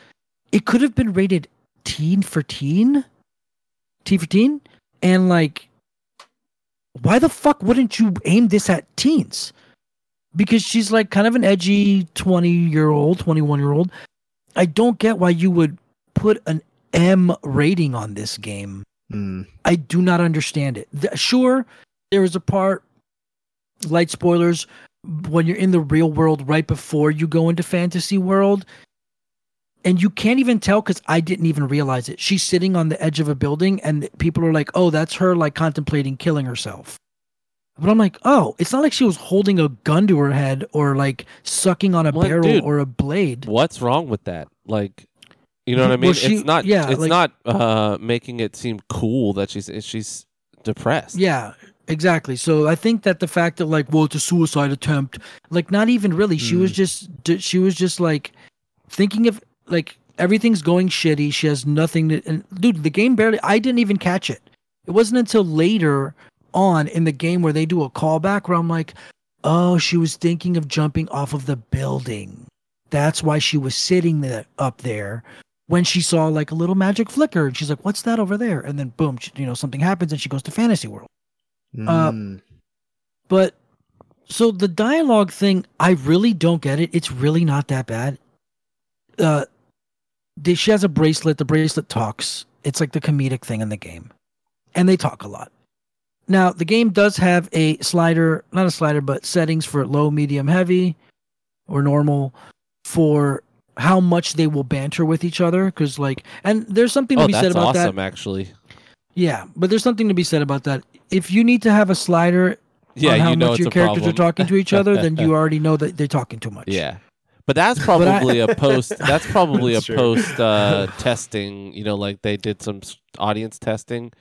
it could have been rated teen for teen, T for teen, and like, why the fuck wouldn't you aim this at teens? Because she's like kind of an edgy twenty-year-old, twenty-one-year-old. I don't get why you would put an M rating on this game. Mm. I do not understand it. The, sure, there is a part, light spoilers, when you're in the real world right before you go into fantasy world, and you can't even tell because I didn't even realize it. She's sitting on the edge of a building, and people are like, oh, that's her, like, contemplating killing herself. But I'm like, oh, it's not like she was holding a gun to her head or, like, sucking on a like, barrel dude, or a blade. What's wrong with that? Like... You know what I mean? Well, she, it's not. Yeah, it's like, not uh, making it seem cool that she's she's depressed. Yeah, Exactly. So I think that the fact that like, well, it's a suicide attempt, like not even really. Mm. She was just, she was just like thinking of like everything's going shitty. She has nothing to, and dude, the game barely, I didn't even catch it. It wasn't until later on in the game where they do a callback where I'm like, oh, she was thinking of jumping off of the building. That's why she was sitting there, up there when she saw like a little magic flicker. And she's like, what's that over there? And then boom, she, you know, something happens and she goes to fantasy world. Mm. Uh, but so the dialogue thing, I really don't get it. It's really not that bad. Uh, they, she has a bracelet. The bracelet talks. It's like the comedic thing in the game, and they talk a lot. Now the game does have a slider, not a slider, but settings for low, medium, heavy, or normal, for how much they will banter with each other. Because like, and there's something to oh, be said about awesome, that. That's awesome, actually. Yeah, but there's something to be said about that. If you need to have a slider yeah, on how you know much your characters problem. are talking to each other, then you already know that they're talking too much. Yeah, but that's probably but I... a post. That's probably that's a true. post uh, testing. You know, like they did some audience testing.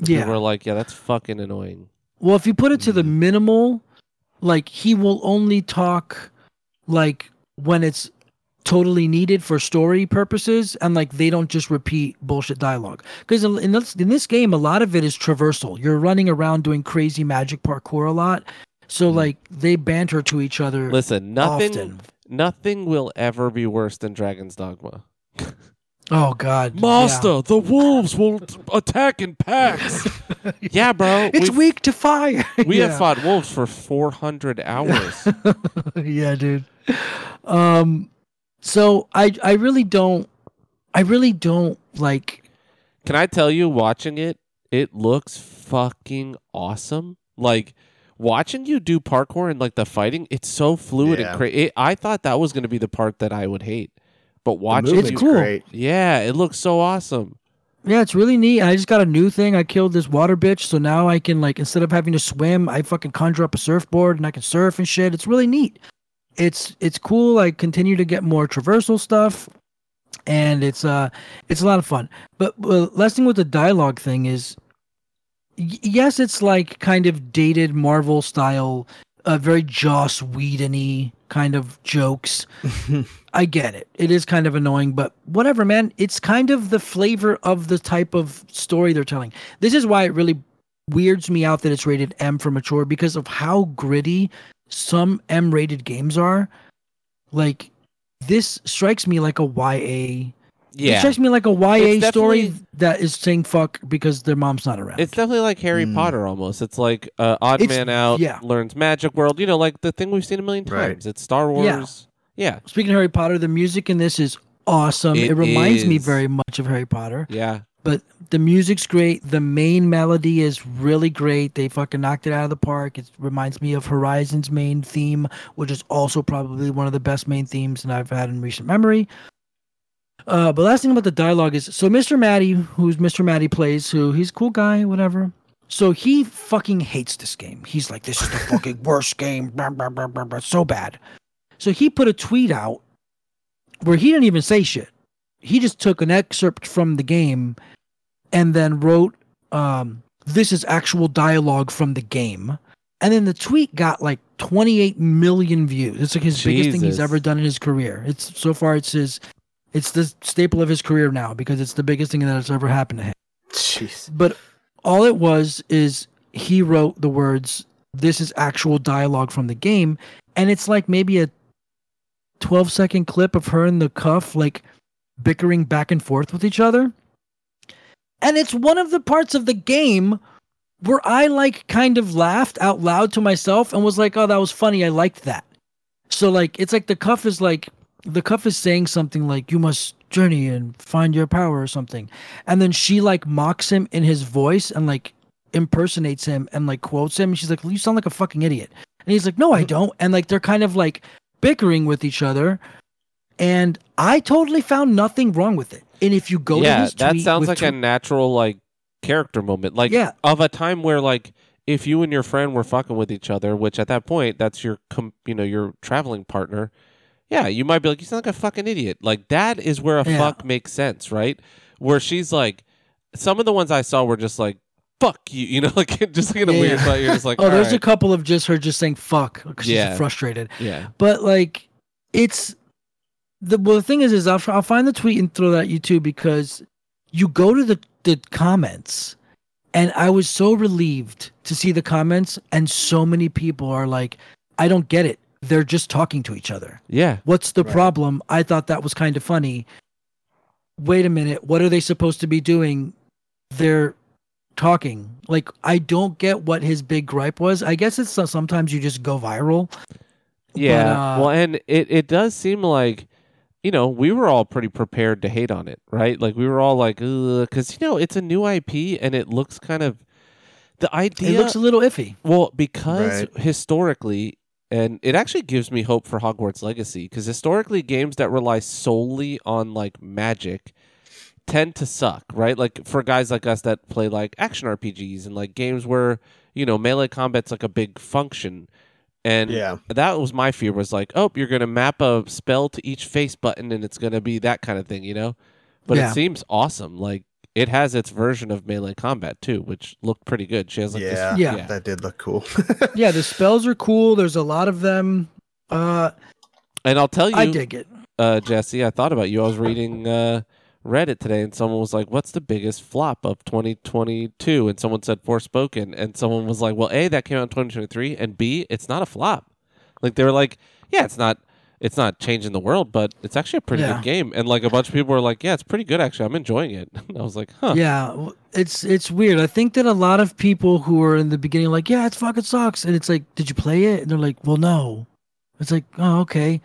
Yeah, people were like, yeah, that's fucking annoying. Well, if you put it to the minimal, like he will only talk, like when it's totally needed for story purposes, and like they don't just repeat bullshit dialogue, because in this, in this game a lot of it is traversal. You're running around doing crazy magic parkour a lot, so like they banter to each other. Listen, nothing often. nothing will ever be worse than Dragon's Dogma. Oh god, master, yeah. The wolves will attack in packs. Yeah, bro, it's we've, weak to fire. We yeah. have fought wolves for four hundred hours. Yeah, dude. um So I I really don't I really don't like. Can I tell you, watching it, it looks fucking awesome. Like watching you do parkour and like the fighting, it's so fluid yeah. and crazy. I thought that was going to be the part that I would hate, but watching it's cool. Great. Yeah, it looks so awesome. Yeah, it's really neat. I just got a new thing. I killed this water bitch, so now I can like instead of having to swim, I fucking conjure up a surfboard and I can surf and shit. It's really neat. It's it's cool. I continue to get more traversal stuff, and it's uh it's a lot of fun. But uh, last thing with the dialogue thing is, y- yes, it's like kind of dated Marvel style, uh, very Joss Whedon-y kind of jokes. I get it. It is kind of annoying, but whatever, man. It's kind of the flavor of the type of story they're telling. This is why it really weirds me out that it's rated M for mature, because of how gritty some M-rated games are. Like this strikes me like a Y A. Yeah, it strikes me like a Y A story that is saying fuck because their mom's not around. It's definitely like Harry mm. Potter almost. It's like uh, Odd it's, Man Out yeah. learns Magic World. You know, like the thing we've seen a million times. Right. It's Star Wars. Yeah. yeah. Speaking of Harry Potter, the music in this is awesome. It, it reminds is. me very much of Harry Potter. Yeah. But the music's great. The main melody is really great. They fucking knocked it out of the park. It reminds me of Horizon's main theme, which is also probably one of the best main themes that I've had in recent memory. Uh, but last thing about the dialogue is, so Mister Matty, who's Mister Matty plays, who he's a cool guy, whatever. So he fucking hates this game. He's like, this is the fucking worst game. Blah, blah, blah, blah, blah. So bad. So he put a tweet out where he didn't even say shit. He just took an excerpt from the game and then wrote, um, this is actual dialogue from the game. And then the tweet got like twenty-eight million views. It's like his Jesus. biggest thing he's ever done in his career. It's so far it's his, it's the staple of his career now because it's the biggest thing that has ever happened to him. Jeez. But all it was is he wrote the words, this is actual dialogue from the game. And it's like maybe a twelve second clip of her in the cuff, like bickering back and forth with each other. And it's one of the parts of the game where I like kind of laughed out loud to myself and was like, oh, that was funny. I liked that. So like, it's like the cuff is like, the cuff is saying something like, you must journey and find your power or something. And then she like mocks him in his voice and like impersonates him and like quotes him. And she's like, you sound like a fucking idiot. And he's like, no, I don't. And like, they're kind of like bickering with each other. And I totally found nothing wrong with it. And if you go yeah, to his tweet... Yeah, that sounds like tw- a natural, like, character moment. Like, yeah. of a time where, like, if you and your friend were fucking with each other, which at that point, that's your, com- you know, your traveling partner, yeah, you might be like, you sound like a fucking idiot. Like, that is where a yeah. fuck makes sense, right? Where she's like... Some of the ones I saw were just like, fuck you, you know, like just like in a yeah, weird yeah. way. You're just like, oh, there's right. a couple of just her just saying fuck because yeah. she's frustrated. Yeah. But like, it's the well, the thing is, is I'll, I'll find the tweet and throw that at you too, because you go to the, the comments, and I was so relieved to see the comments, and so many people are like, I don't get it. They're just talking to each other. Yeah. What's the right. problem? I thought that was kind of funny. Wait a minute. What are they supposed to be doing? They're talking. Like, I don't get what his big gripe was. I guess it's uh, sometimes you just go viral. Yeah. But, uh, well, and it, it does seem like, you know, we were all pretty prepared to hate on it, right? Like, we were all like, ugh, because, you know, it's a new I P and it looks kind of the idea. It looks a little iffy. Well, because right. historically, and it actually gives me hope for Hogwarts Legacy, because historically games that rely solely on like magic tend to suck, right? Like for guys like us that play like action R P Gs and like games where, you know, melee combat's like a big function. And yeah. that was my fear, was like, oh, you're going to map a spell to each face button and it's going to be that kind of thing, you know? But yeah. it seems awesome. Like it has its version of melee combat too, which looked pretty good. She has like yeah, this, yeah. yeah, that did look cool. yeah, the spells are cool. There's a lot of them. Uh, and I'll tell you, I dig it, uh, Jesse. I thought about you. I was reading uh, Reddit today, and someone was like, "What's the biggest flop of twenty twenty-two?" And someone said Forspoken, and someone was like, "Well, A, that came out in twenty twenty-three, and B, it's not a flop." Like they were like, "Yeah, it's not." It's not changing the world, but it's actually a pretty yeah. good game. And like a bunch of people were like, yeah, it's pretty good, actually. I'm enjoying it. And I was like, huh. Yeah, it's it's weird. I think that a lot of people who are in the beginning are like, yeah, it fucking sucks. And it's like, did you play it? And they're like, well, no. It's like, oh, okay.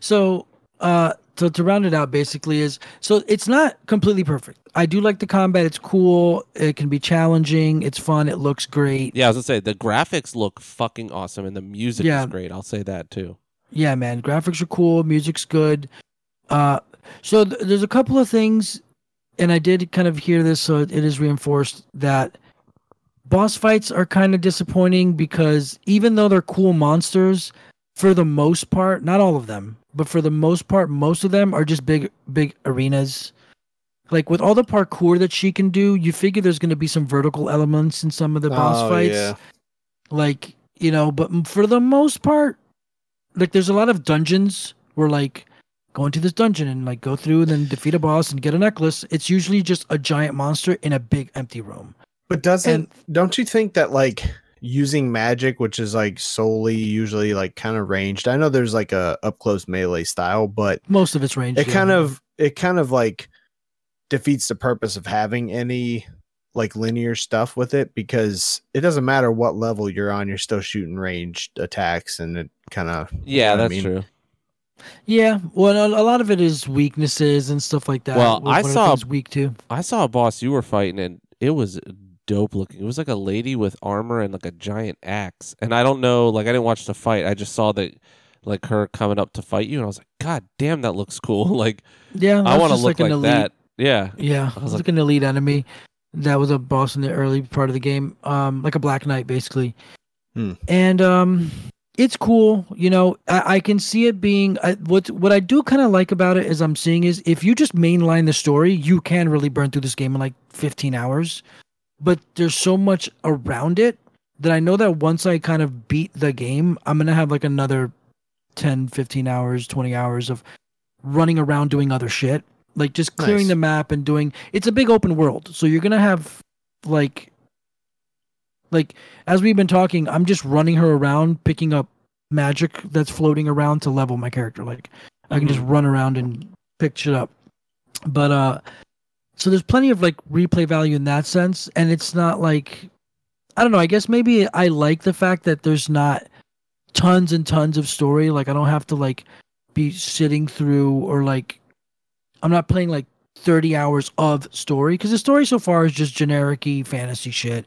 So uh, to, to round it out, basically, is so it's not completely perfect. I do like the combat. It's cool. It can be challenging. It's fun. It looks great. Yeah, I was going to say, the graphics look fucking awesome, and the music yeah. is great. I'll say that, too. Yeah, man. Graphics are cool. Music's good. Uh, so th- there's a couple of things, and I did kind of hear this, so it, it is reinforced that boss fights are kind of disappointing, because even though they're cool monsters, for the most part, not all of them, but for the most part, most of them are just big, big arenas. Like with all the parkour that she can do, you figure there's going to be some vertical elements in some of the boss oh, fights. Yeah. Like, you know, but for the most part, like there's a lot of dungeons where like go into this dungeon and like go through and then defeat a boss and get a necklace. It's usually just a giant monster in a big empty room. But doesn't and, don't you think that like using magic, which is like solely usually like kind of ranged, I know there's like a up close melee style, but most of it's ranged. It yeah. kind of it kind of like defeats the purpose of having any like linear stuff with it, because it doesn't matter what level you're on, you're still shooting ranged attacks, and it kind of yeah that's I mean? true. Yeah, well, a lot of it is weaknesses and stuff like that. Well, I saw weak too. I saw a boss you were fighting, and it was dope looking. It was like a lady with armor and like a giant axe. And I don't know, like I didn't watch the fight. I just saw that like her coming up to fight you, and I was like, God damn, that looks cool. Like yeah, I want to look like, like elite, that. Yeah, yeah, I was like, like an elite enemy. That was a boss in the early part of the game, um, like a Black Knight, basically. Hmm. And um, it's cool. You know, I, I can see it being... I, what, what I do kind of like about it, as I'm seeing, is if you just mainline the story, you can really burn through this game in like fifteen hours. But there's so much around it that I know that once I kind of beat the game, I'm going to have like another ten, fifteen hours, twenty hours of running around doing other shit. Like just clearing nice. the map and doing, it's a big open world. So you're going to have like, like as we've been talking, I'm just running her around, picking up magic that's floating around to level my character. Like I can just run around and pick shit up. But, uh, so there's plenty of like replay value in that sense. And it's not like, I don't know, I guess maybe I like the fact that there's not tons and tons of story. Like I don't have to like be sitting through or like, I'm not playing like thirty hours of story, because the story so far is just generic-y fantasy shit,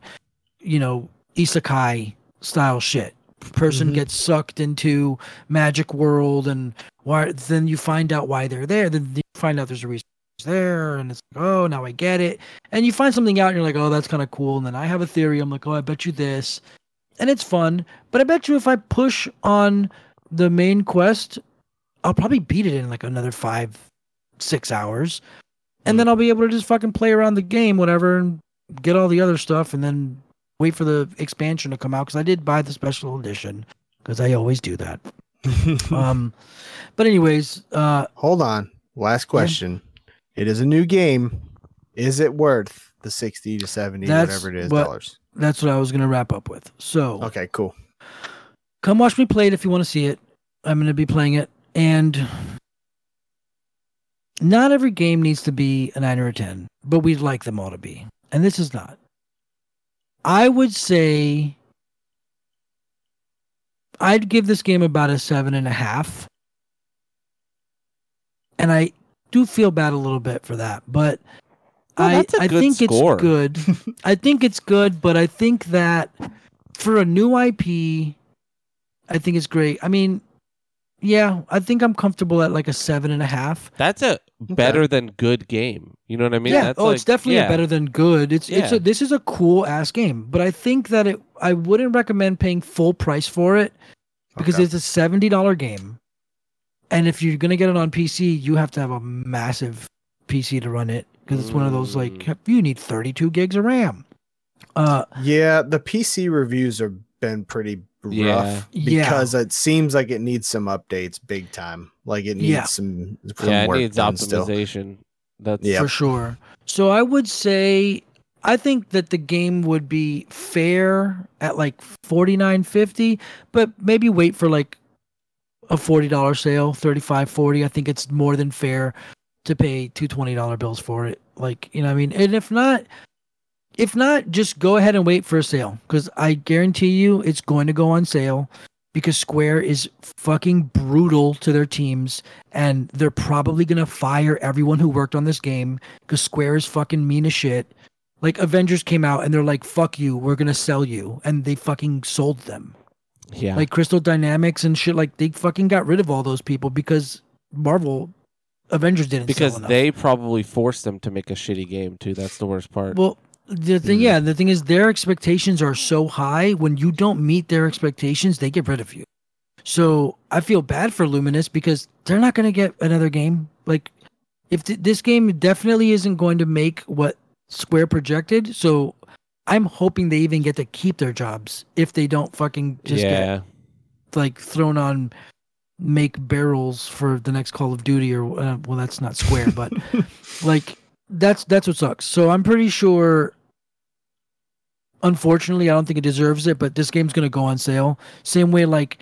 you know, isekai style shit. Person mm-hmm. gets sucked into magic world, and why? Then you find out why they're there. Then you find out there's a reason there, and it's like, oh, now I get it. And you find something out, and you're like, oh, that's kind of cool. And then I have a theory. I'm like, oh, I bet you this, and it's fun. But I bet you if I push on the main quest, I'll probably beat it in like another five. six hours, and then I'll be able to just fucking play around the game whatever and get all the other stuff and then wait for the expansion to come out, because I did buy the special edition, because I always do that. um, but anyways, uh, hold on. Last question. Yeah. It is a new game. Is it worth the sixty to seventy, that's whatever it is, what, dollars? That's what I was going to wrap up with. So okay, cool. Come watch me play it if you want to see it. I'm going to be playing it, and not every game needs to be a nine or a ten, but we'd like them all to be, and this is not. I would say I'd give this game about a seven and a half, and I do feel bad a little bit for that, but well, I, I think score. It's good. I think it's good, but I think that for a new I P, I think it's great. I mean, yeah, I think I'm comfortable at like a seven and a half. That's a better okay. than good game. You know what I mean? Yeah. That's oh, like, it's definitely yeah. a better than good. It's yeah. it's a, this is a cool ass game, but I think that it. I wouldn't recommend paying full price for it because okay. it's a seventy dollars game, and if you're gonna get it on P C, you have to have a massive P C to run it, because it's mm. one of those like you need thirty-two gigs of RAM. Uh, yeah, the P C reviews have been pretty rough yeah. because yeah. it seems like it needs some updates big time. Like it needs yeah. some, some yeah, work it needs optimization. Still. That's yeah. for sure. So I would say I think that the game would be fair at like forty-nine fifty, but maybe wait for like a forty dollars sale, thirty-five forty. I think it's more than fair to pay two twenty dollars bills for it. Like, you know what I mean? And if not, If not, just go ahead and wait for a sale, because I guarantee you it's going to go on sale, because Square is fucking brutal to their teams, and they're probably going to fire everyone who worked on this game because Square is fucking mean as shit. Like Avengers came out and they're like, fuck you, we're going to sell you. And they fucking sold them. Yeah. Like Crystal Dynamics and shit, like they fucking got rid of all those people because Marvel... Avengers didn't because sell enough. They probably forced them to make a shitty game too. That's the worst part. Well, the thing, yeah, the thing is, their expectations are so high. When you don't meet their expectations, they get rid of you. So I feel bad for Luminous because they're not going to get another game. Like, if th- this game definitely isn't going to make what Square projected, so I'm hoping they even get to keep their jobs if they don't fucking just yeah. get like thrown on. Make barrels for the next Call of Duty or uh, well, that's not Square, but like that's that's what sucks. So I'm pretty sure, unfortunately, I don't think it deserves it, but this game's gonna go on sale same way like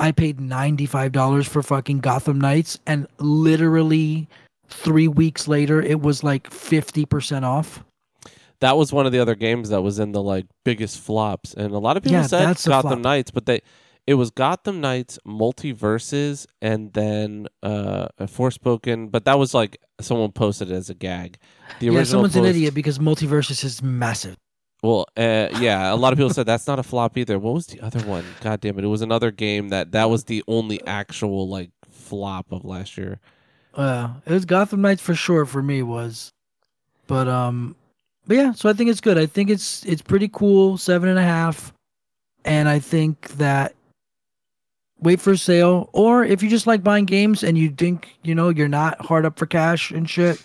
I paid ninety-five dollars for fucking Gotham Knights, and literally three weeks later it was like fifty percent off. That was one of the other games that was in the like biggest flops, and a lot of people yeah, said Gotham Knights, but they It was Gotham Knights, Multiverses, and then uh, a Forspoken, but that was like someone posted it as a gag. The yeah, someone's post, an idiot because Multiverses is massive. Well, uh, yeah, a lot of people said that's not a flop either. What was the other one? God damn it. It was another game that that was the only actual like flop of last year. Uh, it was Gotham Knights for sure for me was. But, um, but yeah, so I think it's good. I think it's it's pretty cool, seven and a half, and I think that wait for a sale, or if you just like buying games and you think, you know, you're not hard up for cash and shit,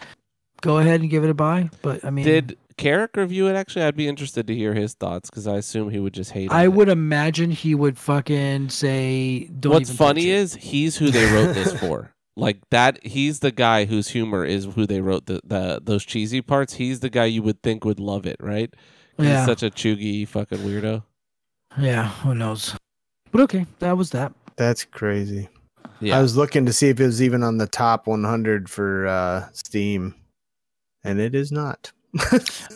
go ahead and give it a buy. But I mean, did Carrick review it? Actually, I'd be interested to hear his thoughts, because I assume he would just hate it. I would imagine he would fucking say, don't What's even funny is he's who they wrote this for. Like that, he's the guy whose humor is who they wrote the, the those cheesy parts. He's the guy you would think would love it, right? He's yeah. such a chuggy fucking weirdo. Yeah, who knows? But okay, that was that. That's crazy. Yeah. I was looking to see if it was even on the top one hundred for uh, Steam, and it is not.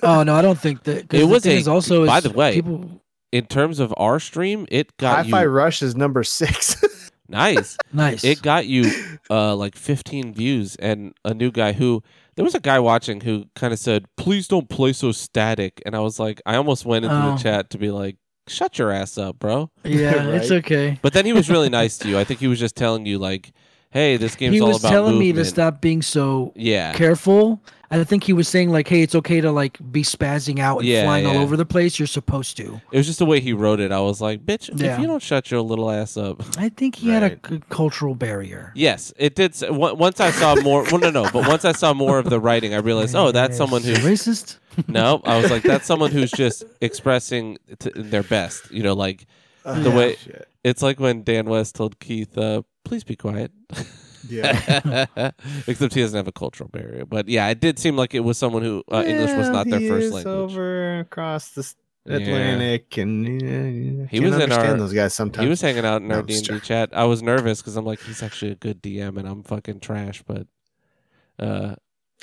Oh no, I don't think that. It was a, also by is, the way, people... in terms of our stream, it got Hi-Fi you... Rush is number six. Nice, nice. It got you uh, like fifteen views, and a new guy who there was a guy watching who kind of said, "Please don't play so static," and I was like, I almost went into oh. the chat to be like, shut your ass up, bro. Yeah, right? It's okay. But then he was really nice to you. I think he was just telling you, like, hey, this game's all about movement. He was telling me to stop being so yeah. careful. I think he was saying, like, hey, it's okay to, like, be spazzing out and yeah, flying yeah. all over the place. You're supposed to. It was just the way he wrote it. I was like, bitch, yeah. if you don't shut your little ass up. I think he right. had a c- cultural barrier. Yes, it did. Say, w- once I saw more. well, no, no. But once I saw more of the writing, I realized, oh, that's someone who's racist. No, I was like, that's someone who's just expressing t- their best. You know, like, oh, the yeah, way. Shit. It's like when Dan West told Keith, uh, please be quiet. Yeah. Except he doesn't have a cultural barrier. But yeah, it did seem like it was someone who uh, yeah, English was not their first language. Over across the Atlantic, yeah. and uh, he was in our. Those guys sometimes. He was hanging out in no, our D and D tra- chat. I was nervous because I'm like, he's actually a good D M, and I'm fucking trash. But uh,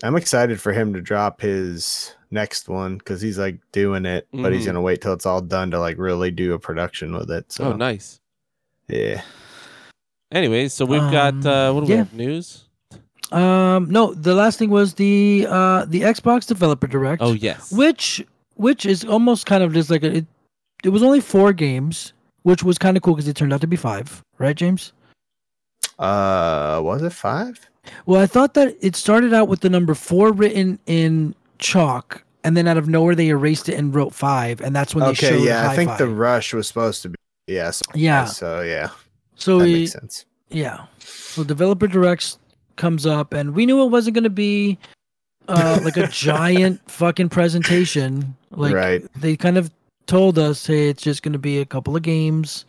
I'm excited for him to drop his next one because he's like doing it, mm-hmm. but he's gonna wait till it's all done to like really do a production with it. So. Oh, nice. Yeah. Anyways, so we've um, got uh, what do we yeah. have? News? Um, no, the last thing was the uh, the Xbox Developer Direct. Oh yes, which which is almost kind of just like a, it. It was only four games, which was kind of cool because it turned out to be five, right, James? Uh, was it five? Well, I thought that it started out with the number four written in chalk, and then out of nowhere they erased it and wrote five, and that's when they okay, showed. Okay, yeah, Hi-Fi. I think the rush was supposed to be yes. Yeah, yeah, so yeah. So that makes sense. Yeah. So Developer Direct comes up, and we knew it wasn't going to be uh, like a giant fucking presentation. Like right. They kind of told us, hey, it's just going to be a couple of games.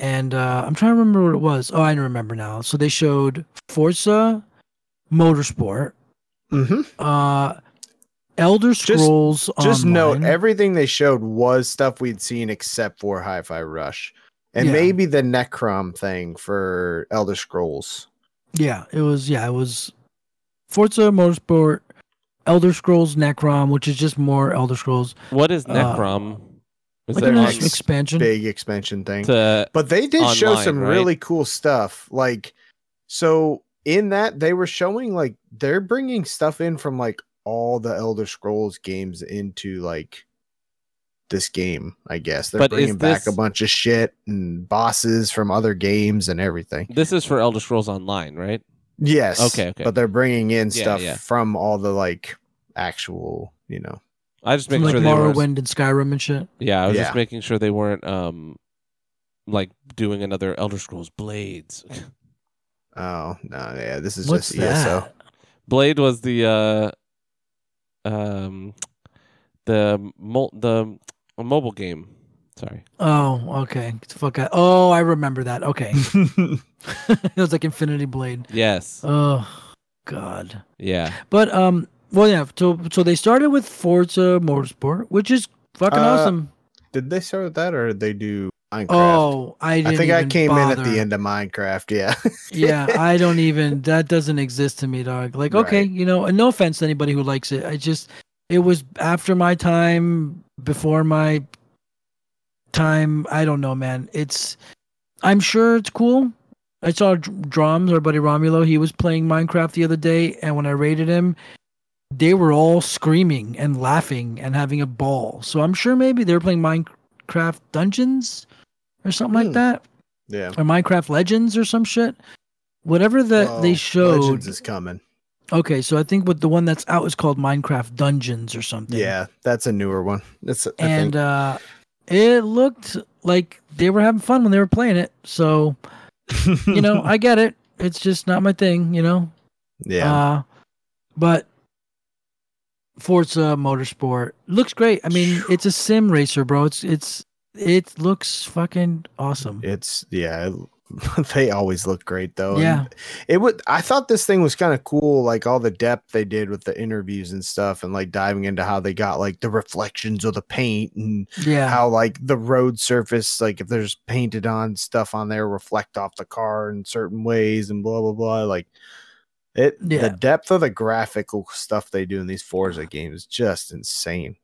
And uh, I'm trying to remember what it was. Oh, I remember now. So they showed Forza Motorsport. Mm-hmm. Uh, Elder Scrolls Online. Just note, everything they showed was stuff we'd seen except for Hi-Fi Rush. And yeah. maybe the Necrom thing for Elder Scrolls. Yeah, it was. Yeah, it was Forza Motorsport, Elder Scrolls Necrom, which is just more Elder Scrolls. What is Necrom? Uh, is like there an like expansion? Big expansion thing. But they did online, show some right? really cool stuff. Like, so in that they were showing like they're bringing stuff in from like all the Elder Scrolls games into like. This game, I guess. They're but bringing back this, a bunch of shit and bosses from other games and everything. This is for Elder Scrolls Online, right? Yes. Okay, okay. But they're bringing in yeah, stuff yeah. from all the, like, actual, you know. I just make like sure they were... Morrowind and Skyrim and shit? Yeah, I was yeah. just making sure they weren't, um, like, doing another Elder Scrolls Blades. Oh, no, yeah, this is What's just that? E S O. Blade was the, uh, um, the, mul- the, A mobile game. Sorry. Oh, okay. Fuck. I, oh, I remember that. Okay. It was like Infinity Blade. Yes. Oh, God. Yeah. But, um, well, yeah. So, so they started with Forza Motorsport, which is fucking uh, awesome. Did they start with that or did they do Minecraft? Oh, I didn't I think even I came bother. in at the end of Minecraft. Yeah. Yeah. I don't even, that doesn't exist to me, dog. Like, okay, right. you know, and no offense to anybody who likes it. I just, it was after my time. Before my time, I don't know, man. It's, I'm sure it's cool. I saw Drums, our buddy Romulo. He was playing Minecraft the other day, and when I raided him, they were all screaming and laughing and having a ball. So I'm sure maybe they were playing Minecraft Dungeons or something mm. like that. Yeah. Or Minecraft Legends or some shit. Whatever that oh, they showed. Legends is coming. Okay, so I think what the one that's out is called Minecraft Dungeons or something. Yeah, that's a newer one. That's I and think. Uh, it looked like they were having fun when they were playing it. So, you know, I get it. It's just not my thing, you know. Yeah. Uh, but Forza Motorsport looks great. I mean, it's a sim racer, bro. It's it's it looks fucking awesome. It's yeah. It, they always look great though. Yeah, and it would. I thought this thing was kind of cool, like all the depth they did with the interviews and stuff, and like diving into how they got like the reflections of the paint and yeah. how like the road surface, like if there's painted on stuff on there, reflect off the car in certain ways and blah blah blah. Like it, yeah. the depth of the graphical stuff they do in these Forza games is just insane.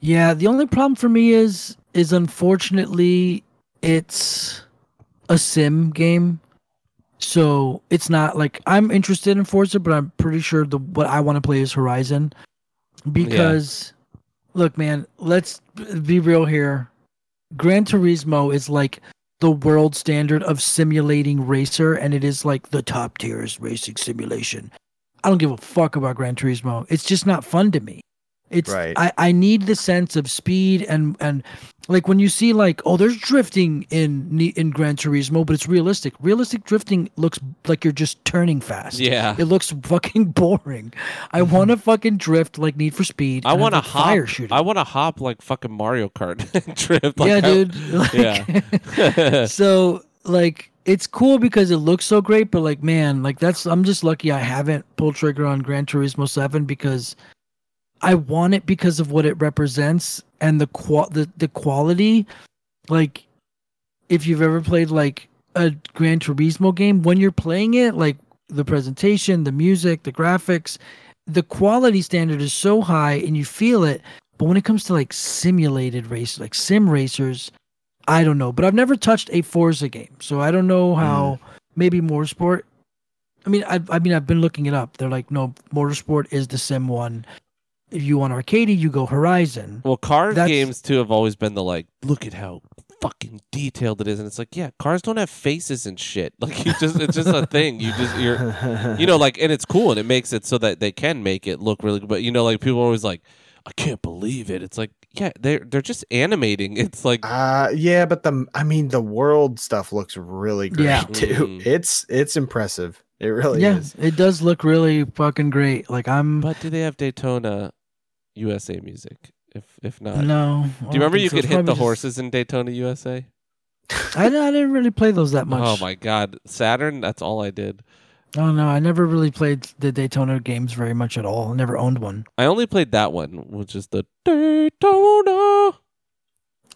Yeah, the only problem for me is is unfortunately it's. A sim game, so it's not like I'm interested in Forza, but I'm pretty sure the what I want to play is Horizon because yeah. look man, let's be real here, Gran Turismo is like the world standard of simulating racer, and it is like the top tier's racing simulation. I don't give a fuck about Gran Turismo. It's just not fun to me. It's right. I, I need the sense of speed and, and like when you see like, oh, there's drifting in in Gran Turismo, but it's realistic. Realistic drifting looks like you're just turning fast. Yeah. It looks fucking boring. I mm-hmm. want to fucking drift like Need for Speed. I want to like hop. Fire shooting. I want to hop like fucking Mario Kart and drift. Like yeah, how, dude. Like, yeah. So like it's cool because it looks so great, but like man, like that's I'm just lucky I haven't pulled trigger on Gran Turismo seven because I want it because of what it represents and the qual the, the quality. Like, if you've ever played like a Gran Turismo game, when you're playing it, like the presentation, the music, the graphics, the quality standard is so high and you feel it. But when it comes to like simulated races, like sim racers, I don't know. But I've never touched a Forza game, so I don't know how. Mm. Maybe Motorsport. I mean, I I mean, I've been looking it up. They're like, no, Motorsport is the sim one. If you want arcadey, you go Horizon. Well, car That's... games, too, have always been the, like, look at how fucking detailed it is. And it's like, yeah, cars don't have faces and shit. Like, you just it's just a thing. You just, you're, you know, like, and it's cool, and it makes it so that they can make it look really good. But, you know, like, people are always like, I can't believe it. It's like, yeah, they're, they're just animating. It's like... Uh, yeah, but the, I mean, the world stuff looks really great, yeah. too. Mm. It's, it's impressive. It really yeah, is. It does look really fucking great. Like, I'm... But do they have Daytona... U S A music, if if not. No. Do you remember you so. could hit the just... horses in Daytona, U S A? I, I didn't really play those that much. Oh, my God. Saturn, that's all I did. Oh, no. I never really played the Daytona games very much at all. I never owned one. I only played that one, which is the Daytona.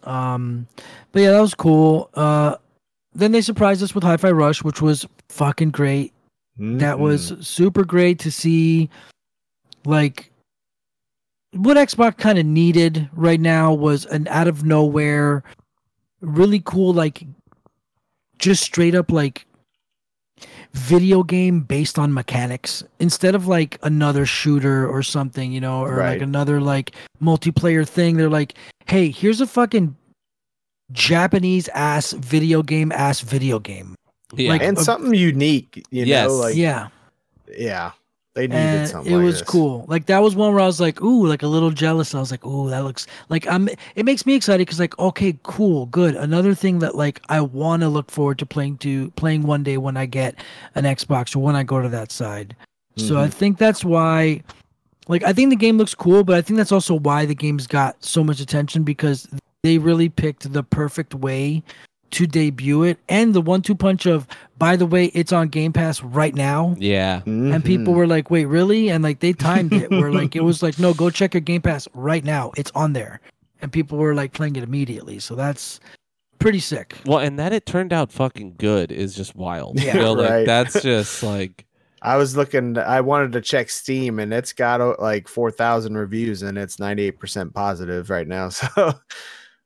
Um, But, yeah, that was cool. Uh, Then they surprised us with Hi-Fi Rush, which was fucking great. Mm-hmm. That was super great to see, like... What Xbox kind of needed right now was an out of nowhere, really cool, like just straight up like video game based on mechanics instead of like another shooter or something, you know, or right. like another like multiplayer thing. They're like, hey, here's a fucking Japanese ass video game ass video game. Yeah. Like, and a, something unique, you yes. know, like, yeah, yeah. They needed and something. It like was this. cool. Like that was one where I was like, "Ooh," like a little jealous. I was like, "Ooh, that looks like I'm." It makes me excited because, like, okay, cool, good. Another thing that like I want to look forward to playing to playing one day when I get an Xbox or when I go to that side. Mm-hmm. So I think that's why, like, I think the game looks cool, but I think that's also why the game's got so much attention because they really picked the perfect way to debut it, and the one two punch of, by the way, it's on Game Pass right now. Yeah. Mm-hmm. And people were like, wait, really? And like they timed it where like it was like, no, go check your Game Pass right now. It's on there. And people were like playing it immediately. So that's pretty sick. Well, and that it turned out fucking good is just wild. Yeah. You know, like, right. That's just like I was looking, I wanted to check Steam and it's got like four thousand reviews and it's ninety-eight percent positive right now. So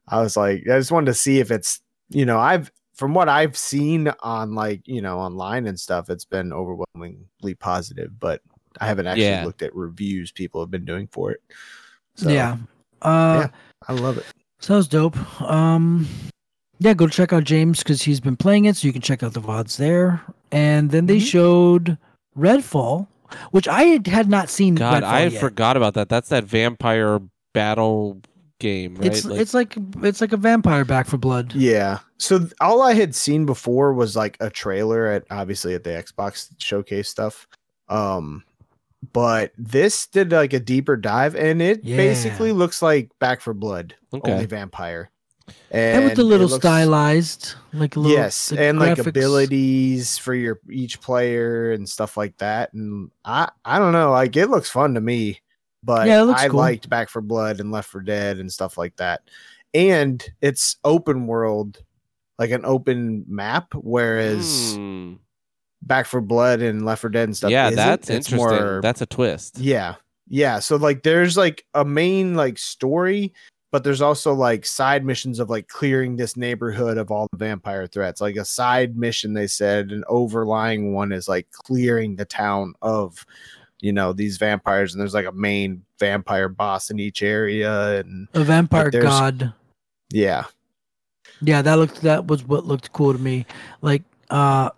I was like, I just wanted to see if it's, you know, I've from what I've seen on like, you know, online and stuff, it's been overwhelmingly positive, but I haven't actually yeah. looked at reviews people have been doing for it. So, yeah. Uh, yeah. I love it. Sounds dope. Um, yeah, go check out James because he's been playing it. So you can check out the V O Ds there. And then they mm-hmm. showed Redfall, which I had not seen. God, Redfall I had yet. forgot about that. That's that vampire battle game, right? It's like, it's like it's like a vampire Back for Blood. Yeah. So th- all I had seen before was like a trailer at obviously at the Xbox showcase stuff. Um, but this did like a deeper dive, and it yeah. basically looks like Back for Blood, okay. only vampire, and, and with a little looks, stylized, like a little yes, like and graphics. Like abilities for your each player and stuff like that. And I I don't know, like it looks fun to me. But yeah, I cool. liked Back for Blood and Left for Dead and stuff like that. And it's open world, like an open map, whereas mm. Back for Blood and Left for Dead and stuff. Yeah, isn't. that's it's interesting. More, that's a twist. Yeah. Yeah. So like there's like a main like story, but there's also like side missions of like clearing this neighborhood of all the vampire threats. Like a side mission, they said, an overlying one is like clearing the town of, you know, these vampires, and there's like a main vampire boss in each area and a vampire god. Yeah. Yeah, that looked that was what looked cool to me. Like, uh,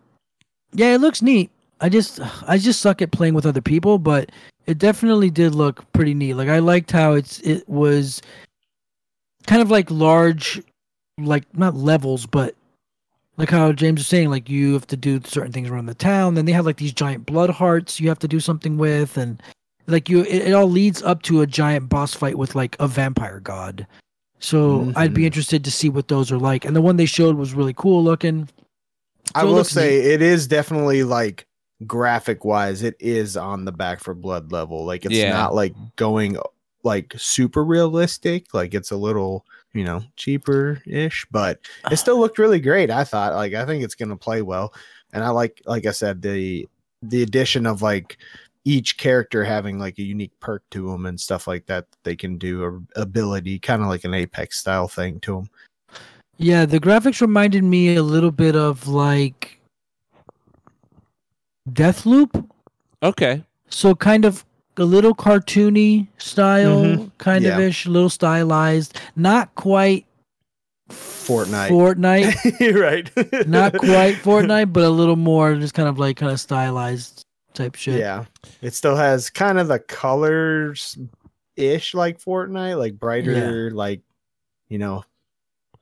yeah, it looks neat. I just I just suck at playing with other people, but it definitely did look pretty neat. Like, I liked how it's it was kind of like large, like not levels, but like how James was saying, like you have to do certain things around the town. Then they have like these giant blood hearts you have to do something with, and like you, it, it all leads up to a giant boss fight with like a vampire god. So mm-hmm. I'd be interested to see what those are like. And the one they showed was really cool looking. So I will say neat. It is definitely like graphic wise, it is on the Back for Blood level. Like it's yeah. not like going like super realistic. Like it's a little, you know, cheaper ish, but it still looked really great. I thought like, I think it's going to play well. And I like, like I said, the, the addition of like each character having like a unique perk to them and stuff like that, they can do or ability, kind of like an Apex style thing to them. Yeah. The graphics reminded me a little bit of like Deathloop. Okay. So kind of a little cartoony style, mm-hmm. kind yeah. of ish, a little stylized, not quite Fortnite. Fortnite. Right. Not quite Fortnite, but a little more just kind of like kind of stylized type shit. Yeah, it still has kind of the colors ish like Fortnite, like brighter, yeah. like, you know,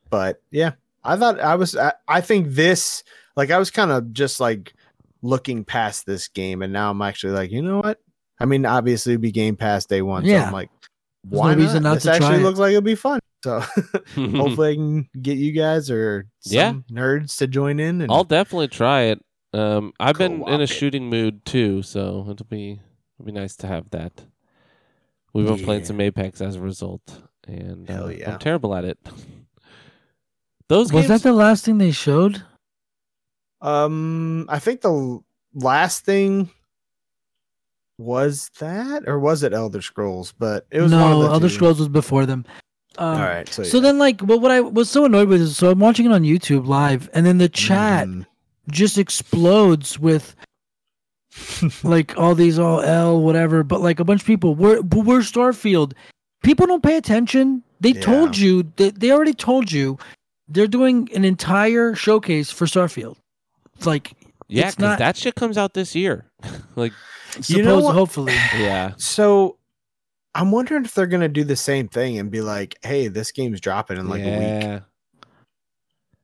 but yeah, I thought I was I, I think this, like, I was kind of just like looking past this game, and now I'm actually like, you know what, I mean, obviously it'd be Game Pass day one, yeah. so I'm like, why no not? not this actually looks it. Like it'll be fun, so hopefully I can get you guys or some yeah. nerds to join in, and I'll definitely try it. Um, I've been in a shooting mood too, so it'll be it'll be nice to have that. We've been yeah. playing some Apex as a result, and uh, yeah. I'm terrible at it. Those was games... that the last thing they showed? Um, I think the last thing was that, or was it Elder Scrolls? But it was no one of the Elder two. Scrolls was before them. Um, All right. So, so yeah. then, like, well, what I was so annoyed with is, so I'm watching it on YouTube live, and then the chat. Mm. just explodes with like all these all L whatever, but like a bunch of people we're, we're Starfield. People don't pay attention. They yeah. told you that they, they already told you they're doing an entire showcase for Starfield. It's like, yeah, it's not, that shit comes out this year. Like, you know, hopefully. Yeah. So I'm wondering if they're going to do the same thing and be like, hey, this game's dropping in like yeah. a week.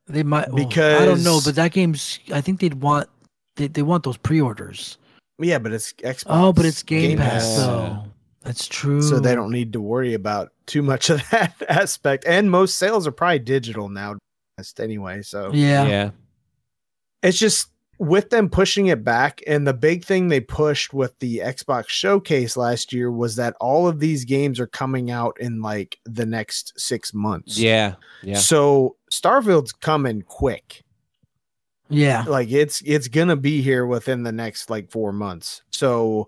They might, because well, I don't know, but that game's. I think they'd want they they want those pre-orders. Yeah, but it's Xbox. Oh, but it's Game, Game Pass, Pass, though. That's true. So they don't need to worry about too much of that aspect. And most sales are probably digital now, anyway. So yeah, yeah. It's just with them pushing it back, and the big thing they pushed with the Xbox showcase last year was that all of these games are coming out in like the next six months. Yeah, yeah. So Starfield's coming quick. Yeah, like it's it's gonna be here within the next like four months. So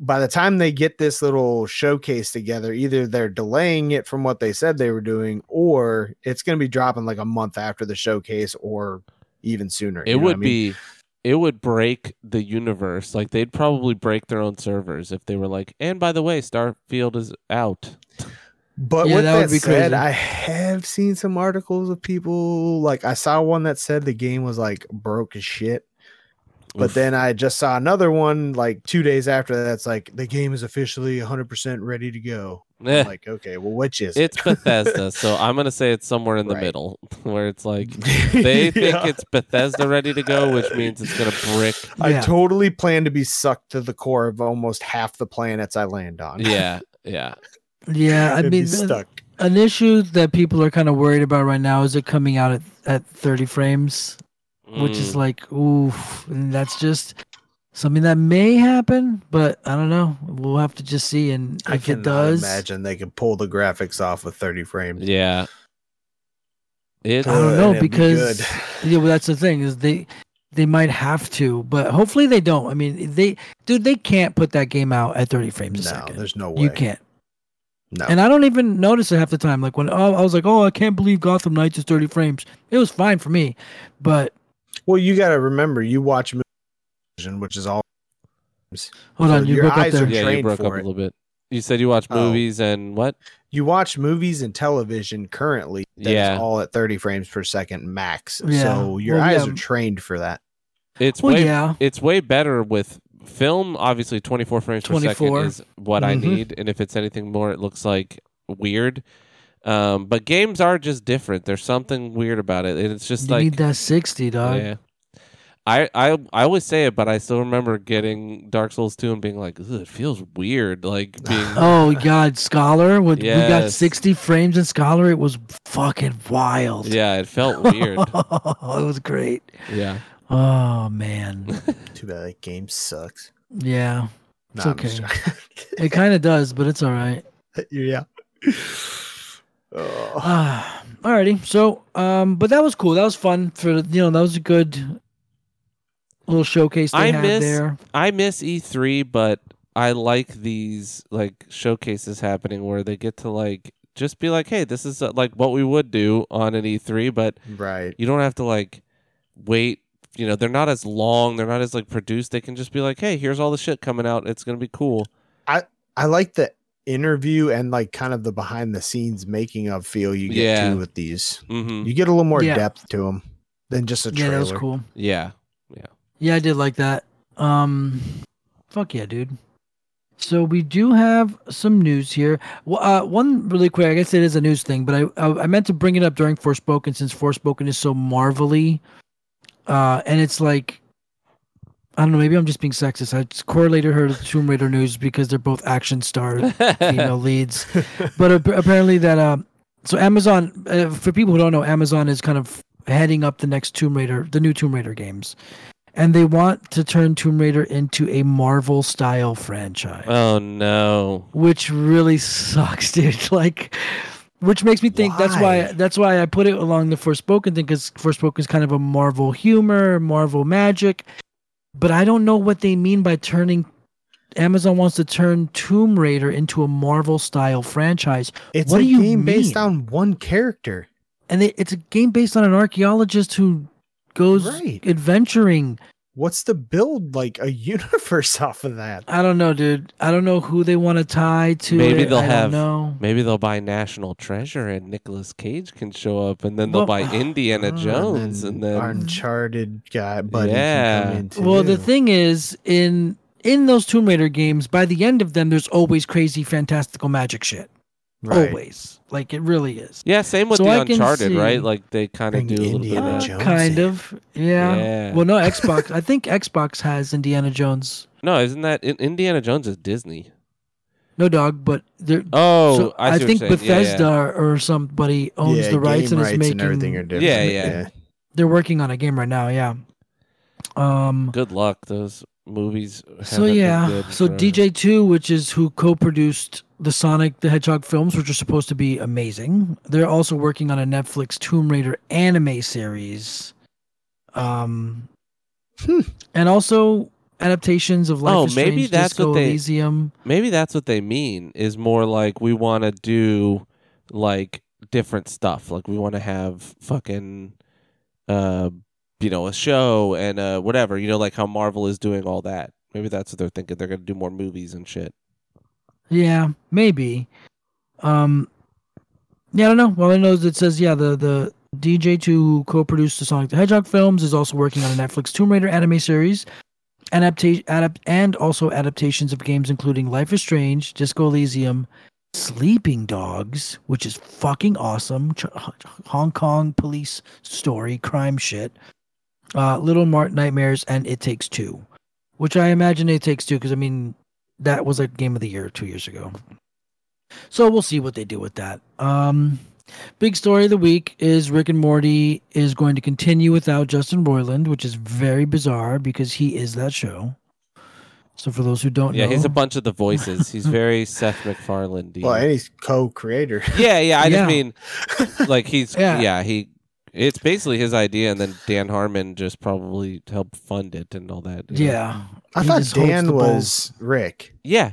by the time they get this little showcase together, either they're delaying it from what they said they were doing, or it's gonna be dropping like a month after the showcase, or even sooner. It would I mean? be, it would break the universe. Like they'd probably break their own servers if they were like, and by the way, Starfield is out. But yeah, with that, that would be said, crazy. I have seen some articles of people, like I saw one that said the game was like broke as shit. But Oof. then I just saw another one like two days after that's like the game is officially one hundred percent ready to go. Eh. I'm like, okay, well, which is it's it? Bethesda, so I'm gonna say it's somewhere in the right. middle where it's like they yeah. think it's Bethesda ready to go, which means it's gonna brick. I yeah. totally plan to be sucked to the core of almost half the planets I land on. Yeah, yeah, yeah. I mean, stuck. An issue that people are kind of worried about right now is it coming out at, at thirty frames. Which is like, ooh, and that's just something that may happen, but I don't know. We'll have to just see. And I if it does, imagine they could pull the graphics off with thirty frames. Yeah, it. I don't know because be yeah, well, that's the thing is they they might have to, but hopefully they don't. I mean, they dude, they can't put that game out at thirty frames a no, second. There's no way you can't. No, and I don't even notice it half the time. Like when oh, I was like, oh, I can't believe Gotham Knights is thirty frames. It was fine for me, but. Well, you got to remember, you watch movies, which is all. Hold so on, you your broke eyes up there. Yeah, you broke up a little bit. You said you watch movies oh. and what? You watch movies and television currently. That's yeah. all at thirty frames per second max. Yeah. So your well, eyes yeah. are trained for that. It's well, way yeah. it's way better with film. Obviously, twenty-four frames twenty-four. per second is what mm-hmm. I need. And if it's anything more, it looks like weird. Um, but games are just different. There's something weird about it. And it's just you like... You need that sixty, dog. Yeah. I, I, I always say it, but I still remember getting Dark Souls two and being like, it feels weird. Like being oh God, Scholar. Would, yes. We got sixty frames in Scholar. It was fucking wild. Yeah, it felt weird. It was great. Yeah. Oh man. Too bad that game sucks. Yeah. It's nah, okay. It kind of does, but it's all right. Yeah. Oh. Uh, alrighty. So, um, but that was cool. That was fun. For you know, that was a good. Little showcase they I had miss, there. I miss E three, but I like these like showcases happening where they get to like just be like, hey, this is uh, like what we would do on an E three, but right. you don't have to like wait. You know, they're not as long. They're not as like produced. They can just be like, hey, here's all the shit coming out. It's gonna be cool. I I like the interview and like kind of the behind the scenes making of feel you get yeah. to with these. Mm-hmm. You get a little more yeah. depth to them than just a trailer. Yeah, that was cool. Yeah. Yeah, I did like that. Um, fuck yeah, dude. So we do have some news here. Well, uh, one really quick, I guess it is a news thing, but I, I I meant to bring it up during Forspoken since Forspoken is so Marvel-y. Uh, and it's like, I don't know, maybe I'm just being sexist. I just correlated her to Tomb Raider news because they're both action star female leads. But ap- apparently that, um, so Amazon, uh, for people who don't know, Amazon is kind of heading up the next Tomb Raider, the new Tomb Raider games. And they want to turn Tomb Raider into a Marvel-style franchise. Oh, no. Which really sucks, dude. Like, which makes me think why? that's why that's why I put it along the Forspoken thing, because Forspoken is kind of a Marvel humor, Marvel magic. But I don't know what they mean by turning... Amazon wants to turn Tomb Raider into a Marvel-style franchise. It's what a do you game mean? Based on one character. And they, it's a game based on an archaeologist who... goes right. adventuring. What's the build like a universe off of that? I don't know, dude. I don't know who they want to tie to. Maybe it. they'll I have. Don't know. Maybe they'll buy National Treasure and Nicolas Cage can show up, and then they'll well, buy uh, Indiana Jones and then, and then Uncharted guy. Buddy yeah. Can come in too. Well, the thing is, in in those Tomb Raider games, by the end of them, there's always crazy, fantastical magic shit. Right. Always, like it really is. Yeah, same with so the Uncharted, right? Like they kind of do a little Indiana bit of that. Jones kind in. of, yeah. yeah. Well, no, Xbox. I think Xbox has Indiana Jones. No, isn't that Indiana Jones is Disney? No, dog. But they're oh, so I, I think Bethesda yeah, yeah. or somebody owns yeah, the rights and rights is making and everything. Are different. Yeah, yeah, yeah. They're working on a game right now. Yeah. Um. Good luck. Those movies. So yeah. Good, so right? D J two, which is who co-produced the Sonic the Hedgehog films, which are supposed to be amazing. They're also working on a Netflix Tomb Raider anime series. Um, hmm. And also adaptations of Life oh, is Strange, maybe that's Disco what they, Elysium. Maybe that's what they mean, is more like we want to do like different stuff. Like we want to have fucking, uh, you know, a show and uh, whatever. You know, like how Marvel is doing all that. Maybe that's what they're thinking. They're going to do more movies and shit. Yeah, maybe. Um, yeah, I don't know. Well, I know it says, yeah, the, the D J two who co-produced the Sonic the Hedgehog films is also working on a Netflix Tomb Raider anime series and, adapta- adapt- and also adaptations of games including Life is Strange, Disco Elysium, Sleeping Dogs, which is fucking awesome, Ch- Hong Kong police story, crime shit, uh, Little Mart Nightmares, and It Takes Two, which I imagine It Takes Two because, I mean... that was like game of the year two years ago. So we'll see what they do with that. Um, big story of the week is Rick and Morty is going to continue without Justin Roiland, which is very bizarre because he is that show. So for those who don't yeah, know. Yeah, he's a bunch of the voices. He's very Seth MacFarlane-y. Well, and he's co-creator. Yeah, yeah. I yeah. just mean, like he's, yeah. yeah, he, it's basically his idea and then Dan Harmon just probably helped fund it and all that. Yeah. yeah. I he thought Dan was Rick. Yeah.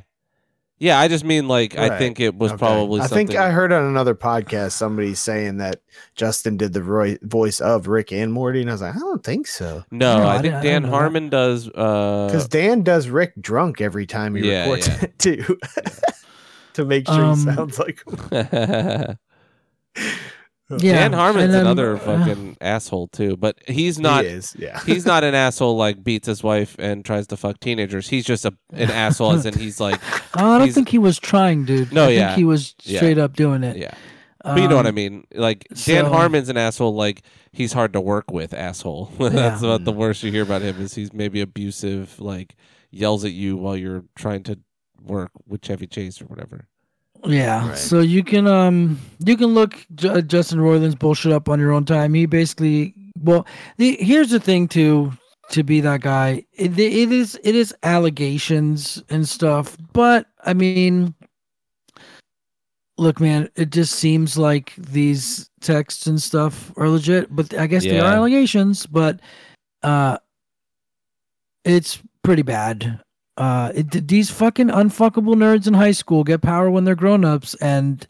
Yeah, I just mean like right. I think it was okay. probably I something. I think I heard on another podcast somebody saying that Justin did the roi- voice of Rick and Morty and I was like, I don't think so. No, no I, I think Dan I Harmon that. does uh cuz Dan does Rick drunk every time he yeah, records yeah. it too. to make sure um, he sounds like him. Yeah. Dan Harmon's then, another fucking uh, asshole too, but he's not. He is, yeah. He's not an asshole like beats his wife and tries to fuck teenagers. He's just a an asshole, as in he's like. I don't think he was trying, dude. No, I yeah, think he was straight yeah. up doing it. Yeah, um, but you know what I mean. Like Dan so, Harmon's an asshole. Like he's hard to work with, asshole. That's yeah. about the worst you hear about him. Is he's maybe abusive, like yells at you while you're trying to work with Chevy Chase or whatever. Yeah, right. So you can um you can look J- Justin Roiland's bullshit up on your own time. He basically, well, the, here's the thing too, to be that guy. It, it is it is allegations and stuff, but I mean, look, man, it just seems like these texts and stuff are legit. But I guess yeah. they are allegations, but uh, it's pretty bad. Uh, it, these fucking unfuckable nerds in high school get power when they're grown-ups and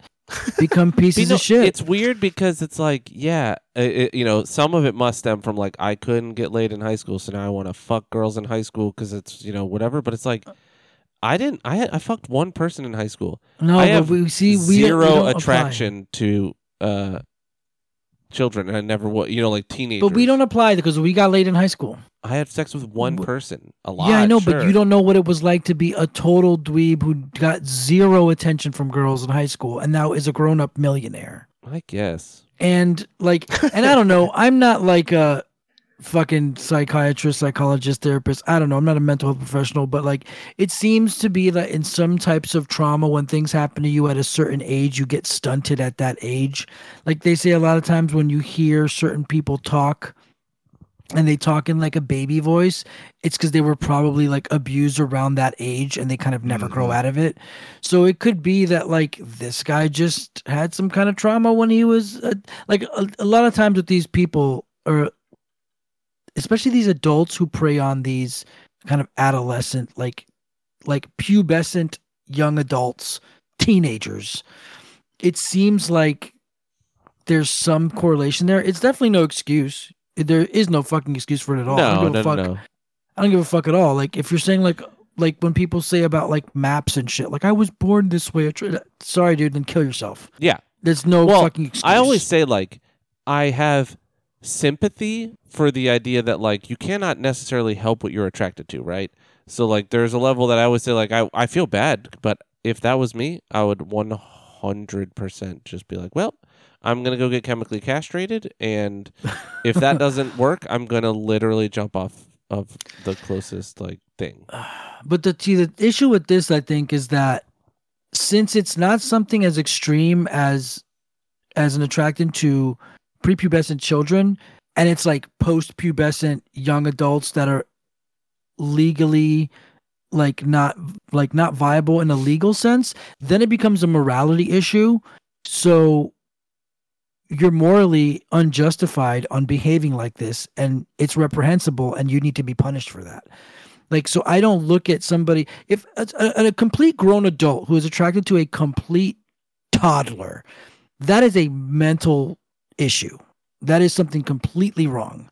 become pieces you know, of shit. It's weird because it's like, yeah, it, you know, some of it must stem from like, I couldn't get laid in high school, so now I want to fuck girls in high school because it's, you know, whatever. But it's like, I didn't, I had, I fucked one person in high school. No, I have but we see we, zero we attraction apply. to uh, children, and I never would, you know, like teenagers. But we don't apply because we got laid in high school. I had sex with one person a lot. Yeah, I know, sure. But you don't know what it was like to be a total dweeb who got zero attention from girls in high school and now is a grown-up millionaire. I guess. And like, and I don't know. I'm not like a fucking psychiatrist, psychologist, therapist. I don't know. I'm not a mental health professional, but like, it seems to be that in some types of trauma, when things happen to you at a certain age, you get stunted at that age. Like they say a lot of times when you hear certain people talk, and they talk in like a baby voice, it's because they were probably like abused around that age and they kind of never mm-hmm. grow out of it. So it could be that like this guy just had some kind of trauma when he was uh, like a, a lot of times with these people, or especially these adults who prey on these kind of adolescent, like like pubescent young adults, teenagers. It seems like there's some correlation there. It's definitely no excuse. There is no fucking excuse for it at all. No, I don't give no, a fuck. No. I don't give a fuck at all. Like if you're saying like like when people say about like maps and shit, like I was born this way. Sorry, dude, then kill yourself. Yeah, there's no well, fucking excuse. I always say like I have sympathy for the idea that like you cannot necessarily help what you're attracted to, right? So like there's a level that I would say like I I feel bad, but if that was me, I would one hundred percent just be like, well, I'm going to go get chemically castrated, and if that doesn't work, I'm going to literally jump off of the closest like thing. But the, see, the issue with this, I think, is that since it's not something as extreme as as an attraction to prepubescent children, and it's like post-pubescent young adults that are legally like not like not viable in a legal sense, then it becomes a morality issue. So you're morally unjustified on behaving like this, and it's reprehensible, and you need to be punished for that. Like, so I don't look at somebody, if a, a, a complete grown adult who is attracted to a complete toddler, that is a mental issue. That is something completely wrong.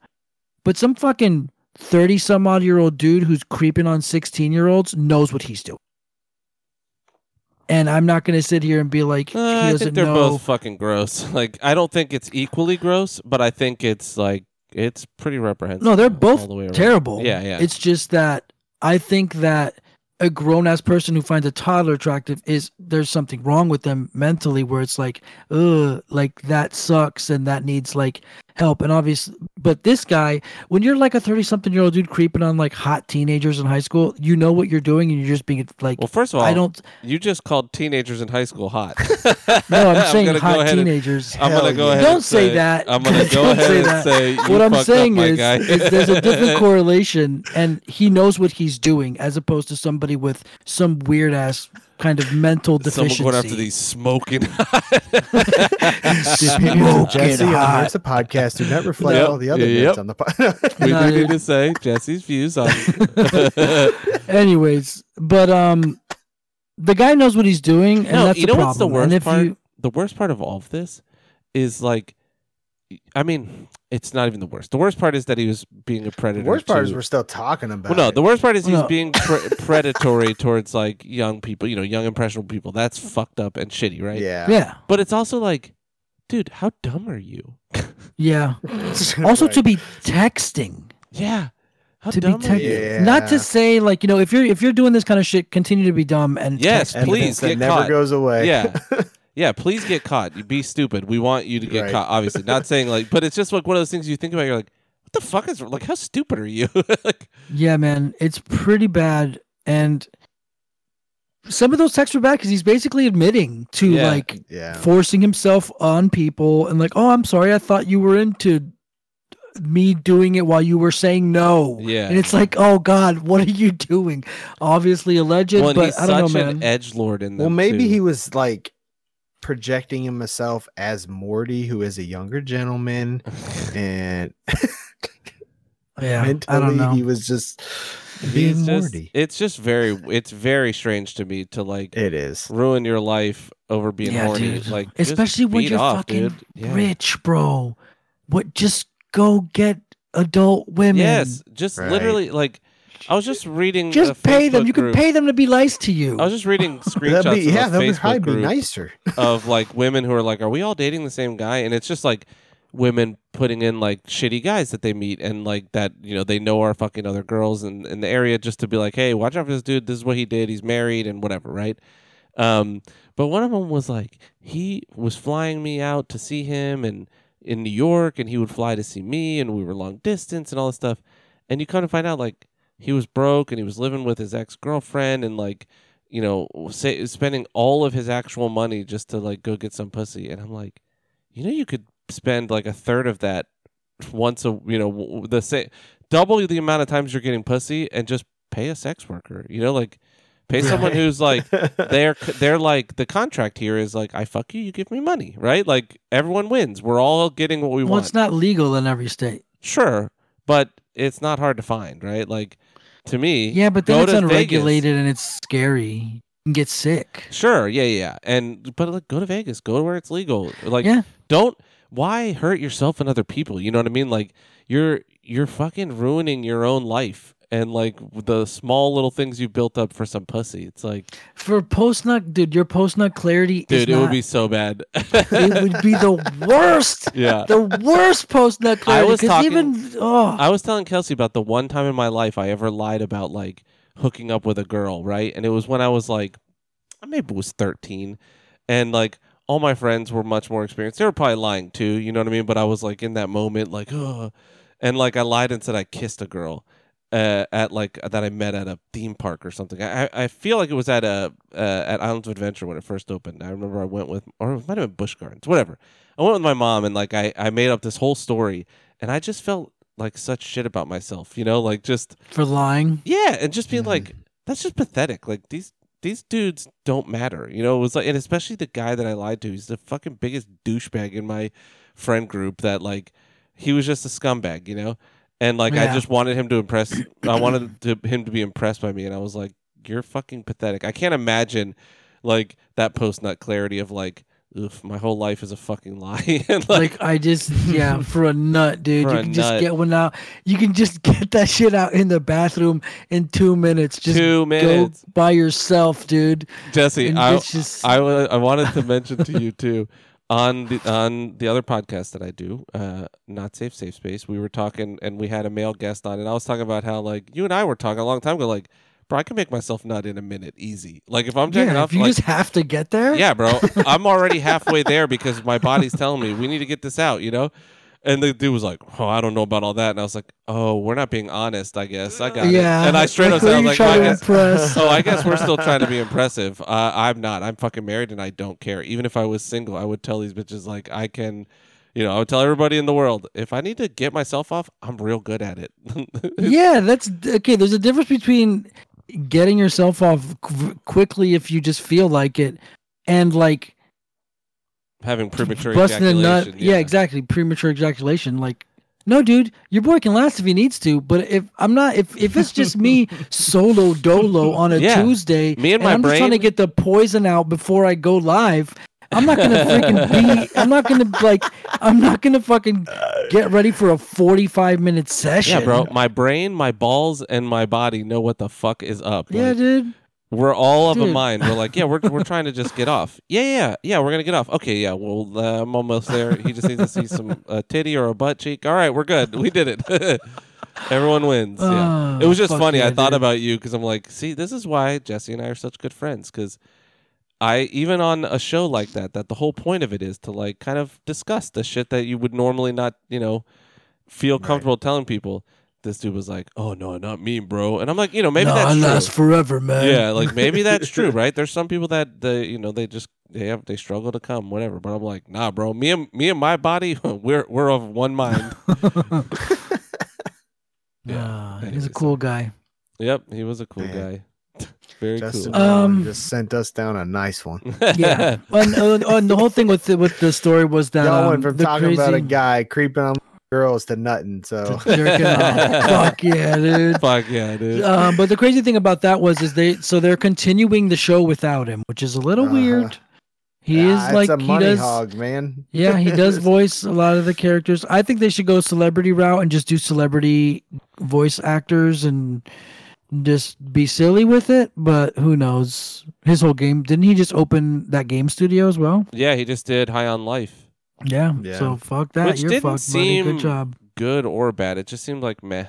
But some fucking thirty some odd year old dude who's creeping on sixteen year olds knows what he's doing. And I'm not going to sit here and be like, uh, he doesn't know. I think they're know. both fucking gross. Like, I don't think it's equally gross, but I think it's like, it's pretty reprehensible. No, they're both the terrible. Yeah, yeah. It's just that I think that a grown-ass person who finds a toddler attractive is, there's something wrong with them mentally where it's like, ugh, like that sucks and that needs like help. And obviously, but this guy, when you're like a thirty-something-year-old dude creeping on like hot teenagers in high school, you know what you're doing and you're just being like, well, first of all, I don't. You just called teenagers in high school hot. No, I'm saying I'm hot teenagers. And, I'm gonna go yeah. ahead. Don't and say that. I'm gonna go ahead say and that. say. What I'm saying is, is, there's a different correlation, and he knows what he's doing as opposed to somebody with some weird ass kind of mental deficiency. Someone going after these smoking hot. Smoking Jesse hot. On Here's the podcast. Do not reflect yep. all the other yep. bits on the podcast. We do need to say Jesse's views on it. Anyways, but um, the guy knows what he's doing, and no, that's you know the problem. What's the worst part? You... The worst part of all of this is like I mean, it's not even the worst. The worst part is that he was being a predator. The worst part to, is we're still talking about well, no, it. The worst part is he's no. being pre- predatory towards, like, young people, you know, young, impressionable people. That's fucked up and shitty, right? Yeah. Yeah. But it's also like, dude, how dumb are you? Yeah. Also, right. to be texting. Yeah. How to dumb be te- yeah. Not to say, like, you know, if you're if you're doing this kind of shit, continue to be dumb and yes, text. Please. That never caught. Goes away. Yeah. Yeah, please get caught. You be stupid. We want you to get right. caught, obviously. Not saying like, but it's just like one of those things you think about. You're like, what the fuck is like? How stupid are you? Like, yeah, man, it's pretty bad. And some of those texts are bad because he's basically admitting to yeah, like yeah. forcing himself on people and like, oh, I'm sorry, I thought you were into me doing it while you were saying no. Yeah, and it's like, oh God, what are you doing? Obviously a legend, well, but I don't know, man. An edgelord in them. Well, maybe too. He was like. Projecting himself as Morty, who is a younger gentleman, and yeah, mentally I don't know. He was just being He's Morty. Just, it's just very, it's very strange to me to like it is ruin your life over being yeah, horny, dude. Like especially when you're off, fucking yeah. rich, bro. What? Just go get adult women. Yes, just right. literally like. I was just reading. Just pay them. You group. Can pay them to be nice to you. I was just reading screenshots. Be, yeah, that would probably be nicer. Of like women who are like, "Are we all dating the same guy?" And it's just like women putting in like shitty guys that they meet and like that you know they know are fucking other girls in, in the area just to be like, "Hey, watch out for this dude. This is what he did. He's married and whatever, right?" Um, but one of them was like, he was flying me out to see him and in New York, and he would fly to see me, and we were long distance and all this stuff. And you kind of find out like. He was broke and he was living with his ex-girlfriend and like, you know, say, spending all of his actual money just to like go get some pussy. And I'm like, you know, you could spend like a third of that once a, you know, the same, double the amount of times you're getting pussy and just pay a sex worker, you know, like pay right. someone who's like, they're, they're like the contract here is like, I fuck you, you give me money, right? Like everyone wins. We're all getting what we well, want. Well, it's not legal in every state. Sure. But it's not hard to find, right? Like, to me, yeah, but then it's unregulated Vegas. And it's scary. You can get sick. Sure, yeah, yeah, and but like, go to Vegas, go to where it's legal. Like, yeah. don't why hurt yourself and other people? You know what I mean? Like, you're you're fucking ruining your own life and like the small little things you built up for some pussy. It's like for post nut, dude. Your post nut clarity, dude. Is it not, would be so bad. It would be the worst. Yeah, the worst post nut clarity. I was talking. Even, oh. I was telling Kelsey about the one time in my life I ever lied about like hooking up with a girl, right? And it was when I was like, I maybe was thirteen, and like. All my friends were much more experienced. They were probably lying too, you know what I mean? But I was like in that moment, like, oh, and like I lied and said I kissed a girl uh, at like that I met at a theme park or something. I I feel like it was at a uh, at Islands of Adventure when it first opened. I remember I went with, or it might have been Busch Gardens, whatever. I went with my mom and like I I made up this whole story, and I just felt like such shit about myself, you know, like just for lying. Yeah, and just being mm-hmm. like, that's just pathetic. Like these. These dudes don't matter, you know. It was like, and especially the guy that I lied to. He's the fucking biggest douchebag in my friend group. That like, he was just a scumbag, you know. And like, yeah. I just wanted him to impress. I wanted to, him to be impressed by me, and I was like, "You're fucking pathetic." I can't imagine, like that post nut clarity of like, "Oof, my whole life is a fucking lie." And, like, like I just, yeah, for a nut, dude. You can nut. Just get one out. You can just get that shit out in the bathroom in two minutes. Just two minutes. Go by yourself, dude. Jesse, I, just... I, I wanted to mention to you too on the on the other podcast that I do, uh, Not Safe Safe Space. We were talking, and we had a male guest on, and I was talking about how like you and I were talking a long time ago, like. Bro, I can make myself nut in a minute, easy. Like if I'm checking yeah, off, you like, just have to get there. Yeah, bro, I'm already halfway there because my body's telling me we need to get this out, you know. And the dude was like, "Oh, I don't know about all that," and I was like, "Oh, we're not being honest, I guess." I got yeah. it. And I straight like, up said, "I was like, oh, I guess, oh, I guess we're still trying to be impressive." Uh, I'm not. I'm fucking married, and I don't care. Even if I was single, I would tell these bitches like, I can. You know, I would tell everybody in the world, if I need to get myself off, I'm real good at it. Yeah, that's okay. There's a difference between getting yourself off qu- quickly if you just feel like it and like having premature ejaculation. Nut. Yeah. yeah, exactly. Premature ejaculation. Like, no, dude, your boy can last if he needs to. But if I'm not, if, if it's just me solo dolo on a yeah. Tuesday, me and, and my I'm brain. Just trying to get the poison out before I go live. I'm not gonna freaking be. I'm not gonna like. I'm not gonna fucking get ready for a forty-five minute session. Yeah, bro. My brain, my balls, and my body know what the fuck is up. Like, yeah, dude. We're all of dude. a mind. We're like, yeah, we're we're trying to just get off. Yeah, yeah, yeah. We're gonna get off. Okay, yeah. Well, uh, I'm almost there. He just needs to see some uh, titty or a butt cheek. All right, we're good. We did it. Everyone wins. Oh, yeah. It was just funny. Yeah, I thought dude. about you because I'm like, see, this is why Jesse and I are such good friends. Because I, even on a show like that, that the whole point of it is to like kind of discuss the shit that you would normally not, you know, feel comfortable right. telling people. This dude was like, "Oh no, not me, bro." And I'm like, you know, maybe no, that's I true. last forever, man. Yeah, like maybe that's true, right? There's some people that they, you know, they just they have they struggle to come, whatever. But I'm like, nah, bro. Me and me and my body, we're we're of one mind. Yeah, uh, he's a cool guy. Yep, he was a cool Man. guy. Very Justin cool. Um, just sent us down a nice one. Yeah, and, and, and the whole thing with the, with the story was that y'all went from um, talking crazy... about a guy creeping on girls to nutting. So fuck yeah, dude. Fuck yeah, dude. Um, but the crazy thing about that was is they so they're continuing the show without him, which is a little uh-huh. weird. He yeah, is like a money he does, hog, man. Yeah, he does voice a lot of the characters. I think they should go celebrity route and just do celebrity voice actors and just be silly with it. But who knows? His whole game didn't he just open that game studio as well? Yeah, he just did High on Life. Yeah. yeah. So fuck that. Which You're didn't fucked, seem buddy. Good job. Good or bad? It just seemed like meh.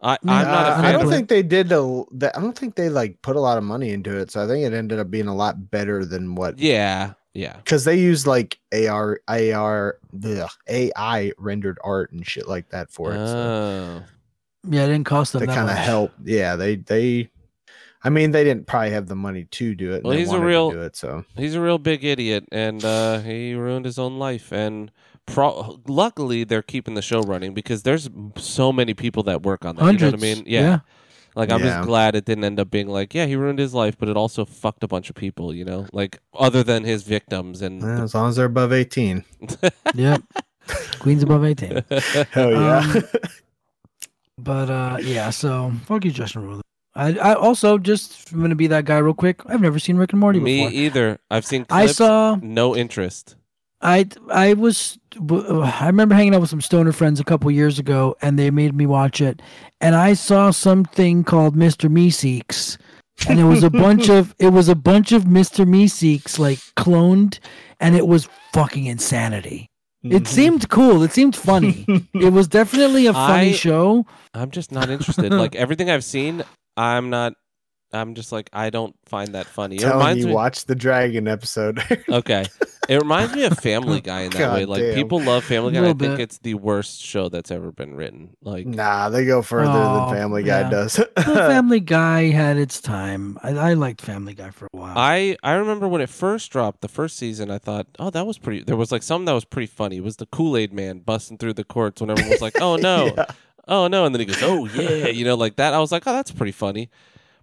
I, I'm uh, not a fan I don't of think it. they did the, the. I don't think they like put a lot of money into it, so I think it ended up being a lot better than what. Yeah, yeah. Because they used like A R, A R, the A I rendered art and shit like that for it. Oh. So. Yeah, it didn't cost them. That kind of help. Yeah, they they. I mean, they didn't probably have the money to do it. Well, he's a real. Do it, so. He's a real big idiot, and uh, he ruined his own life, and. Pro- luckily they're keeping the show running because there's so many people that work on that. Hundreds. You know what I mean? Yeah. yeah. Like I'm yeah. just glad it didn't end up being like, yeah, he ruined his life, but it also fucked a bunch of people, you know, like other than his victims. And yeah, the- as long as they're above eighteen. Yep. Queen's above eighteen. Hell yeah. Um, but uh, yeah, so fuck you, Justin Roiland. I, I also just I'm gonna be that guy real quick. I've never seen Rick and Morty Me before. Me either. I've seen clips, I saw no interest. I I was I remember hanging out with some stoner friends a couple years ago, and they made me watch it. And I saw something called Mister Meeseeks, and it was a bunch of it was a bunch of Mister Meeseeks like cloned, and it was fucking insanity. Mm-hmm. It seemed cool. It seemed funny. It was definitely a funny I, show. I'm just not interested. Like everything I've seen, I'm not. I'm just like I don't find that funny. It Tell reminds you me watch the dragon episode. Okay, it reminds me of Family Guy in that God way. Like damn. people love Family Guy. I think bit. it's the worst show that's ever been written. Like nah, they go further oh, than Family Guy yeah. does. Family Guy had its time. I, I liked Family Guy for a while. I I remember when it first dropped, the first season. I thought, oh, that was pretty. There was like something that was pretty funny. It was the Kool-Aid Man busting through the courts when everyone was like, oh no, yeah. oh no, and then he goes, oh yeah, you know, like that. I was like, oh, that's pretty funny.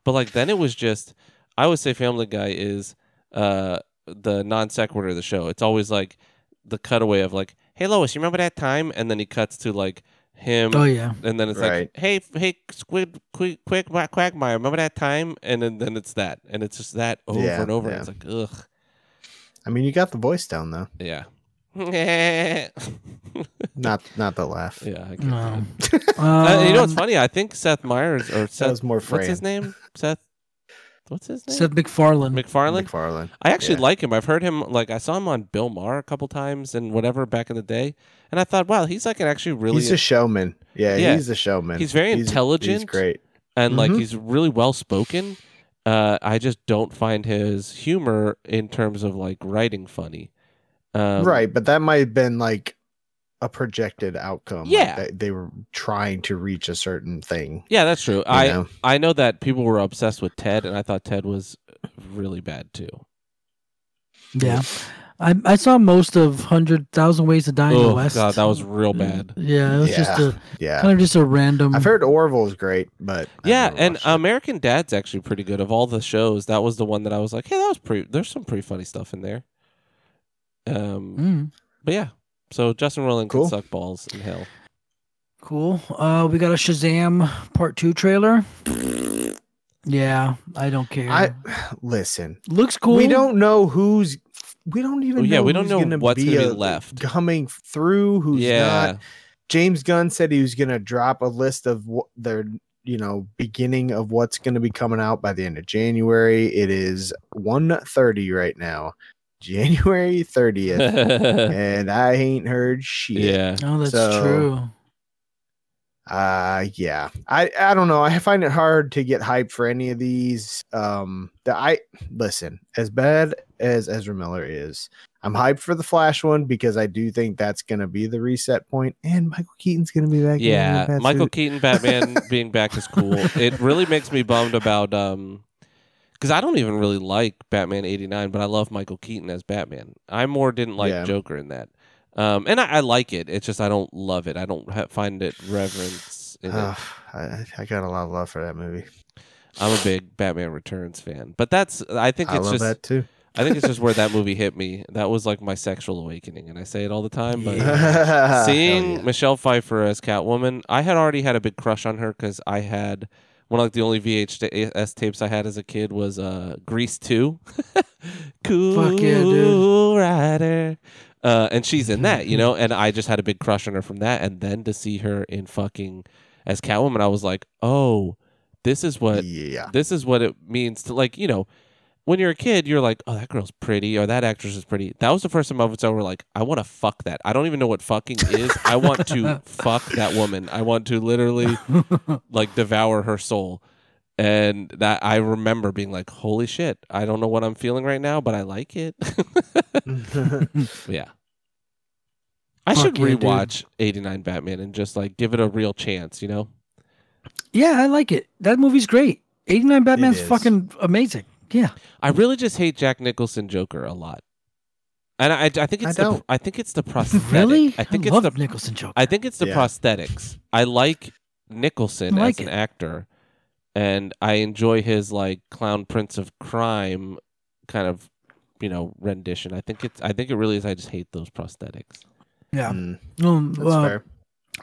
But like then it was just, I would say Family Guy is uh, the non sequitur of the show. It's always like the cutaway of like, hey Lois, you remember that time? And then he cuts to like him. Oh yeah. And then it's right. like, hey hey Squid Quick Quick Quagmire, remember that time? And then, then it's that, and it's just that over yeah, and over. Yeah. And it's like ugh. I mean, you got the voice down though. Yeah. not not the laugh. Yeah, I no. that. uh, you know what's funny? I think Seth Meyers or Seth more what's his name? Seth. What's his name? Seth MacFarlane. MacFarlane. MacFarlane. I actually yeah. like him. I've heard him. Like I saw him on Bill Maher a couple times and whatever back in the day, and I thought, wow, he's like an actually really. He's a showman. Yeah, yeah. he's a showman. He's very he's, intelligent. He's great, and mm-hmm. like he's really well spoken. Uh, I just don't find his humor in terms of like writing funny. Um, right, but that might have been like a projected outcome. Yeah, like they were trying to reach a certain thing. Yeah, that's true. I know? I know that people were obsessed with Ted, and I thought Ted was really bad too. Yeah, I I saw most of one hundred thousand Ways to Die in the West. Oh God, that was real bad. Yeah, it was yeah, just a yeah. kind of just a random. I've heard Orville's great, but I've yeah, and American Dad's actually pretty good. Of all the shows, that was the one that I was like, hey, that was pretty. There's some pretty funny stuff in there. Um, mm. But yeah, so Justin Roiland cool. can suck balls in hell. Cool. Uh, we got a Shazam Part Two trailer. Yeah, I don't care. I listen. Looks cool. We don't know who's we don't even well, know yeah, we don't know what's be gonna be left coming through. Who's yeah. not? James Gunn said he was gonna drop a list of what their, you know, beginning of what's gonna be coming out by the end of January. It is one thirty right now, January thirtieth, and I ain't heard shit. Yeah, oh, that's so, true. Uh, yeah, I, I don't know. I find it hard to get hype for any of these. Um, the, I listen, as bad as Ezra Miller is, I'm hyped for the Flash one because I do think that's going to be the reset point, and Michael Keaton's going to be back. Yeah, Michael suit. Keaton, Batman being back is cool. It really makes me bummed about, um, because I don't even really like Batman eighty-nine, but I love Michael Keaton as Batman. I more didn't like yeah. Joker in that. Um, and I, I like it. It's just I don't love it. I don't ha- find it reverence. In oh, it. I, I got a lot of love for that movie. I'm a big Batman Returns fan, but that's I think it's I love just that too. I think it's just where that movie hit me. That was like my sexual awakening, and I say it all the time. But yeah. seeing yeah. Michelle Pfeiffer as Catwoman, I had already had a big crush on her because I had one of like, the only V H S tapes I had as a kid was uh, Grease two. Cool Fuck yeah, dude. Rider. Uh, and she's in that, you know, and I just had a big crush on her from that. And then to see her in fucking as Catwoman, I was like, oh, this is what yeah. this is what it means to, like, you know, when you're a kid, you're like, oh, that girl's pretty or that actress is pretty. That was the first time I was over like, I want to fuck that. I don't even know what fucking is. I want to fuck that woman. I want to literally like devour her soul. And that I remember being like, holy shit, I don't know what I'm feeling right now, but I like it. yeah. I Fuck should rewatch dude. eighty-nine Batman and just like give it a real chance, you know? Yeah, I like it. That movie's great. eighty-nine Batman's fucking amazing. Yeah. I really just hate Jack Nicholson Joker a lot. And I, I think it's I the I think it's the prosthetics. Really? I think I it's love the Nicholson Joker. I think it's the yeah. prosthetics. I like Nicholson I like as an it. actor. And I enjoy his like Clown Prince of Crime kind of, you know, rendition. I think it's I think it really is. I just hate those prosthetics. Yeah. Mm. Um, That's uh, fair.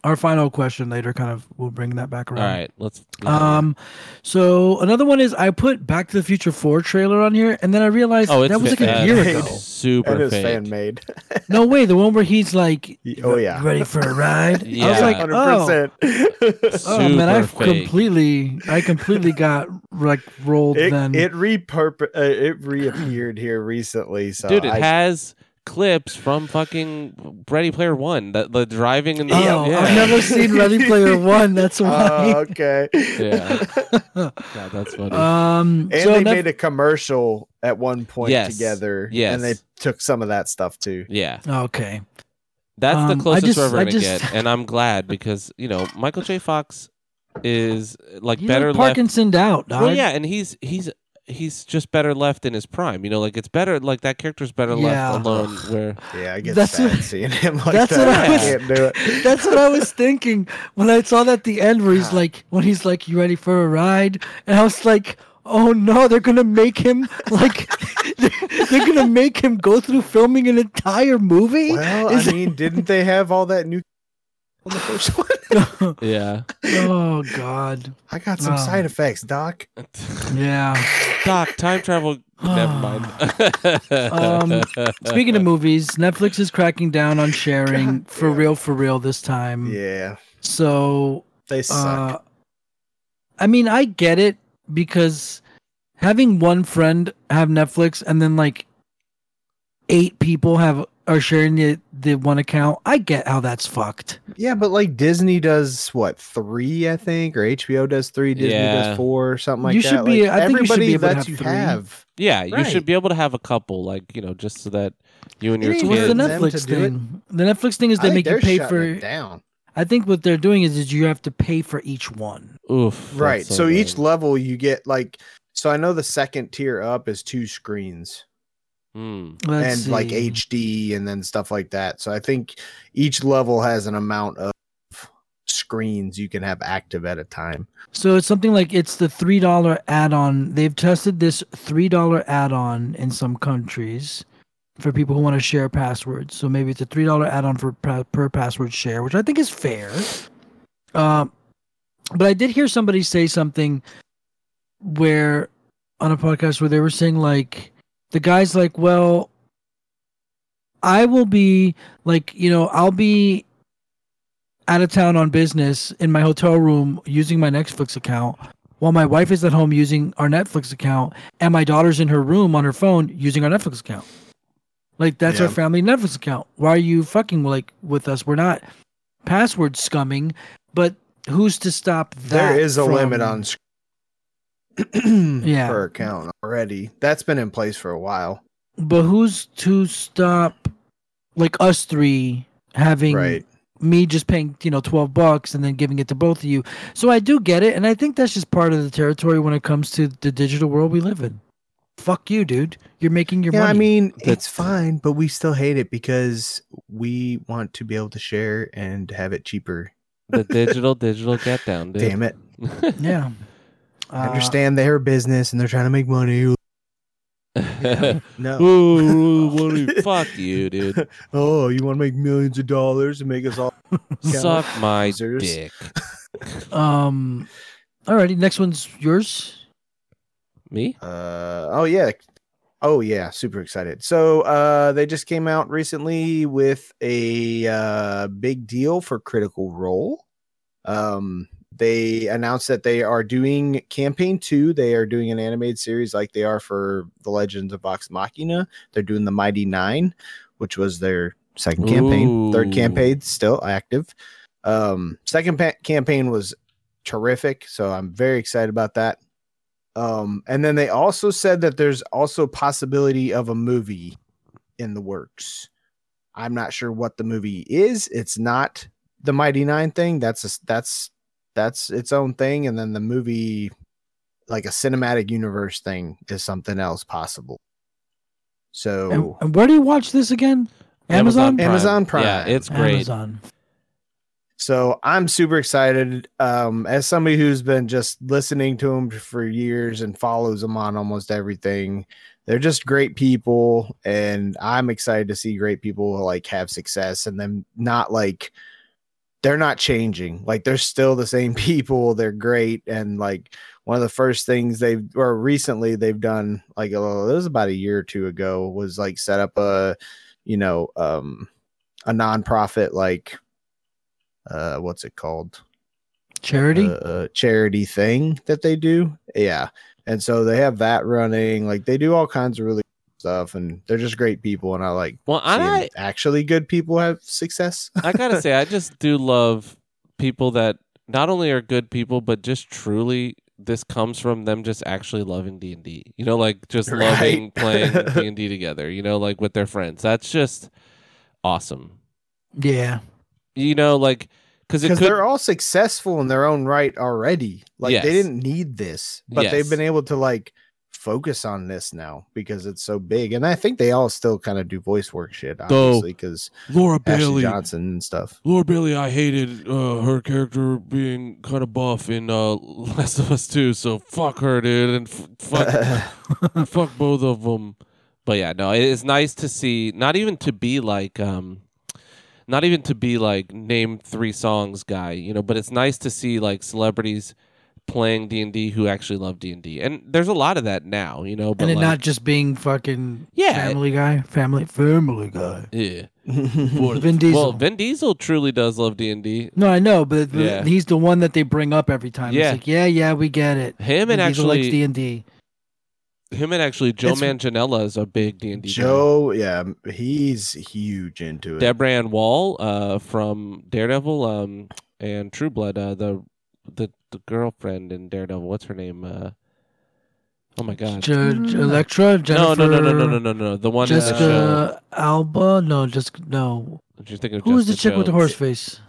Our final question later kind of will bring that back around. All right, let's. Um, so another one is I put Back to the Future four trailer on here, and then I realized oh, that was like a year ago. Super that is fan made. No way, the one where he's like, oh yeah, ready for a ride. yeah. I was like, one hundred percent. Oh, oh man, I completely, I completely got like rolled. It, then it repurpo- uh, it reappeared here recently. So dude, it I- has. clips from fucking Ready Player One, the, the driving and the oh, yeah. I've never seen Ready Player One. That's why. Oh, okay. Yeah. God, that's funny. Um, and so they that... made a commercial at one point yes. together. Yes. And they took some of that stuff too. Yeah. Okay. That's um, the closest just, we're ever gonna just... get, and I'm glad because you know Michael J. Fox is like he's better like Parkinson'd left... out. Dog. Well, yeah, and he's he's. he's just better left in his prime, you know, like it's better like that character's better yeah. left alone where yeah I get that's sad what, seeing him like that's that. What I, I was, can't do it. That's what I was thinking when I saw that at the end where he's like when he's like you ready for a ride and I was like oh no they're gonna make him like they're, they're gonna make him go through filming an entire movie. Well Is I it... mean didn't they have all that new on the first one? yeah. Oh God. I got some oh. side effects, Doc. yeah. Doc, time travel. Never mind. um, speaking of movies, Netflix is cracking down on sharing God, for yeah. real, for real this time. Yeah. So they suck. Uh, I mean, I get it because having one friend have Netflix and then like eight people have. Are sharing the, the one account. I get how that's fucked. Yeah, but like Disney does what three, I think, or H B O does three, Disney yeah. does four, or something like you should that. Be, like, I think you should be able to have you three. Have. Yeah, right. You should be able to have a couple, like you know, just so that you and your kids. What's the Netflix thing? The Netflix thing is they make you pay for it down. I think what they're doing is is you have to pay for each one. Oof. Right. So, so each level you get like. So I know the second tier up is two screens. Mm. And see. Like H D and then stuff like that. So I think each level has an amount of screens you can have active at a time. So it's something like it's the three dollars add-on. They've tested this three dollars add-on in some countries for people who want to share passwords. So maybe it's a three dollars add-on for per password share, which I think is fair. Uh, but I did hear somebody say something where on a podcast where they were saying like, the guy's like, well, I will be like, you know, I'll be out of town on business in my hotel room using my Netflix account while my wife is at home using our Netflix account and my daughter's in her room on her phone using our Netflix account. Like, that's yeah. our family Netflix account. Why are you fucking like with us? We're not password scumming, but who's to stop that? There is a from... limit on yeah. per account already. That's been in place for a while. But who's to stop like us three having right. me just paying, you know, twelve bucks and then giving it to both of you. So I do get it. And I think that's just part of the territory when it comes to the digital world we live in. Fuck you, dude. You're making your yeah, money. I mean, that's it's fine, but we still hate it because we want to be able to share and have it cheaper. The digital, digital get down, dude. Damn it. yeah. I understand uh, they're a business and they're trying to make money. Yeah. No. Ooh, ooh, fuck you, dude. Oh, you want to make millions of dollars and make us all suck my dick. um, alrighty, next one's yours. Me? Uh, oh yeah, oh yeah, super excited. So, uh, they just came out recently with a uh, big deal for Critical Role. Um, they announced that they are doing campaign two. They are doing an animated series like they are for The Legends of Vox Machina. They're doing the Mighty Nine, which was their second campaign. Ooh. Third campaign still active. Um, second pa- campaign was terrific, so I'm very excited about that. Um, and then they also said that there's also possibility of a movie in the works. I'm not sure what the movie is. It's not the Mighty Nine thing. That's a, that's that's its own thing. And then the movie, like a cinematic universe thing, is something else possible. So, and, and where do you watch this again? Amazon, Amazon Prime. Prime. Yeah, it's great. Amazon. So I'm super excited. Um, as somebody who's been just listening to them for years and follows them on almost everything, they're just great people, and I'm excited to see great people like have success and them not like they're not changing. Like they're still the same people. They're great, and like one of the first things they've or recently they've done like oh, it was about a year or two ago was like set up a you know um, a nonprofit like. Uh, what's it called? Charity? Uh, uh, charity thing that they do. Yeah. And so they have that running. Like they do all kinds of really cool stuff, and they're just great people. And I like well, I actually good people have success. I gotta say, I just do love people that not only are good people, but just truly this comes from them just actually loving D and D. You know, like just right? loving playing D and D together, you know, like with their friends. That's just awesome. Yeah. You know, like, because could... they're all successful in their own right already. Like, yes. they didn't need this, but yes. they've been able to like focus on this now because it's so big. And I think they all still kind of do voice work shit, obviously, because Laura Ashley Bailey Johnson and stuff. Laura Bailey, I hated uh, her character being kind of buff in uh, Last of Us two. So fuck her, dude, and f- fuck, fuck both of them. But yeah, no, it's nice to see. Not even to be like. Um, Not even to be like name three songs guy, you know, but it's nice to see like celebrities playing D and D who actually love D and D. And there's a lot of that now, you know. But and it like, not just being fucking yeah, family it, guy, family family guy. Yeah. Vin Diesel. Well, Vin Diesel truly does love D and D. No, I know, but yeah. he's the one that they bring up every time. Yeah. It's like, yeah, yeah, we get it. Him Vin and actually likes D and D. Him and actually Joe it's, Manganiello is a big D and D Joe, guy. Yeah, he's huge into it. Debran Wall uh, from Daredevil um, and True Blood, uh, the, the the girlfriend in Daredevil. What's her name? Uh, oh, my God. Je- Je- Electra? Jennifer, no, no, no, no, no, no, no. The one Jessica uh, Alba? No, just no. You're thinking of who's Jessica the chick Jones? With the horse face?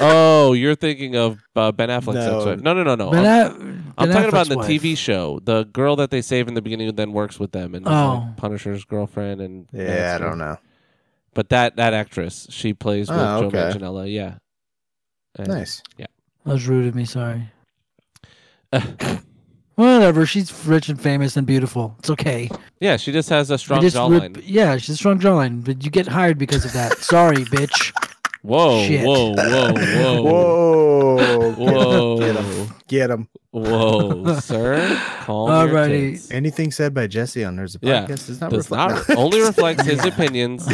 Oh, you're thinking of uh, Ben Affleck's no. ex-wife. No, no, no, no. Ben I'm, a- ben I'm talking Affleck's about in the wife. T V show. The girl that they save in the beginning and then works with them and oh. like Punisher's girlfriend. And yeah, I don't know. But that, that actress, she plays with oh, okay. Joe Manganiello. Yeah. And, nice. Yeah. That was rude of me. Sorry. Whatever. She's rich and famous and beautiful. It's okay. Yeah, she just has a strong jawline. Rip- yeah, she's a strong jawline, but you get hired because of that. Sorry, bitch. Whoa, whoa, whoa, whoa, whoa, whoa, whoa. Get him. Whoa, sir. All righty. Anything said by Jesse on There's a Podcast yeah, does not does reflect. Not, only reflects his yeah. opinions.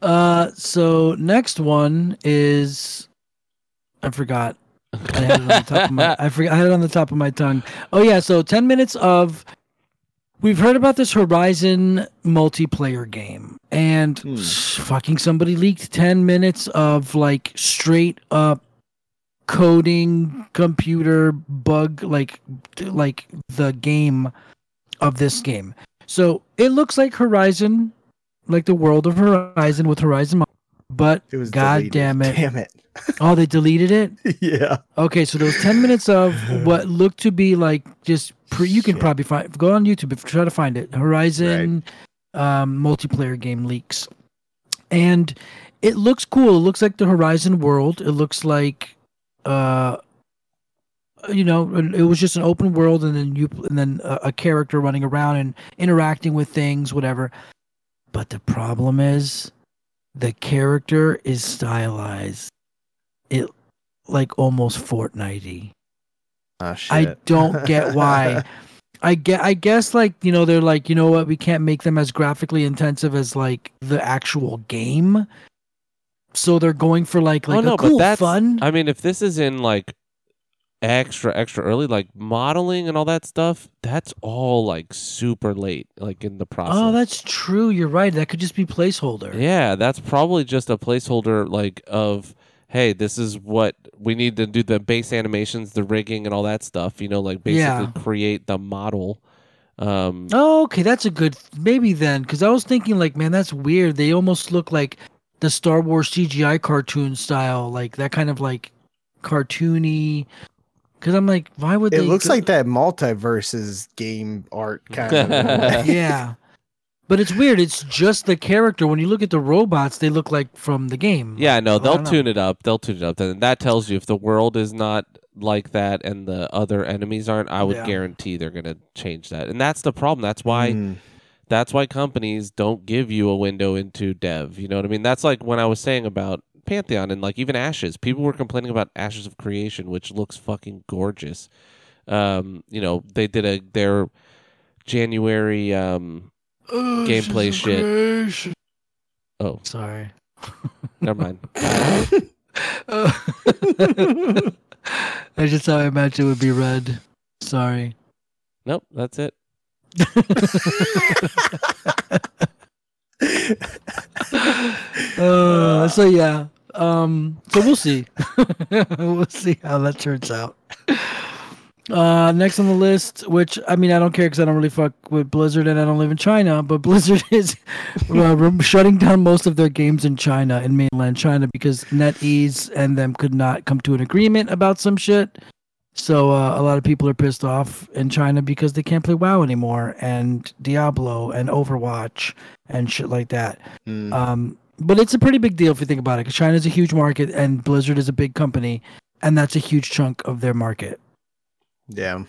Uh, so next one is I forgot. I had it on the top of my I forgot I had it on the top of my tongue. Oh yeah, so ten minutes of we've heard about this Horizon multiplayer game, and hmm. fucking somebody leaked ten minutes of like straight up coding, computer bug, like like the game of this game. So it looks like Horizon, like the world of Horizon with Horizon, but it was god deleted. damn it, damn it! Oh, they deleted it. Yeah. Okay, so there was ten minutes of what looked to be like just. Pre- you can Shit. probably find. Go on YouTube if you try to find it. Horizon right. um, multiplayer game leaks, and it looks cool. It looks like the Horizon world. It looks like, uh, you know, it was just an open world, and then you and then a, a character running around and interacting with things, whatever. But the problem is, the character is stylized. It like almost Fortnite-y. Oh, shit. I don't get why. I get. I guess like you know they're like you know what we can't make them as graphically intensive as like the actual game, so they're going for like like oh, a no, cool fun. I mean, if this is in like extra extra early, like modeling and all that stuff, that's all like super late, like in the process. Oh, that's true. You're right. That could just be placeholder. Yeah, that's probably just a placeholder. Like of. Hey, this is what we need to do the base animations, the rigging and all that stuff, you know, like basically yeah. create the model. Um, oh, okay. That's a good, maybe then. Cause I was thinking like, man, that's weird. They almost look like the Star Wars C G I cartoon style, like that kind of like cartoony. Cause I'm like, why would it they? It looks go- like that multiverses game art kind of. Yeah. But it's weird. It's just the character. When you look at the robots, they look like from the game. Yeah, no, they'll tune it up. They'll tune it up. And that tells you if the world is not like that and the other enemies aren't, I would yeah. guarantee they're going to change that. And that's the problem. That's why mm. that's why companies don't give you a window into dev. You know what I mean? That's like when I was saying about Pantheon and like even Ashes. People were complaining about Ashes of Creation, which looks fucking gorgeous. Um, you know, they did a their January... Um, Oh, gameplay shit. Creation. Oh, sorry. Never mind. uh, I just thought I imagine it would be red. Sorry. Nope, that's it. uh, so yeah. Um. So we'll see. We'll see how that turns out. Uh, next on the list, which I mean, I don't care because I don't really fuck with Blizzard and I don't live in China, but Blizzard is uh, shutting down most of their games in China, in mainland China, because NetEase and them could not come to an agreement about some shit. So uh, a lot of people are pissed off in China because they can't play WoW anymore and Diablo and Overwatch and shit like that. Mm. Um, but it's a pretty big deal if you think about it, because China is a huge market and Blizzard is a big company, and that's a huge chunk of their market. Yeah.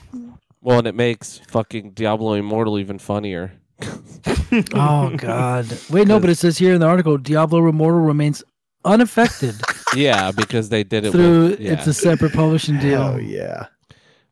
Well, and it makes fucking Diablo Immortal even funnier. Oh, God. Wait, no, but it says here in the article, Diablo Immortal remains unaffected. Yeah, because they did it through, with... Yeah. It's a separate publishing deal. Oh, yeah.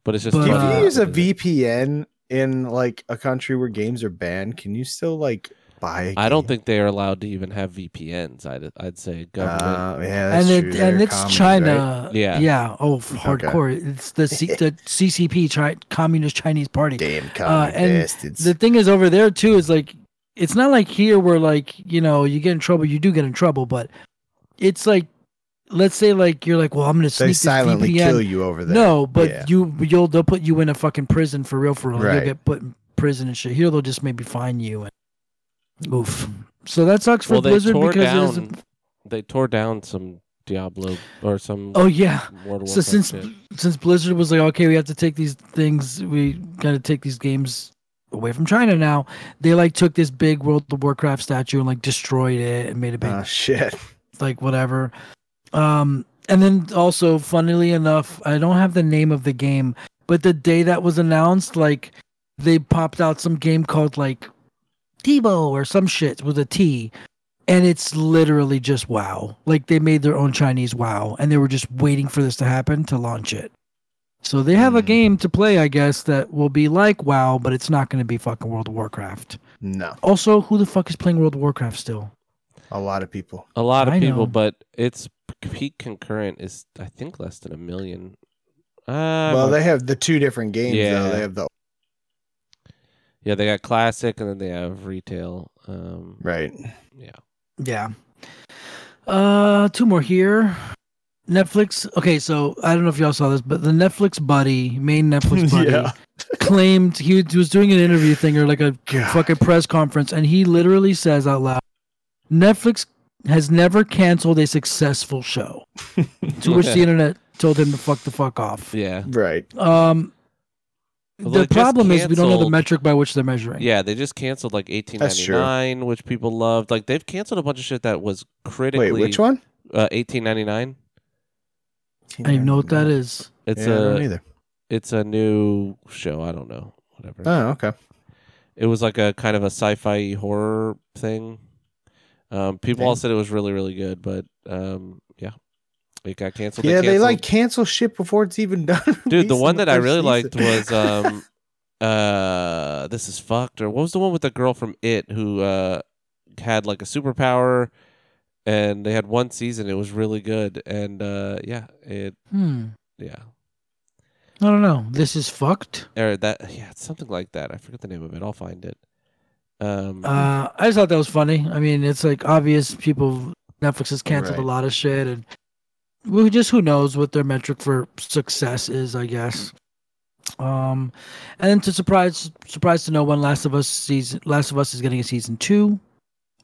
But it's just... But, uh, if you use a V P N in, like, a country where games are banned, can you still, like... I don't think they are allowed to even have V P Ns. I'd I'd say government. Uh, yeah, that's and true. It, and it's communist, China. Right? Yeah, yeah. Oh, okay. Hardcore. It's the C, the C C P, Chi- Communist Chinese Party. Damn communist. Uh, and bastards. The thing is over there too is like it's not like here where like you know you get in trouble, you do get in trouble, but it's like let's say like you're like well I'm gonna sneak they this silently V P N. Kill you over there. No, but yeah. you you'll they'll put you in a fucking prison for real for real. Right. You'll get put in prison and shit. Here they'll just maybe fine you. And, Oof. So that sucks for well, Blizzard tore because down, a... they tore down some Diablo or some. Oh yeah. World so War since shit. since Blizzard was like, okay, we have to take these things, we gotta take these games away from China now. They like took this big World of Warcraft statue and like destroyed it and made a big oh, shit, like whatever. Um, and then also, funnily enough, I don't have the name of the game, but the day that was announced, like they popped out some game called like. Tebow or some shit with a T, and it's literally just WoW. Like they made their own Chinese WoW, and they were just waiting for this to happen to launch it. So they have mm. a game to play, I guess, that will be like WoW, but it's not going to be fucking World of Warcraft. No. Also, who the fuck is playing World of Warcraft still? A lot of people. A lot of I people, know. But its peak concurrent is, I think, less than a million. Uh, well, they have the two different games, yeah. though. They have the... Yeah, they got Classic, and then they have Retail. Um, right. Yeah. Yeah. Uh, two more here. Netflix. Okay, so I don't know if y'all saw this, but the Netflix buddy, main Netflix buddy, yeah. claimed he was doing an interview thing or like a God. fucking press conference, and he literally says out loud, Netflix has never canceled a successful show. To which the internet told him to fuck the fuck off. Yeah. Right. Um, Although the problem is we don't know the metric by which they're measuring. Yeah, they just canceled like eighteen ninety-nine, which people loved. Like they've canceled a bunch of shit that was critically... Wait, which one? Uh, eighteen ninety-nine. I don't even know what that is. It's yeah, a, I don't either. It's a new show. I don't know. Whatever. Oh, okay. It was like a kind of a sci-fi horror thing. Um, people Dang. all said it was really, really good, but um, yeah, it got canceled. Yeah, they, they like cancel shit before it's even done. Dude, the one that I really season. liked was um, uh, This Is Fucked, or what was the one with the girl from It who uh, had like a superpower. And they had one season. It was really good. And uh, yeah, it. Hmm. Yeah. I don't know. This Is Fucked. Or that. Yeah, it's something like that. I forget the name of it. I'll find it. Um. Uh, I just thought that was funny. I mean, it's like obvious. People, Netflix has canceled right. a lot of shit, and we just who knows what their metric for success is, I guess. Um, and then to surprise, surprise to no one, Last of Us season, Last of Us is getting a season two,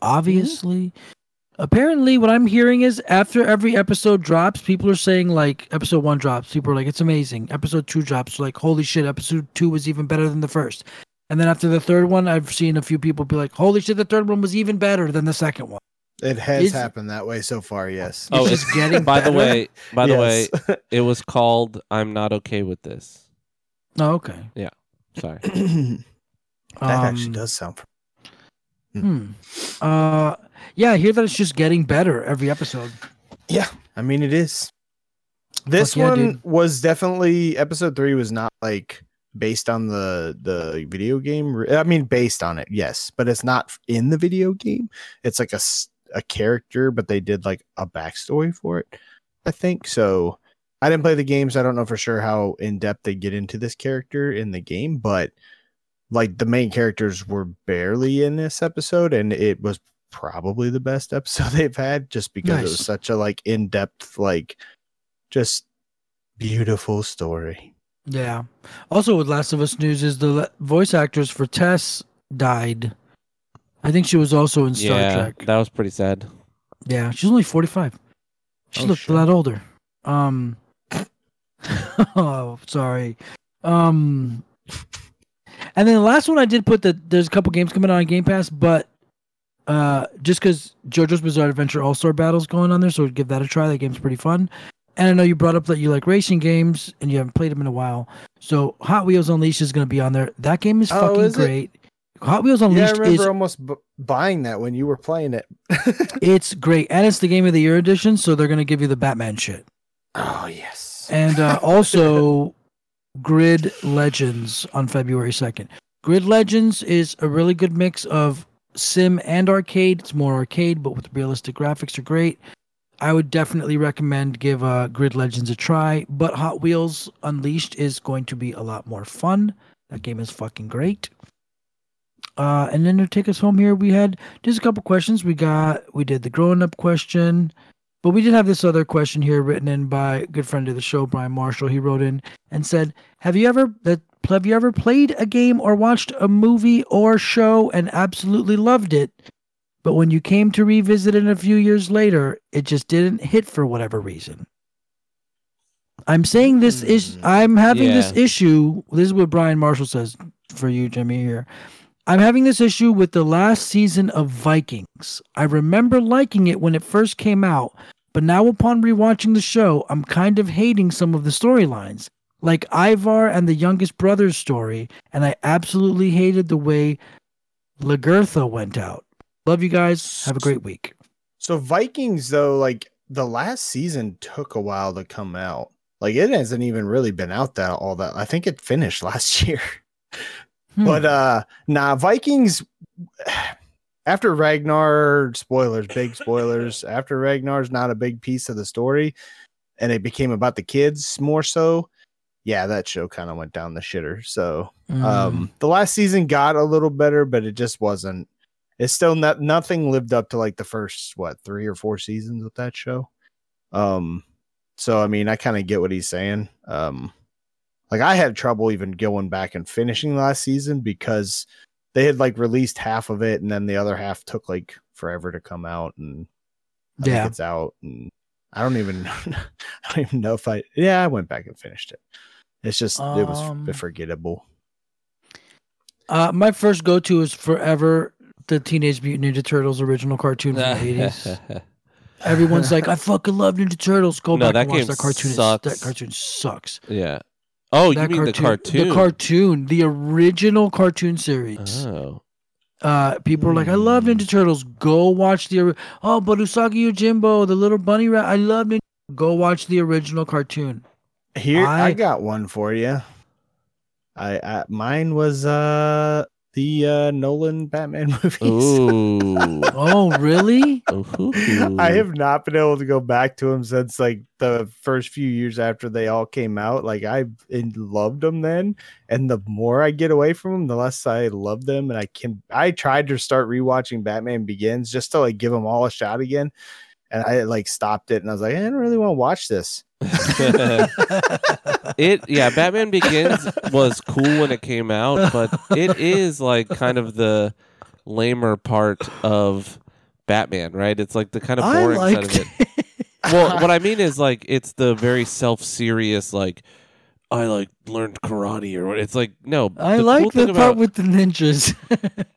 obviously. Mm-hmm. Apparently, what I'm hearing is after every episode drops, people are saying, like, episode one drops. People are like, it's amazing. Episode two drops. Like, holy shit, episode two was even better than the first. And then after the third one, I've seen a few people be like, holy shit, the third one was even better than the second one. It has it's, happened that way so far, yes. Oh, it's, it's getting By better. the way, by yes. the way, it was called I'm Not Okay With This. Oh, okay. Yeah. Sorry. That um, actually does sound familiar. Hmm. Uh, yeah, I hear that it's just getting better every episode. Yeah, I mean, it is. This yeah, one dude. was definitely, episode three was not like based on the, the video game. I mean, based on it, yes, but it's not in the video game. It's like a, a character, but they did like a backstory for it, I think. So I didn't play the game, so I don't know for sure how in depth they get into this character in the game, but like the main characters were barely in this episode, and it was probably the best episode they've had just because nice. it was such a like in-depth, like just beautiful story. Yeah. Also with Last of Us news is the le- voice actress for Tess died. I think she was also in Star yeah, Trek. That was pretty sad. Yeah. She's only forty-five. She oh, looked shit. a lot older. Um, oh, sorry. Um, And then the last one I did put that there's a couple games coming out on Game Pass, but uh, just because JoJo's Bizarre Adventure All-Star Battle's going on there, so give that a try. That game's pretty fun. And I know you brought up that you like racing games, and you haven't played them in a while. So Hot Wheels Unleashed is going to be on there. That game is oh, fucking is great. It? Hot Wheels Unleashed is... Yeah, I remember is, almost b- buying that when you were playing it. It's great. And it's the Game of the Year edition, so they're going to give you the Batman shit. Oh, yes. And uh, also... Grid Legends on February second. Grid Legends is a really good mix of sim and arcade. It's more arcade, but with realistic graphics are great. I would definitely recommend give uh, Grid Legends a try, but Hot Wheels Unleashed is going to be a lot more fun. That game is fucking great. Uh, and then to take us home here, we had just a couple questions. We got, we did the growing up question. But we did have this other question here written in by a good friend of the show, Brian Marshall. He wrote in and said, have you ever have you ever played a game or watched a movie or show and absolutely loved it, but when you came to revisit it a few years later, it just didn't hit for whatever reason? I'm saying this is, I'm having yeah. this issue. This is what Brian Marshall says for you, Jimmy, here. I'm having this issue with the last season of Vikings. I remember liking it when it first came out, but now upon rewatching the show, I'm kind of hating some of the storylines, like Ivar and the youngest brother's story, and I absolutely hated the way Lagertha went out. Love you guys. Have a great week. So Vikings, though, like the last season took a while to come out. Like, it hasn't even really been out that all that. I think it finished last year. hmm. But uh, nah, Vikings, after Ragnar, spoilers, big spoilers, after Ragnar's not a big piece of the story, and it became about the kids more so. Yeah, that show kind of went down the shitter. So mm. um, the last season got a little better, but it just wasn't. It's still not nothing lived up to like the first, what, three or four seasons of that show. Um, so, I mean, I kind of get what he's saying. Um, like, I had trouble even going back and finishing last season because they had like released half of it, and then the other half took like forever to come out. And I yeah, think it's out. And I don't even I don't even know if I yeah I went back and finished it. It's just um, it was forgettable. Uh, my first go to is forever the Teenage Mutant Ninja Turtles original cartoon from the eighties. Everyone's like, I fucking love Ninja Turtles. Go no, back and watch that cartoon. Sucks. That cartoon sucks. Yeah. Oh, that you mean cartoon, the cartoon? The cartoon, the original cartoon series. Oh. Uh, people are like, I love Ninja Turtles. Go watch the oh, but Usagi Yojimbo, the little bunny rat. I love Ninja. Go watch the original cartoon. Here, I, I got one for you. I, I mine was uh the uh, Nolan Batman movies. Oh, really? I have not been able to go back to them since like the first few years after they all came out. Like, I loved them then, and the more I get away from them, the less I love them. And I can, I tried to start rewatching Batman Begins just to like give them all a shot again, and I like stopped it, and I was like, I don't really want to watch this. It yeah, Batman Begins was cool when it came out, but it is like kind of the lamer part of Batman, right? It's like the kind of boring side of it. it. Well, what I mean is like it's the very self-serious, like I like learned karate or what. It's like no. I the like cool the part about, with the ninjas.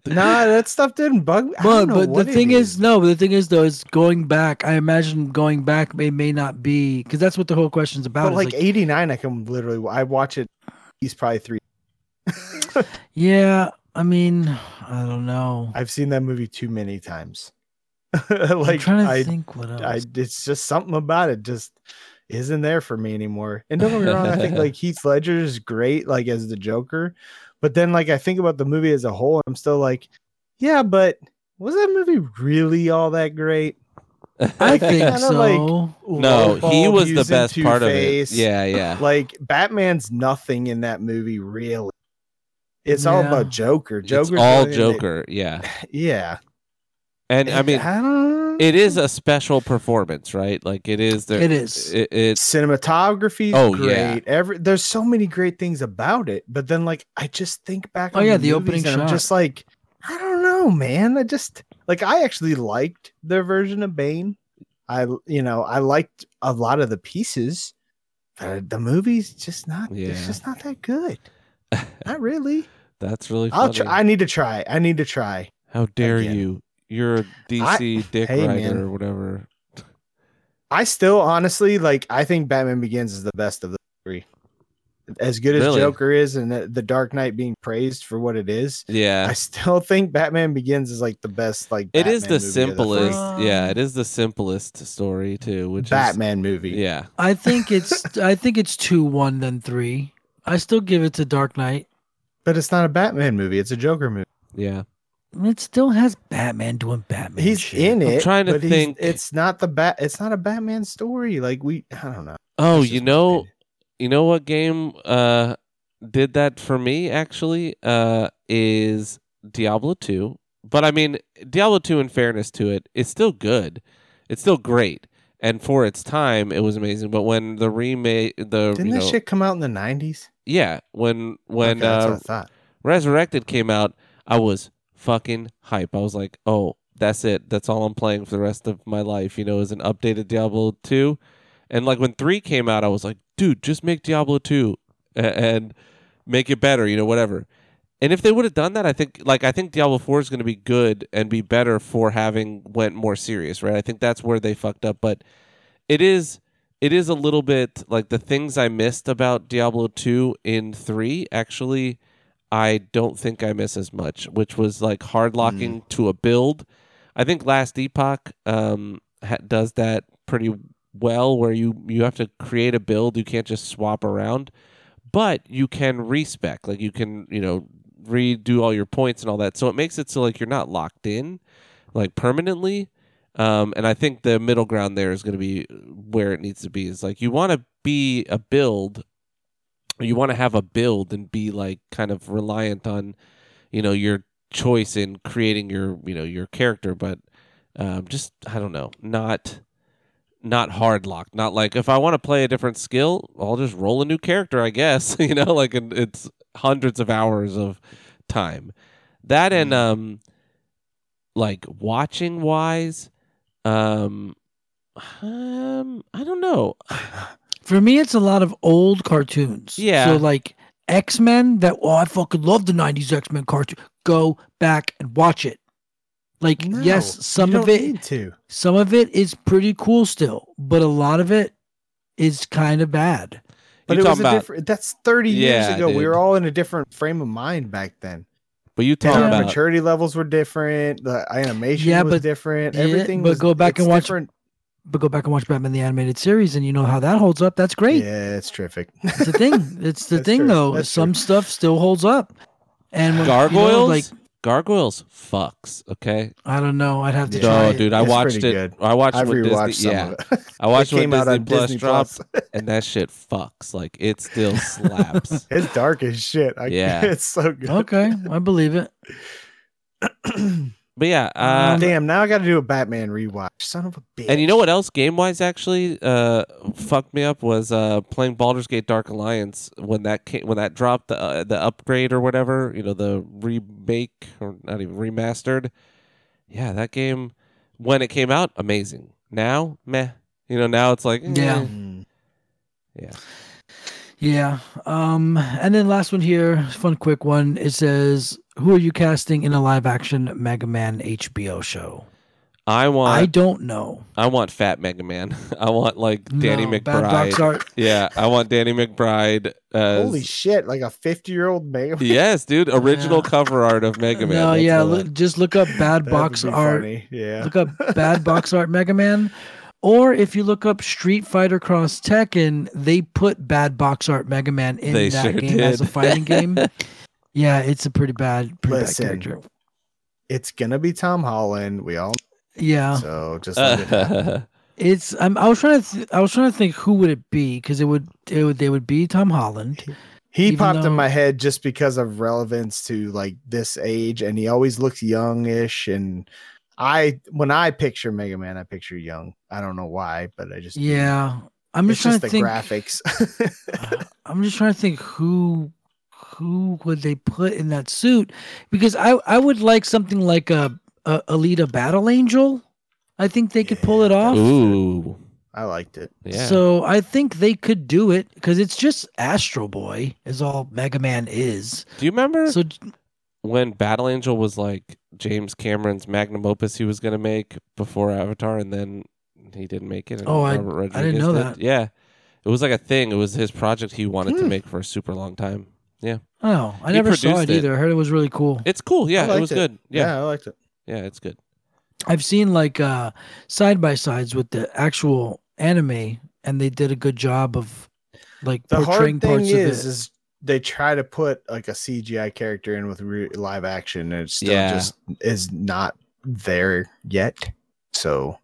Nah, that stuff didn't bug me. I don't know but what the thing is, is no. But the thing is though, is going back. I imagine going back may may not be because that's what the whole question's about. But like, like eighty-nine, I can literally I watch it. He's probably three. Yeah, I mean, I don't know. I've seen that movie too many times. Like, I'm trying to I, think what else. I, it's just something about it. Just. Isn't there for me anymore. And don't get me wrong, I think like Heath Ledger is great, like as the Joker, but then like I think about the movie as a whole, I'm still like, yeah, but was that movie really all that great? I think so. Like, no, he was the best part of it. Yeah, yeah. Like Batman's nothing in that movie, really. It's yeah. all about Joker. Joker's it's all Joker. It. Yeah. Yeah. And I mean, I don't... it is a special performance, right? Like it is. There, it is. It, it... Cinematography is oh, great. Yeah. Every, there's so many great things about it. But then like, I just think back. Oh, on yeah. The, the opening shot. I'm just like, I don't know, man. I just like, I actually liked their version of Bane. I, you know, I liked a lot of the pieces. But the movie's just not, yeah. it's just not that good. Not really. That's really funny. I'll try. I need to try. I need to try. How dare again. you? You're a D C I, dick hey, writer man. or whatever. I still honestly like. I think Batman Begins is the best of the three. As good as really? Joker is, and the, the Dark Knight being praised for what it is. Yeah, I still think Batman Begins is like the best. Like it Batman is the simplest. The yeah, it is the simplest story too. Which Batman is, movie. Yeah, I think it's. I think it's two one then three. I still give it to Dark Knight, but it's not a Batman movie. It's a Joker movie. Yeah. It still has Batman doing Batman. He's shit. in it. I'm trying to but think. It's not the bat. It's not a Batman story. Like we, I don't know. Oh, you know, you know what game uh, did that for me? Actually, uh, is Diablo two. But I mean, Diablo two. In fairness to it, it's still good. It's still great, and for its time, it was amazing. But when the remake, the didn't you that know, shit come out in the nineties? Yeah, when when okay, uh, that's what I thought. Resurrected came out, I was. Fucking hype. I was like, oh, that's it. That's all I'm playing for the rest of my life, you know, is an updated Diablo two. And like when three came out, I was like, dude, just make Diablo two and make it better, you know, whatever. And if they would have done that, I think like I think Diablo four is going to be good and be better for having went more serious, right? I think that's where they fucked up. But it is it is a little bit like the things I missed about Diablo two in three actually I don't think I miss as much, which was like hard locking mm. to a build. I think Last Epoch um, ha- does that pretty well where you, you have to create a build. You can't just swap around, but you can respec. Like you can, you know, redo all your points and all that. So it makes it so like you're not locked in like permanently. Um, and I think the middle ground there is going to be where it needs to be. Is like you want to be a build, or you want to have a build and be like kind of reliant on, you know, your choice in creating your, you know, your character. But um, just I don't know, not not hard locked. Not like if I want to play a different skill, I'll just roll a new character, I guess. You know, like it's hundreds of hours of time. That and um, like watching wise. Um, um, I don't know. For me, it's a lot of old cartoons. Yeah. So like X-Men, that, oh, I fucking love the nineties X-Men cartoon. Go back and watch it. Like, no, yes, some of it, to. some of it is pretty cool still, but a lot of it is kind of bad. But you're it was about, a different, that's thirty yeah, years ago. Dude. We were all in a different frame of mind back then. But you talk yeah. about maturity levels were different. The animation yeah, was but, different. Everything. Yeah, but was, go back and watch. Different. But go back and watch Batman the Animated Series, and you know how that holds up. That's great. Yeah, it's terrific. It's the thing. It's the thing, true. though. That's Some true. stuff still holds up. And when, gargoyles, you know, like gargoyles, fucks. Okay. I don't know. I'd have to. No, yeah. oh, dude, I it's watched it. Good. I watched I've with Disney. Some yeah, of it. I watched it with Disney Plus drops, and that shit fucks. Like it still slaps. It's dark as shit. I, yeah, it's so good. Okay, I believe it. But yeah, uh, damn. Now I got to do a Batman rewatch. Son of a bitch. And you know what else, game wise, actually uh, fucked me up was uh, playing Baldur's Gate Dark Alliance when that came, when that dropped the uh, the upgrade or whatever. You know, the remake or not even remastered. Yeah, that game when it came out, amazing. Now, meh. You know, now it's like yeah, yeah, yeah. Um, and then last one here, fun quick one. It says, who are you casting in a live-action Mega Man H B O show? I want. I don't know. I want Fat Mega Man. I want like Danny no, McBride. Yeah, I want Danny McBride. As... Holy shit! Like a fifty-year-old Mega Man. Yes, dude. Original yeah. cover art of Mega Man. No, That's yeah. Look, just look up bad box art. Funny. Yeah. Look up bad box art Mega Man, or if you look up Street Fighter Cross Tekken, they put bad box art Mega Man in they that sure game did. as a fighting game. Yeah, it's a pretty bad, pretty Listen, bad character. It's gonna be Tom Holland. We all, yeah. So just let it happen. It's. Um, I was trying to. Th- I was trying to think who would it be because it would. It would. They would be Tom Holland. He, he popped though... in my head just because of relevance to like this age, and he always looks youngish. And I, when I picture Mega Man, I picture young. I don't know why, but I just. Yeah, I'm just trying just to think. Graphics. I'm just trying to think who. Who would they put in that suit? Because I, I would like something like a, a Alita Battle Angel. I think they could yeah. pull it off. Ooh, I liked it. Yeah. So I think they could do it because it's just Astro Boy is all Mega Man is. Do you remember so, when Battle Angel was like James Cameron's magnum opus he was going to make before Avatar, and then he didn't make it? And oh, I, I didn't know did. that. Yeah. It was like a thing. It was his project he wanted hmm. to make for a super long time. Yeah. Oh, I he never saw it, it either. I heard it was really cool. It's cool. Yeah, it was it. good. Yeah. yeah, I liked it. Yeah, it's good. I've seen like uh, side by sides with the actual anime, and they did a good job of like the portraying hard thing parts is, of it. Is they try to put like a C G I character in with re- live action, and it still yeah. just is not there yet. So,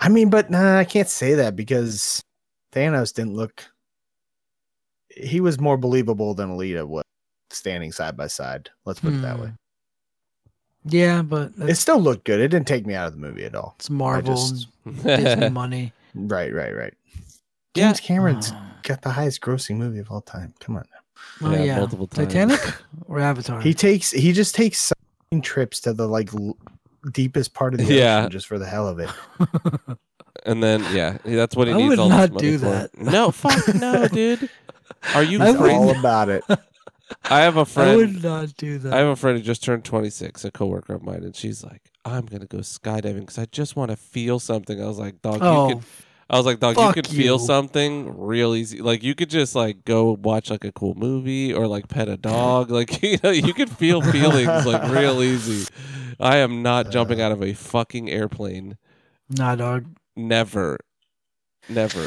I mean, but nah, I can't say that because Thanos didn't look. He was more believable than Alita was standing side by side. Let's put hmm. it that way. Yeah, but it still looked good. It didn't take me out of the movie at all. It's Marvel, just... Disney money. Right, right, right. Yeah. James Cameron's uh... got the highest grossing movie of all time. Come on now. Oh, yeah, yeah. Multiple times. Titanic or Avatar? He takes, he just takes trips to the like l- deepest part of the yeah. ocean just for the hell of it. And then, yeah, that's what he I needs all this money for. I would not do that. No, fuck no, dude. Are you all about it? I have a friend. I would not do that. I have a friend who just turned twenty-six, a coworker of mine, and she's like, "I'm gonna go skydiving because I just want to feel something." I was like, "Dog, oh, you could." I was like, "Dog, you could you. feel something real easy. Like you could just like go watch like a cool movie or like pet a dog. Like you know, you could feel feelings like real easy." I am not uh, jumping out of a fucking airplane. Nah, dog. Never. Never.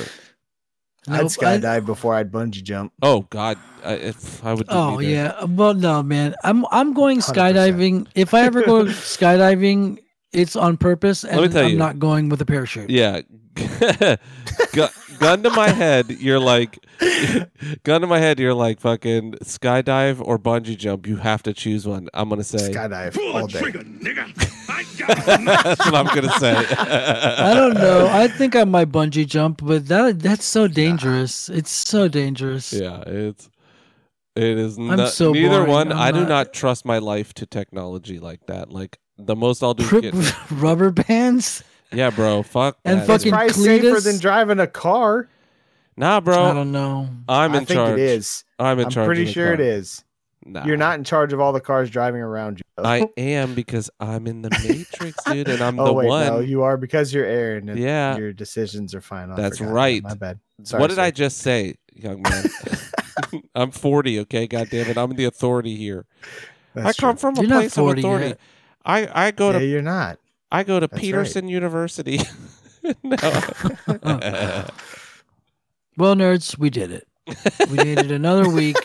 Nope, I'd skydive I, before I'd bungee jump. Oh God, I, if I would. Oh yeah, well no, man. I'm I'm going one hundred percent skydiving. If I ever go skydiving, it's on purpose, and I'm you. not going with a parachute. Yeah, gun, gun to my head. You're like, gun to my head. You're like fucking skydive or bungee jump. You have to choose one. I'm gonna say skydive all day. Trigger, nigga. That's what I'm gonna say. I don't know. I think I might bungee jump, but that that's so dangerous. Yeah. It's so dangerous. Yeah, it's it is. Not, I'm so neither boring. one. I'm I do not... not trust my life to technology like that. Like the most I'll do Pri- get... rubber bands. Yeah, bro. Fuck. And that. fucking it's probably Cletus. Safer than driving a car. Nah, bro. I don't know. I'm in I charge. I think it is. I'm in I'm charge. I'm pretty sure car. it is. Nah. You're not in charge of all the cars driving around you. I am because I'm in the Matrix, dude, and I'm oh, the wait, one. No, you are because you're Aaron. And yeah, your decisions are final. That's right. That. My bad. Sorry, what did sir. I just say, young man? I'm forty. Okay, God damn it, I'm the authority here. That's I come true. from a you're place of authority. Yet. I I go yeah, to. You're not. I go to That's Peterson right. University. No. Well, nerds, we did it. We made it another week.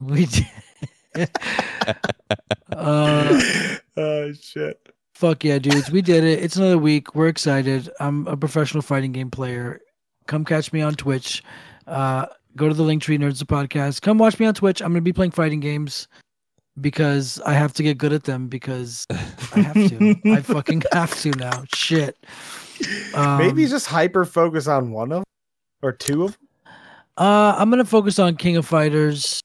We did. uh, oh shit! Fuck yeah, dudes! We did it. It's another week. We're excited. I'm a professional fighting game player. Come catch me on Twitch. Uh, go to the Linktree Nerds the Podcast. Come watch me on Twitch. I'm gonna be playing fighting games because I have to get good at them because I have to. I fucking have to now. Shit. Um, Maybe just hyper focus on one of them or two of them. Uh, I'm gonna focus on King of Fighters.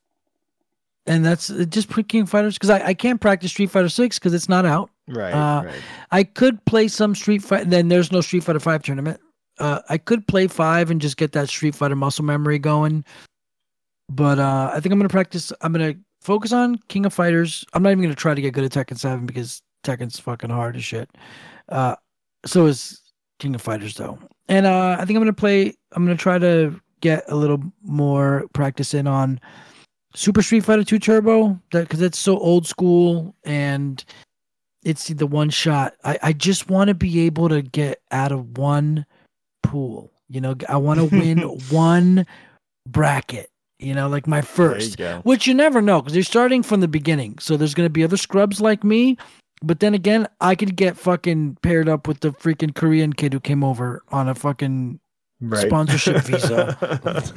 And that's just King of Fighters because I, I can't practice Street Fighter six because it's not out. Right, uh, right. I could play some Street Fighter. Then there's no Street Fighter five tournament. Uh, I could play five and just get that Street Fighter muscle memory going. But uh, I think I'm going to practice. I'm going to focus on King of Fighters. I'm not even going to try to get good at Tekken seven because Tekken's fucking hard as shit. Uh, so is King of Fighters though. And uh, I think I'm going to play. I'm going to try to get a little more practice in on Super Street Fighter two Turbo, that because it's so old school and it's the one shot. I, I just want to be able to get out of one pool. You know, I want to win one bracket, you know, like my first, you which you never know because you're starting from the beginning. So there's going to be other scrubs like me. But then again, I could get fucking paired up with the freaking Korean kid who came over on a fucking right. sponsorship visa.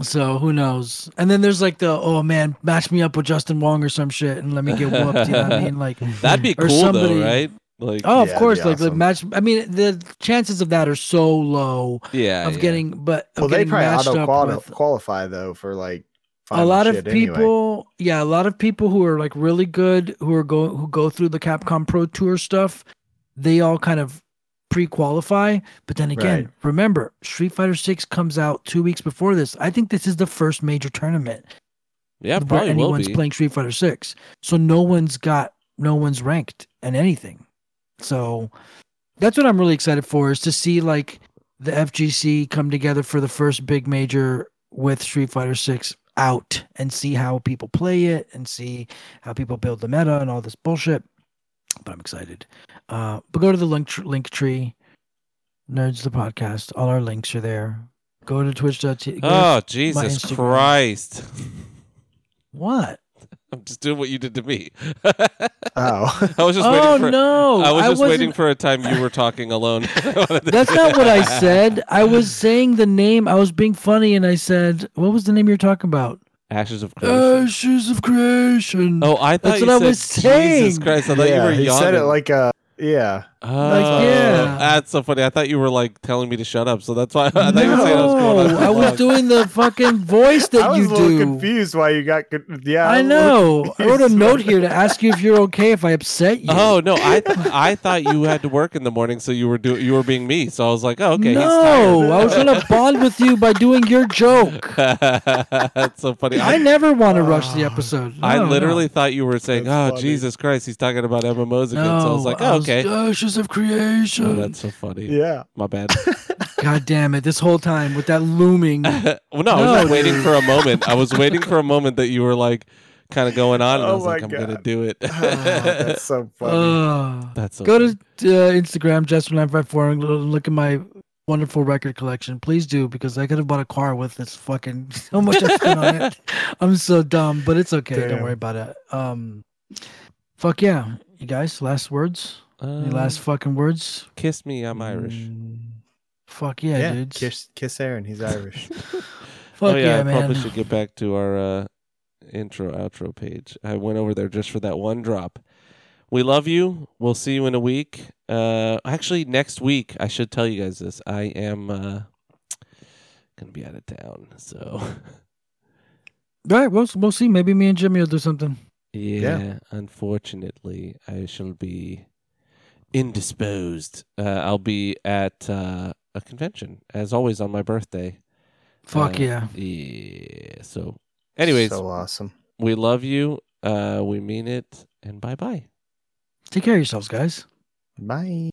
So who knows? And then there's like the oh man, match me up with Justin Wong or some shit, and let me get whooped. You know what I mean? Like that'd be cool, somebody, though, right? Like oh, of yeah, course, like awesome. the match. I mean, the chances of that are so low. Yeah, of yeah. getting, but of well, getting they probably matched auto up quali- with, qualify though for like a lot of people. Anyway. Yeah, a lot of people who are like really good who are go who go through the Capcom Pro Tour stuff. They all kind of pre-qualify, but then again, right. remember Street Fighter six comes out two weeks before this. I think this is the first major tournament. Yeah, probably anyone's will be. playing Street Fighter six, so no one's got no one's ranked and anything. So that's what I'm really excited for is to see like the F G C come together for the first big major with Street Fighter six out and see how people play it and see how people build the meta and all this bullshit. But I'm excited. Uh, but go to the link tr- link tree, Nerds the Podcast. All our links are there. Go to twitch dot t v. Oh, Jesus Christ. What? I'm just doing what you did to me. Oh. I was just oh, waiting for no. I was just I waiting for a time you were talking alone. That's not what I said. I was saying the name. I was being funny and I said, what was the name you were talking about? Ashes of Creation. Ashes of Creation. Oh, I thought That's you what said, I was saying. Jesus Christ, I thought yeah, you were yawning. You said it like a, yeah. Oh, like, yeah. That's so funny. I thought you were like telling me to shut up, so that's why I thought no, you were saying I was going on. I was doing the fucking voice that you do. I was a little do. confused why you got, yeah. I, I know. I wrote a note here to ask you if you're okay if I upset you. Oh, no, I th- I thought you had to work in the morning, so you were do- you were being me, so I was like, oh, okay, no, he's tired. I was going to bond with you by doing your joke. That's so funny. I, I never want to uh, rush the episode. No, I literally no. thought you were saying, that's oh, funny. Jesus Christ, he's talking about M M Os again, no, so I was like, oh, I was okay. Just of creation. Oh, that's so funny. Yeah. My bad. God damn it. This whole time with that looming. well, no, no, I was like waiting for a moment. I was waiting for a moment that you were like kind of going on. And oh I was like, God. I'm going to do it. oh, that's so funny. Uh, that's so Go funny. to uh, Instagram, Jester nine five four, and look at my wonderful record collection. Please do, because I could have bought a car with this fucking so much I spent on it. I'm so dumb, but it's okay. Damn. Don't worry about it. Um, fuck yeah, you guys. Last words. Um, Any last fucking words. Kiss me. I'm Irish. Mm, fuck yeah, yeah, dudes. Kiss, kiss Aaron. He's Irish. Fuck oh, yeah, yeah I man. Probably should get back to our uh, intro outro page. I went over there just for that one drop. We love you. We'll see you in a week. Uh, actually, next week, I should tell you guys this. I am uh, going to be out of town. So, all right, we'll, we'll see. Maybe me and Jimmy will do something. Yeah, yeah. Unfortunately, I shall be indisposed. Uh, I'll be at uh, a convention, as always, on my birthday. Fuck uh, yeah. Yeah. So, anyways. So awesome. We love you. Uh, we mean it. And bye-bye. Take care of yourselves, guys. Bye.